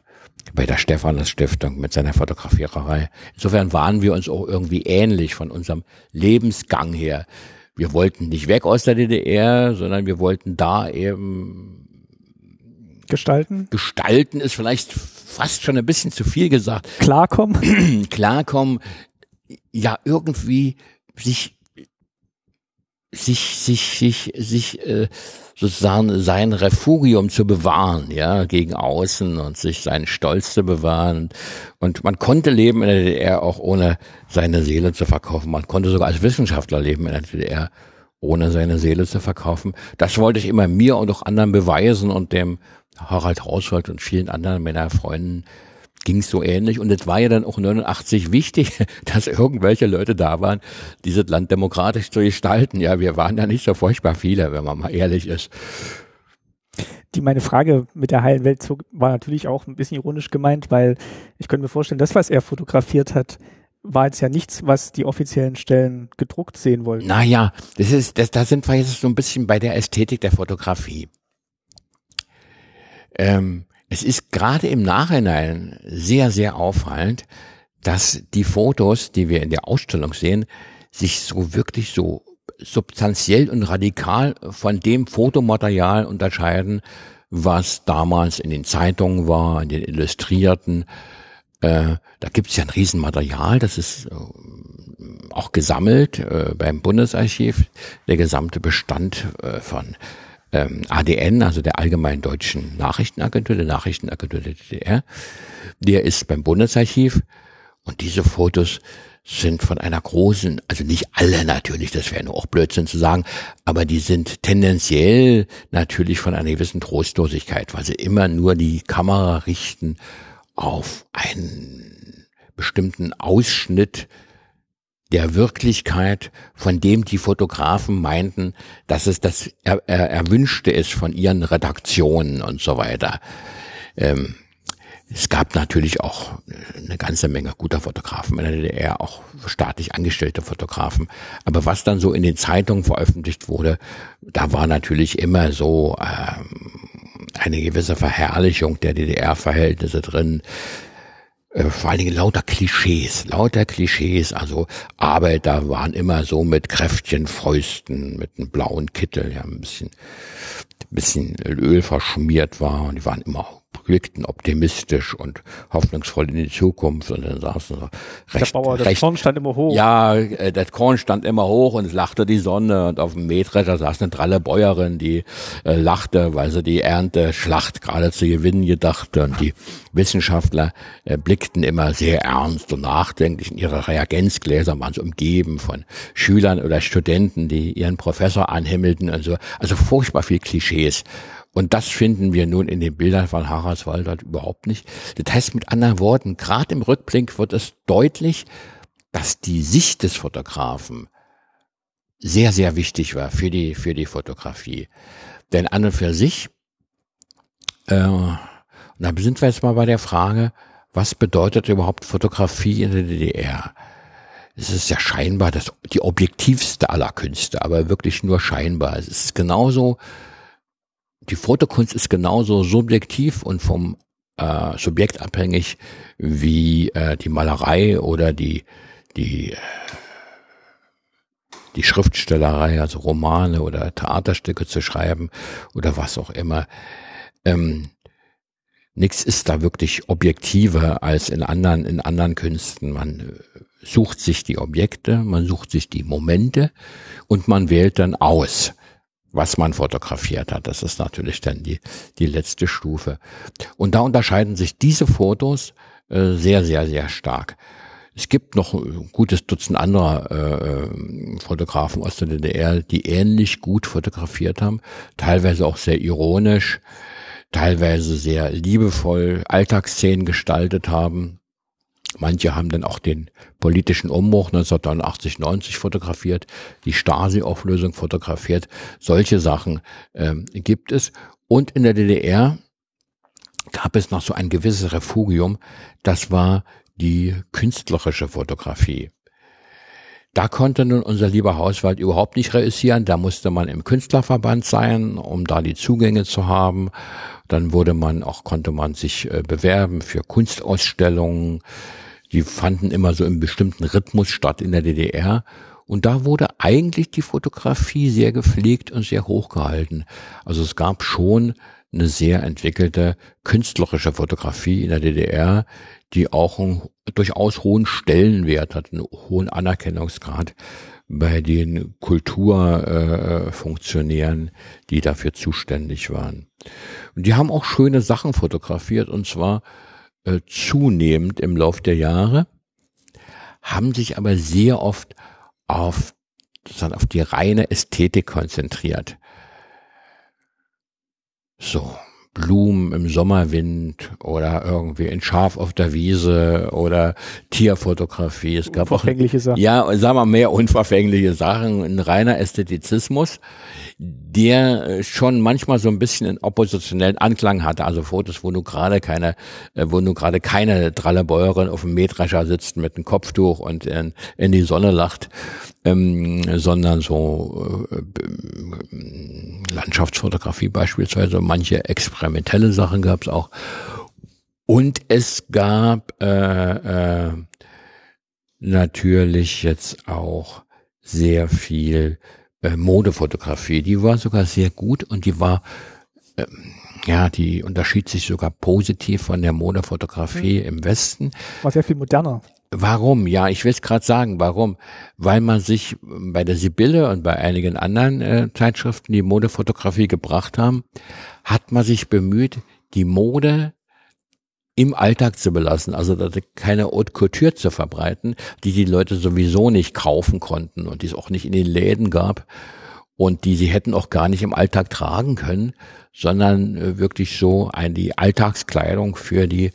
bei der Stephanus-Stiftung mit seiner Fotografiererei. Insofern waren wir uns auch irgendwie ähnlich von unserem Lebensgang her. Wir wollten nicht weg aus der D D R, sondern wir wollten da eben gestalten. Gestalten ist vielleicht fast schon ein bisschen zu viel gesagt. Klarkommen. Klarkommen. Ja, irgendwie sich, sich, sich, sich, sich äh, sozusagen sein Refugium zu bewahren, ja, gegen außen, und sich seinen Stolz zu bewahren. Und man konnte leben in der D D R auch ohne seine Seele zu verkaufen. Man konnte sogar als Wissenschaftler leben in der D D R, ohne seine Seele zu verkaufen. Das wollte ich immer mir und auch anderen beweisen, und dem Harald Hauswald und vielen anderen meiner Freunden ging es so ähnlich. Und es war ja dann auch neunundachtzig wichtig, dass irgendwelche Leute da waren, dieses Land demokratisch zu gestalten. Ja, wir waren ja nicht so furchtbar viele, wenn man mal ehrlich ist. Die, meine Frage mit der heilen Welt war natürlich auch ein bisschen ironisch gemeint, weil ich könnte mir vorstellen, das, was er fotografiert hat, war jetzt ja nichts, was die offiziellen Stellen gedruckt sehen wollten. Naja, das ist, das, da sind wir jetzt so ein bisschen bei der Ästhetik der Fotografie. Ähm, es ist gerade im Nachhinein sehr, sehr auffallend, dass die Fotos, die wir in der Ausstellung sehen, sich so wirklich so substanziell und radikal von dem Fotomaterial unterscheiden, was damals in den Zeitungen war, in den Illustrierten. Da gibt es ja ein Riesenmaterial, das ist auch gesammelt äh, beim Bundesarchiv, der gesamte Bestand äh, von ähm, A D N, also der Allgemeinen Deutschen Nachrichtenagentur, der Nachrichtenagentur der D D R, der ist beim Bundesarchiv, und diese Fotos sind von einer großen, also nicht alle natürlich, das wäre nur auch Blödsinn zu sagen, aber die sind tendenziell natürlich von einer gewissen Trostlosigkeit, weil sie immer nur die Kamera richten auf einen bestimmten Ausschnitt der Wirklichkeit, von dem die Fotografen meinten, dass es das er, er, Erwünschte ist von ihren Redaktionen und so weiter. Ähm, es gab natürlich auch eine ganze Menge guter Fotografen in der D D R, auch staatlich angestellte Fotografen. Aber was dann so in den Zeitungen veröffentlicht wurde, da war natürlich immer so ähm, eine gewisse Verherrlichung der D D R-Verhältnisse drin, äh, vor allen Dingen lauter Klischees, lauter Klischees, also Arbeiter waren immer so mit Kräftchen, Fäusten, mit einem blauen Kittel, ja, ein bisschen, ein bisschen Öl verschmiert war, und die waren immer, wirkten optimistisch und hoffnungsvoll in die Zukunft, und dann saßen so recht, der Bauer, recht, das Korn stand immer hoch. Ja, äh, das Korn stand immer hoch und es lachte die Sonne, und auf dem Mähdrescher saß eine dralle Bäuerin, die äh, lachte, weil sie die Ernteschlacht gerade zu gewinnen gedachte, und die Wissenschaftler äh, blickten immer sehr ernst und nachdenklich in ihre Reagenzgläser, waren so umgeben von Schülern oder Studenten, die ihren Professor anhimmelten und so, also furchtbar viel Klischees. Und das finden wir nun in den Bildern von Harald Hauswald überhaupt nicht. Das heißt mit anderen Worten, gerade im Rückblick wird es deutlich, dass die Sicht des Fotografen sehr, sehr wichtig war für die, für die Fotografie. Denn an und für sich, äh, und da sind wir jetzt mal bei der Frage, was bedeutet überhaupt Fotografie in der D D R? Es ist ja scheinbar das, die objektivste aller Künste, aber wirklich nur scheinbar. Es ist genauso, die Fotokunst ist genauso subjektiv und vom äh, Subjekt abhängig wie äh, die Malerei oder die die die Schriftstellerei, also Romane oder Theaterstücke zu schreiben oder was auch immer. Ähm, nichts ist da wirklich objektiver als in anderen in anderen Künsten. Man sucht sich die Objekte, man sucht sich die Momente und man wählt dann aus, was man fotografiert hat. Das ist natürlich dann die, die letzte Stufe. Und da unterscheiden sich diese Fotos äh, sehr, sehr, sehr stark. Es gibt noch ein gutes Dutzend anderer äh, Fotografen aus der D D R, die ähnlich gut fotografiert haben, teilweise auch sehr ironisch, teilweise sehr liebevoll Alltagsszenen gestaltet haben. Manche haben dann auch den politischen Umbruch neunzehnhundertneunundachtzig, neunzig fotografiert, die Stasi-Auflösung fotografiert. Solche Sachen ähm, gibt es. Und in der D D R gab es noch so ein gewisses Refugium, das war die künstlerische Fotografie. Da konnte nun unser lieber Hauswald überhaupt nicht reüssieren. Da musste man im Künstlerverband sein, um da die Zugänge zu haben. Dann wurde man auch, konnte man sich äh, bewerben für Kunstausstellungen. Die fanden immer so im bestimmten Rhythmus statt in der D D R. Und da wurde eigentlich die Fotografie sehr gepflegt und sehr hochgehalten. Also es gab schon eine sehr entwickelte künstlerische Fotografie in der D D R, die auch einen durchaus hohen Stellenwert hat, einen hohen Anerkennungsgrad bei den Kulturfunktionären, äh, die dafür zuständig waren. Und die haben auch schöne Sachen fotografiert, und zwar äh, zunehmend im Lauf der Jahre, haben sich aber sehr oft auf, sozusagen auf die reine Ästhetik konzentriert. So, Blumen im Sommerwind oder irgendwie ein Schaf auf der Wiese oder Tierfotografie. Es gab unverfängliche auch, Sachen. Ja, sagen wir mehr unverfängliche Sachen. Ein reiner Ästhetizismus, der schon manchmal so ein bisschen einen oppositionellen Anklang hatte. Also Fotos, wo nur gerade keine, wo nur gerade keine Trallebäuerin auf dem Mähdrescher sitzt mit einem Kopftuch und in, in die Sonne lacht, ähm, sondern so äh, Landschaftsfotografie beispielsweise, manche experimentelle Sachen gab es auch. Und es gab äh, äh, natürlich jetzt auch sehr viel äh, Modefotografie. Die war sogar sehr gut und die war, äh, ja, die unterschied sich sogar positiv von der Modefotografie mhm. im Westen. War sehr viel moderner. Warum? Ja, ich will es gerade sagen, warum? Weil man sich bei der Sibylle und bei einigen anderen äh, Zeitschriften, die Modefotografie gebracht haben, hat man sich bemüht, die Mode im Alltag zu belassen, also keine Haute Couture zu verbreiten, die die Leute sowieso nicht kaufen konnten und die es auch nicht in den Läden gab und die sie hätten auch gar nicht im Alltag tragen können, sondern äh, wirklich so ein, die Alltagskleidung für die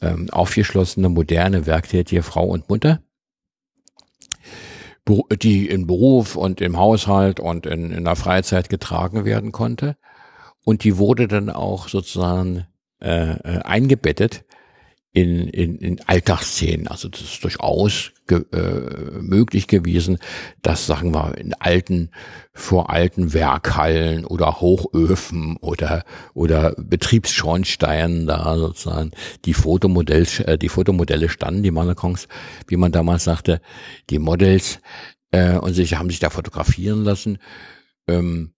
Ähm, aufgeschlossene, moderne, werktätige Frau und Mutter, die im Beruf und im Haushalt und in, in der Freizeit getragen werden konnte. Und die wurde dann auch sozusagen äh, äh, eingebettet in, in, in Alltagsszenen. Also das ist durchaus ge äh, möglich gewesen, dass, sagen wir, in alten, vor alten Werkhallen oder Hochöfen oder oder Betriebsschornsteinen da sozusagen die Fotomodell, äh, die Fotomodelle standen, die Mannequins, wie man damals sagte, die Models, äh, und sich haben sich da fotografieren lassen. Ähm,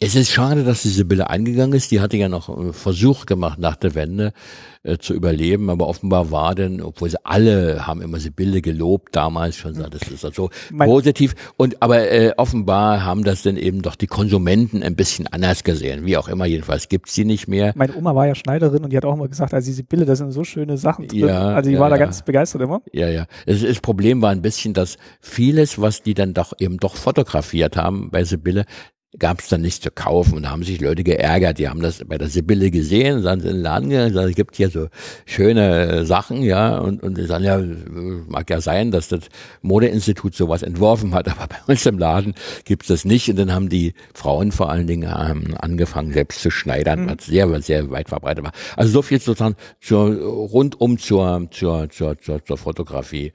Es ist schade, dass diese Sibylle eingegangen ist. Die hatte ja noch einen Versuch gemacht, nach der Wende äh, zu überleben. Aber offenbar war denn, obwohl sie alle haben immer Sibylle gelobt, damals schon gesagt, das ist halt so mein positiv. Und aber äh, offenbar haben das dann eben doch die Konsumenten ein bisschen anders gesehen. Wie auch immer, jedenfalls gibt's sie nicht mehr. Meine Oma war ja Schneiderin und die hat auch immer gesagt, also die Sibylle, das sind so schöne Sachen drin. Ja, also die ja, war da ja. ganz begeistert immer. Ja, ja. Das, das Problem war ein bisschen, dass vieles, was die dann doch eben doch fotografiert haben bei Sibylle, gab es dann nicht zu kaufen und da haben sich Leute geärgert, die haben das bei der Sibylle gesehen, sind in den Laden gegangen, es gibt hier so schöne Sachen, ja, und, und die sagen, ja, mag ja sein, dass das Modeinstitut sowas entworfen hat, aber bei uns im Laden gibt's das nicht und dann haben die Frauen vor allen Dingen ähm, angefangen, selbst zu schneidern, mhm. was sehr, sehr weit verbreitet war. Also so viel sozusagen zur, rundum zur, zur, zur, zur, zur Fotografie.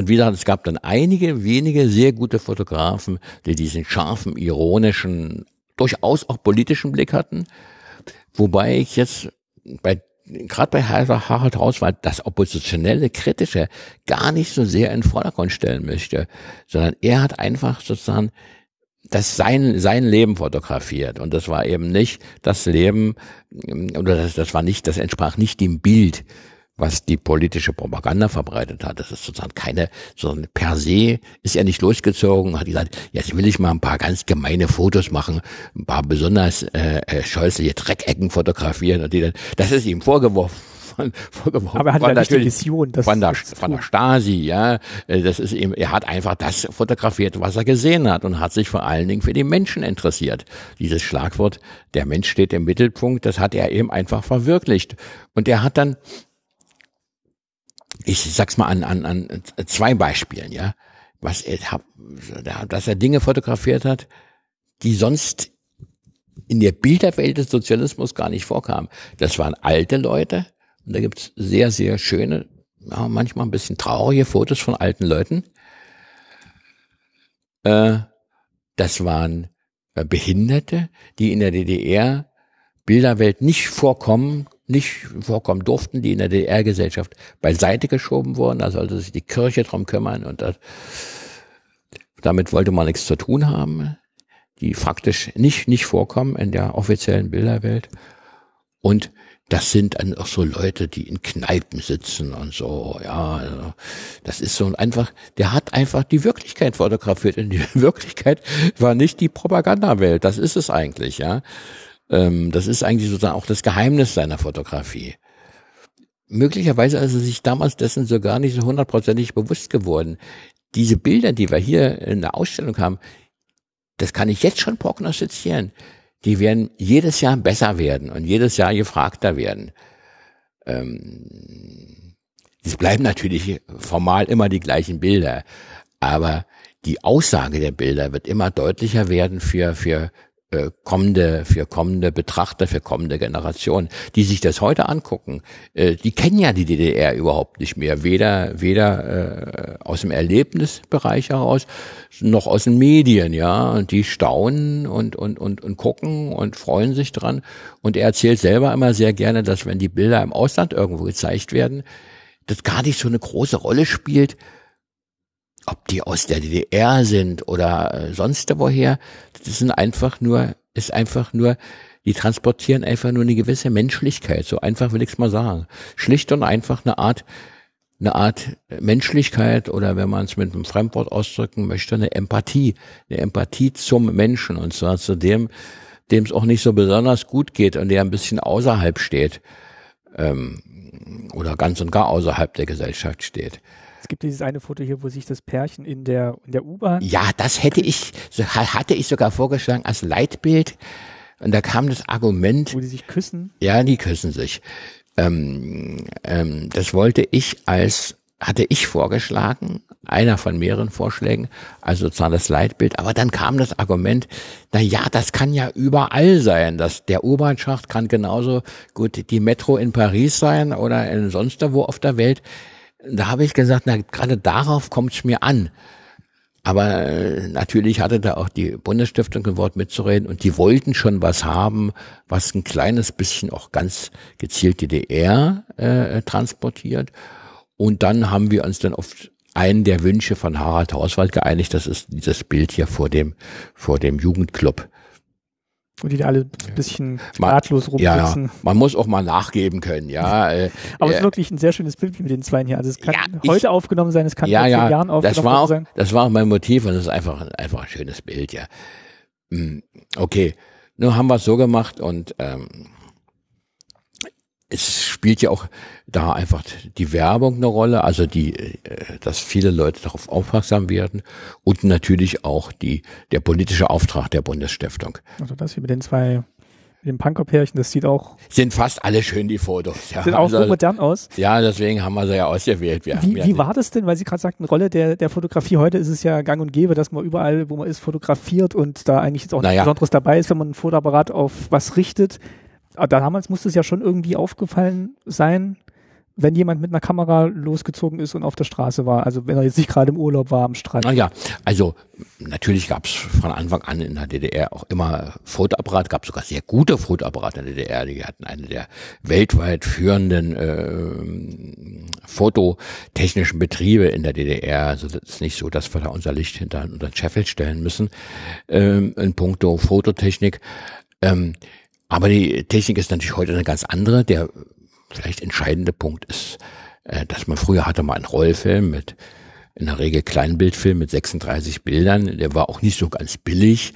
Und wie gesagt, es gab dann einige, wenige sehr gute Fotografen, die diesen scharfen, ironischen, durchaus auch politischen Blick hatten. Wobei ich jetzt bei, gerade bei Harald Hauswald das oppositionelle, kritische gar nicht so sehr in den Vordergrund stellen möchte, sondern er hat einfach sozusagen das sein, sein Leben fotografiert. Und das war eben nicht das Leben, oder das, das war nicht, das entsprach nicht dem Bild, was die politische Propaganda verbreitet hat. Das ist sozusagen keine, sondern per se ist er nicht losgezogen und hat gesagt, jetzt will ich mal ein paar ganz gemeine Fotos machen, ein paar besonders äh, scheußliche Dreckecken fotografieren und die dann, das ist ihm vorgeworfen. Aber er hat ja nicht die Vision, das von der, von der Stasi, ja. Das ist eben, er hat einfach das fotografiert, was er gesehen hat und hat sich vor allen Dingen für die Menschen interessiert. Dieses Schlagwort, der Mensch steht im Mittelpunkt, das hat er eben einfach verwirklicht. Und er hat dann, ich sag's mal an, an, an zwei Beispielen, ja. Was er, dass er Dinge fotografiert hat, die sonst in der Bilderwelt des Sozialismus gar nicht vorkamen. Das waren alte Leute. Und da gibt's sehr, sehr schöne, ja, manchmal ein bisschen traurige Fotos von alten Leuten. Äh, das waren äh, Behinderte, die in der D D R Bilderwelt nicht vorkommen, nicht vorkommen durften, die in der D D R-Gesellschaft beiseite geschoben wurden. Da sollte sich die Kirche drum kümmern und das, damit wollte man nichts zu tun haben, die faktisch nicht, nicht vorkommen in der offiziellen Bilderwelt. Und das sind dann auch so Leute, die in Kneipen sitzen und so, ja, also das ist so einfach, der hat einfach die Wirklichkeit fotografiert und die Wirklichkeit war nicht die Propagandawelt, das ist es eigentlich, ja. Ähm, das ist eigentlich sozusagen auch das Geheimnis seiner Fotografie. Möglicherweise ist er sich damals dessen so gar nicht so hundertprozentig bewusst geworden. Diese Bilder, die wir hier in der Ausstellung haben, das kann ich jetzt schon prognostizieren. Die werden jedes Jahr besser werden und jedes Jahr gefragter werden. Ähm, es bleiben natürlich formal immer die gleichen Bilder, aber die Aussage der Bilder wird immer deutlicher werden für für äh, kommende für kommende Betrachter, für kommende Generationen, die sich das heute angucken. Äh, die kennen ja die D D R überhaupt nicht mehr, weder weder äh, aus dem Erlebnisbereich heraus noch aus den Medien, ja, und die staunen und und und und gucken und freuen sich dran. Und er erzählt selber immer sehr gerne, dass wenn die Bilder im Ausland irgendwo gezeigt werden, das gar nicht so eine große Rolle spielt, ob die aus der D D R sind oder sonst woher. Das sind einfach nur, ist einfach nur, die transportieren einfach nur eine gewisse Menschlichkeit. So einfach will ich es mal sagen. Schlicht und einfach eine Art eine Art Menschlichkeit oder, wenn man es mit einem Fremdwort ausdrücken möchte, eine Empathie, eine Empathie zum Menschen, und zwar zu dem, dem es auch nicht so besonders gut geht und der ein bisschen außerhalb steht, ähm, oder ganz und gar außerhalb der Gesellschaft steht. Es gibt dieses eine Foto hier, wo sich das Pärchen in der in der U-Bahn... Ja, das hätte ich, hatte ich sogar vorgeschlagen als Leitbild, und da kam das Argument... Wo die sich küssen? Ja, die küssen sich. Ähm, ähm, das wollte ich als, hatte ich vorgeschlagen, einer von mehreren Vorschlägen, also sozusagen das Leitbild, aber dann kam das Argument, na ja, das kann ja überall sein, dass der U-Bahn-Schacht kann genauso gut die Metro in Paris sein oder in sonst wo auf der Welt. Da habe ich gesagt, na, gerade darauf kommt es mir an. Aber äh, natürlich hatte da auch die Bundesstiftung ein Wort mitzureden und die wollten schon was haben, was ein kleines bisschen auch ganz gezielt D D R äh, transportiert. Und dann haben wir uns dann auf einen der Wünsche von Harald Hauswald geeinigt. Das ist dieses Bild hier vor dem vor dem Jugendclub. Und die da alle ein bisschen man, ratlos rumsitzen. Ja, man muss auch mal nachgeben können, ja. Äh, Aber es ist äh, wirklich ein sehr schönes Bild mit den Zweien hier. Also es kann ja, heute ich, aufgenommen sein, es kann ja, vor zehn ja, Jahren aufgenommen das war auch, sein. Das war auch mein Motiv und es ist einfach, einfach ein schönes Bild, ja. Okay, nun haben wir es so gemacht und ähm, es spielt ja auch da einfach die Werbung eine Rolle, also die, dass viele Leute darauf aufmerksam werden und natürlich auch die, der politische Auftrag der Bundesstiftung. Also das hier mit den zwei, mit dem Pankow-Pärchen, das sieht auch... Sind fast alle schön, die Fotos. Ja. Sieht auch also, so modern aus. Ja, deswegen haben wir sie ja ausgewählt. Wir wie wie war das denn, weil Sie gerade sagten, Rolle der, der Fotografie, heute ist es ja gang und gäbe, dass man überall, wo man ist, fotografiert und da eigentlich jetzt auch naja. nichts Besonderes dabei ist, wenn man ein Fotoapparat auf was richtet. Damals musste es ja schon irgendwie aufgefallen sein, wenn jemand mit einer Kamera losgezogen ist und auf der Straße war. Also wenn er jetzt nicht gerade im Urlaub war am Strand. Na ja, also natürlich gab es von Anfang an in der D D R auch immer Fotoapparate, gab es sogar sehr gute Fotoapparate in der D D R. Die hatten eine der weltweit führenden äh, fototechnischen Betriebe in der D D R. Also das ist nicht so, dass wir da unser Licht hinter unseren Scheffel stellen müssen ähm, in puncto Fototechnik. Ähm, Aber die Technik ist natürlich heute eine ganz andere. Der vielleicht entscheidende Punkt ist, äh, dass man früher hatte mal einen Rollfilm mit in der Regel Kleinbildfilm mit sechsunddreißig Bildern. Der war auch nicht so ganz billig.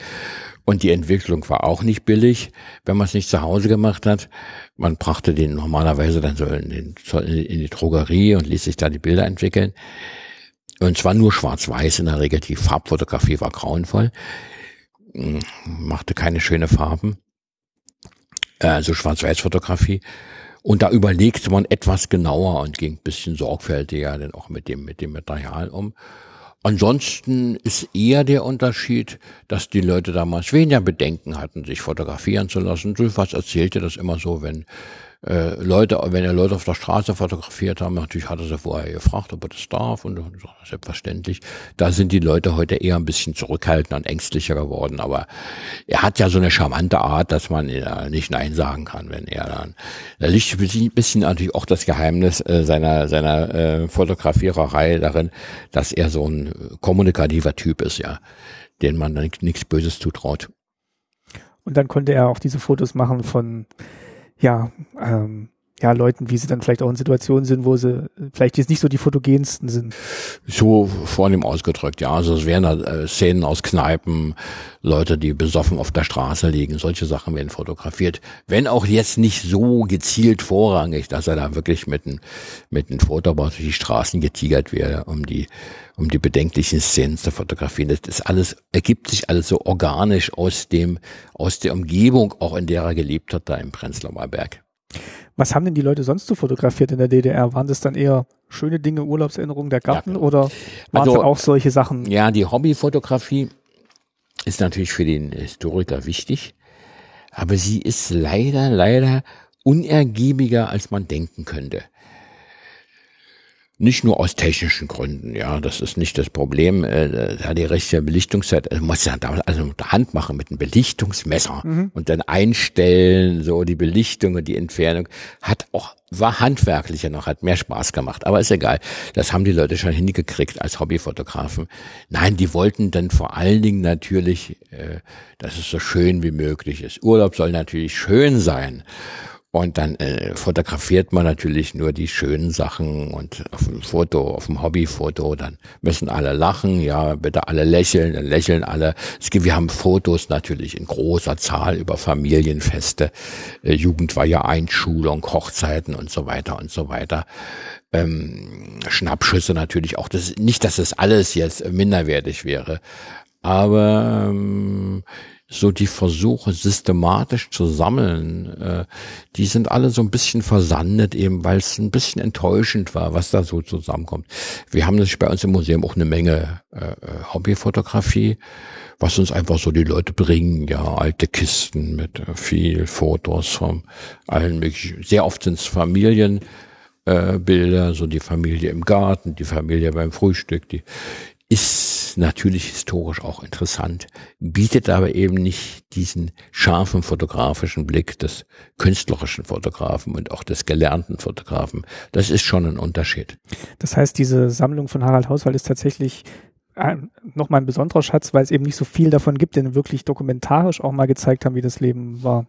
Und die Entwicklung war auch nicht billig, wenn man es nicht zu Hause gemacht hat. Man brachte den normalerweise dann so in, den, in die Drogerie und ließ sich da die Bilder entwickeln. Und zwar nur schwarz-weiß in der Regel. Die Farbfotografie war grauenvoll, machte keine schönen Farben. Also Schwarz-Weiß-Fotografie. Und da überlegte man etwas genauer und ging ein bisschen sorgfältiger dann auch mit dem, mit dem Material um. Ansonsten ist eher der Unterschied, dass die Leute damals weniger Bedenken hatten, sich fotografieren zu lassen. Litfaß erzählte das immer so, wenn äh, Leute, wenn er Leute auf der Straße fotografiert haben, natürlich hat er sie vorher gefragt, ob er das darf, und selbstverständlich. Da sind die Leute heute eher ein bisschen zurückhaltender und ängstlicher geworden, aber er hat ja so eine charmante Art, dass man ja nicht Nein sagen kann, wenn er dann. Da liegt ein bisschen natürlich auch das Geheimnis äh, seiner seiner äh, Fotografiererei darin, dass er so ein kommunikativer Typ ist, ja, den man dann nichts Böses zutraut. Und dann konnte er auch diese Fotos machen von ja, ähm, ja, Leuten, wie sie dann vielleicht auch in Situationen sind, wo sie vielleicht jetzt nicht so die fotogensten sind. So vornehm ausgedrückt, ja. Also es wären äh, Szenen aus Kneipen, Leute, die besoffen auf der Straße liegen, solche Sachen werden fotografiert. Wenn auch jetzt nicht so gezielt vorrangig, dass er da wirklich mit einem mit einem Fotobot durch die Straßen getigert wäre, um die um die bedenklichen Szenen zu fotografieren. Das ist alles, ergibt sich alles so organisch aus dem, aus der Umgebung, auch in der er gelebt hat, da im Prenzlauer Berg. Was haben denn die Leute sonst so fotografiert in der D D R? Waren das dann eher schöne Dinge, Urlaubserinnerungen, der Garten, ja, oder waren also, das auch solche Sachen? Ja, die Hobbyfotografie ist natürlich für den Historiker wichtig, aber sie ist leider, leider unergiebiger, als man denken könnte. Nicht nur aus technischen Gründen, ja, das ist nicht das Problem. Äh, da die rechte Belichtungszeit, also muss ja damals also mit der Hand machen, mit einem Belichtungsmesser, mhm, und dann einstellen, so die Belichtung und die Entfernung, hat auch, war handwerklicher noch, hat mehr Spaß gemacht, aber ist egal. Das haben die Leute schon hingekriegt als Hobbyfotografen. Nein, die wollten dann vor allen Dingen natürlich, äh, dass es so schön wie möglich ist. Urlaub soll natürlich schön sein. Und dann äh, fotografiert man natürlich nur die schönen Sachen, und auf dem Foto, auf dem Hobbyfoto, dann müssen alle lachen, ja, bitte alle lächeln, dann lächeln alle. Es gibt, wir haben Fotos natürlich in großer Zahl über Familienfeste, äh, Jugendweihe, Einschulung, Hochzeiten und so weiter und so weiter. Ähm, Schnappschüsse natürlich auch. Das, nicht, dass das alles jetzt minderwertig wäre, aber ähm, so die Versuche systematisch zu sammeln, äh, die sind alle so ein bisschen versandet, eben weil es ein bisschen enttäuschend war, was da so zusammenkommt. Wir haben natürlich bei uns im Museum auch eine Menge äh, Hobbyfotografie, was uns einfach so die Leute bringen, ja, alte Kisten mit äh, viel Fotos von allen möglichen, sehr oft sind es Familien, äh, Bilder, so die Familie im Garten, die Familie beim Frühstück, die ist natürlich historisch auch interessant, bietet aber eben nicht diesen scharfen fotografischen Blick des künstlerischen Fotografen und auch des gelernten Fotografen. Das ist schon ein Unterschied. Das heißt, diese Sammlung von Harald Hauswald ist tatsächlich nochmal ein besonderer Schatz, weil es eben nicht so viel davon gibt, denn wirklich dokumentarisch auch mal gezeigt haben, wie das Leben war.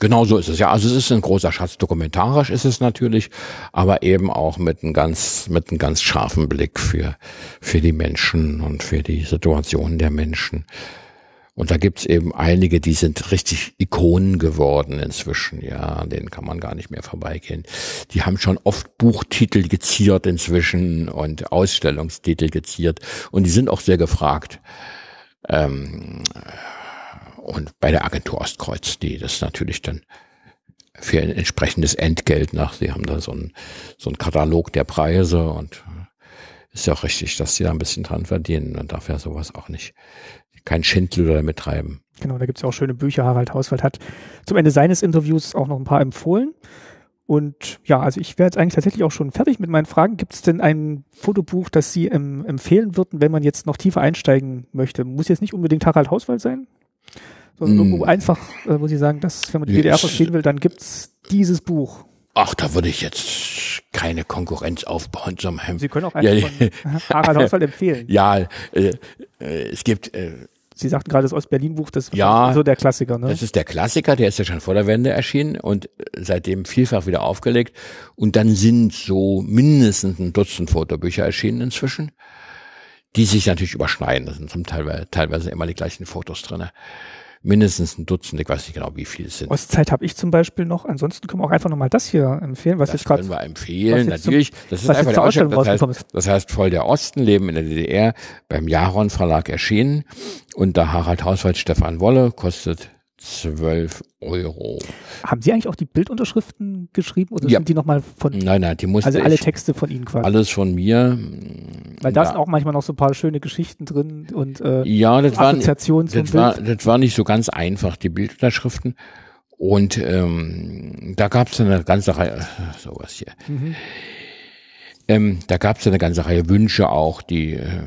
Genau so ist es, ja. Also es ist ein großer Schatz. Dokumentarisch ist es natürlich, aber eben auch mit einem ganz, mit einem ganz scharfen Blick für, für die Menschen und für die Situation der Menschen. Und da gibt's eben einige, die sind richtig Ikonen geworden inzwischen, ja, denen kann man gar nicht mehr vorbeigehen. Die haben schon oft Buchtitel geziert inzwischen und Ausstellungstitel geziert, und die sind auch sehr gefragt. Ähm, Und bei der Agentur Ostkreuz, die das natürlich dann für ein entsprechendes Entgelt nach, sie haben da so einen, so einen Katalog der Preise, und ist ja auch richtig, dass die da ein bisschen dran verdienen. Und darf ja sowas auch nicht, kein Schindluder damit treiben. Genau, da gibt es ja auch schöne Bücher. Harald Hauswald hat zum Ende seines Interviews auch noch ein paar empfohlen. Und ja, also ich wäre jetzt eigentlich tatsächlich auch schon fertig mit meinen Fragen. Gibt es denn ein Fotobuch, das Sie ähm, empfehlen würden, wenn man jetzt noch tiefer einsteigen möchte? Muss jetzt nicht unbedingt Harald Hauswald sein? So ein Buch, einfach, wo Sie sagen, dass, wenn man die D D R verstehen will, dann gibt's dieses Buch. Ach, da würde ich jetzt keine Konkurrenz aufbauen zum Hemd. Sie können auch einen ja, von Harald Hauswald empfehlen. Ja, äh, äh, es gibt äh, Sie sagten gerade das Ost-Berlin-Buch, das ist ja so der Klassiker, ne? Das ist der Klassiker, der ist ja schon vor der Wende erschienen und seitdem vielfach wieder aufgelegt. Und dann sind so mindestens ein Dutzend Fotobücher erschienen inzwischen, die sich natürlich überschneiden. Das sind zum Teil teilweise immer die gleichen Fotos drin. Mindestens ein Dutzend, ich weiß nicht genau, wie viele es sind. Ostzeit habe ich zum Beispiel noch. Ansonsten können wir auch einfach nochmal das hier empfehlen, was das jetzt gerade. Das können wir empfehlen, natürlich. Zum, das ist einfach der Ausstellung. Das heißt, ist. das heißt, voll der Osten, Leben in der D D R, beim Jaron Verlag erschienen. Und da Harald Hauswald, Stefan Wolle, kostet zwölf Euro. Haben Sie eigentlich auch die Bildunterschriften geschrieben oder ja. sind die nochmal von? Nein, nein, die musste Also alle Texte von Ihnen quasi. Alles von mir. Weil da ja. sind auch manchmal noch so ein paar schöne Geschichten drin und äh, ja, das Assoziationen waren, zum das Bild. War, das war nicht so ganz einfach, die Bildunterschriften. Und ähm, da gab es eine ganze Reihe, sowas hier. Mhm. Ähm, da gab es eine ganze Reihe Wünsche auch, die äh,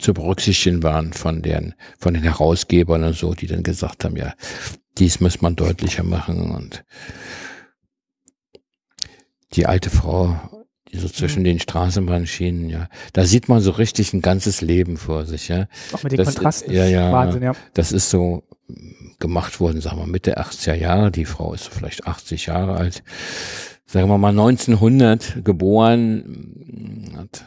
zu berücksichtigen waren von den, von den Herausgebern und so, die dann gesagt haben, ja, dies muss man deutlicher machen. Und die alte Frau, die so zwischen den Straßenbahnschienen, ja, da sieht man so richtig ein ganzes Leben vor sich, ja. Auch mit den das, Kontrasten. Ja, ja, Wahnsinn, ja. Das ist so gemacht worden, sagen wir, Mitte achtziger Jahre. Die Frau ist so vielleicht achtzig Jahre alt. Sagen wir mal neunzehnhundert geboren, hat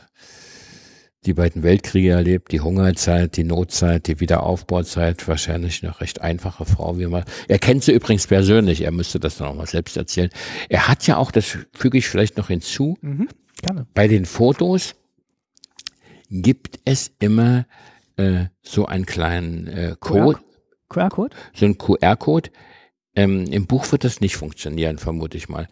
die beiden Weltkriege erlebt, die Hungerzeit, die Notzeit, die Wiederaufbauzeit, wahrscheinlich eine recht einfache Frau, wie man. Er kennt sie übrigens persönlich, er müsste das dann auch mal selbst erzählen. Er hat ja auch, das füge ich vielleicht noch hinzu, mhm, gerne. Bei den Fotos gibt es immer äh, so einen kleinen äh, Code. Q R-Code? So einen Q R-Code. Ähm, im Buch wird das nicht funktionieren, vermute ich mal.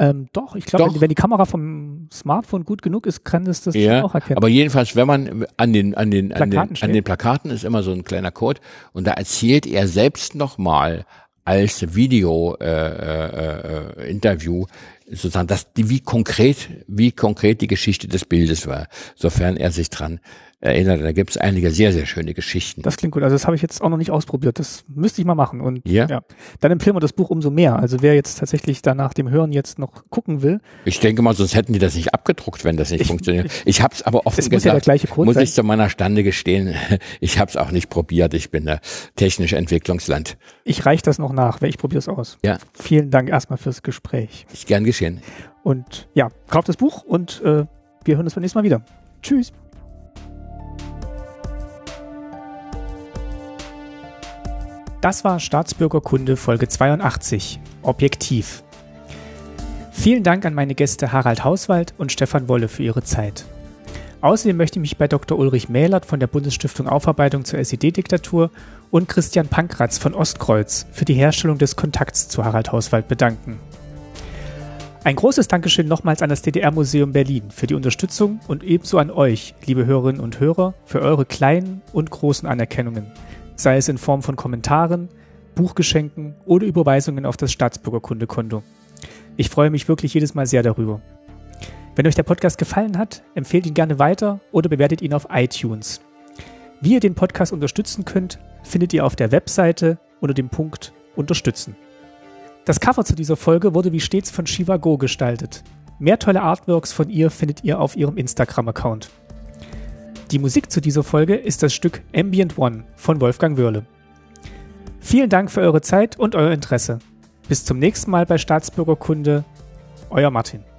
Ähm, doch, ich glaube, wenn, wenn die Kamera vom Smartphone gut genug ist, kann es das ja, auch erkennen. Aber jedenfalls, wenn man an den an den an den, an den Plakaten ist immer so ein kleiner Code und da erzählt er selbst nochmal als Video-Interview äh, äh, sozusagen, dass die, wie konkret wie konkret die Geschichte des Bildes war, sofern er sich dran erinnert. Da gibt es einige sehr, sehr schöne Geschichten. Das klingt gut. Also das habe ich jetzt auch noch nicht ausprobiert. Das müsste ich mal machen. Und ja. ja, dann empfehlen wir das Buch umso mehr. Also wer jetzt tatsächlich danach dem Hören jetzt noch gucken will. Ich denke mal, sonst hätten die das nicht abgedruckt, wenn das nicht ich, funktioniert. Ich, ich habe es aber offen gesagt, muss, ja der gleiche Grund muss ich sein. Zu meiner Stande gestehen, ich habe es auch nicht probiert. Ich bin ein technisches Entwicklungsland. Ich reiche das noch nach, weil ich probiere es aus. Ja. Vielen Dank erstmal fürs Gespräch. Ist gern geschehen. Und ja, kauft das Buch und äh, wir hören uns beim nächsten Mal wieder. Tschüss. Das war Staatsbürgerkunde Folge zweiundachtzig, Objektiv. Vielen Dank an meine Gäste Harald Hauswald und Stefan Wolle für ihre Zeit. Außerdem möchte ich mich bei Doktor Ulrich Mählert von der Bundesstiftung Aufarbeitung zur S E D-Diktatur und Christian Pankratz von Ostkreuz für die Herstellung des Kontakts zu Harald Hauswald bedanken. Ein großes Dankeschön nochmals an das D D R-Museum Berlin für die Unterstützung und ebenso an euch, liebe Hörerinnen und Hörer, für eure kleinen und großen Anerkennungen. Sei es in Form von Kommentaren, Buchgeschenken oder Überweisungen auf das Staatsbürgerkundekonto. Ich freue mich wirklich jedes Mal sehr darüber. Wenn euch der Podcast gefallen hat, empfehlt ihn gerne weiter oder bewertet ihn auf iTunes. Wie ihr den Podcast unterstützen könnt, findet ihr auf der Webseite unter dem Punkt Unterstützen. Das Cover zu dieser Folge wurde wie stets von Shiva Go gestaltet. Mehr tolle Artworks von ihr findet ihr auf ihrem Instagram-Account. Die Musik zu dieser Folge ist das Stück Ambient One von Wolfgang Wörle. Vielen Dank für eure Zeit und euer Interesse. Bis zum nächsten Mal bei Staatsbürgerkunde. Euer Martin.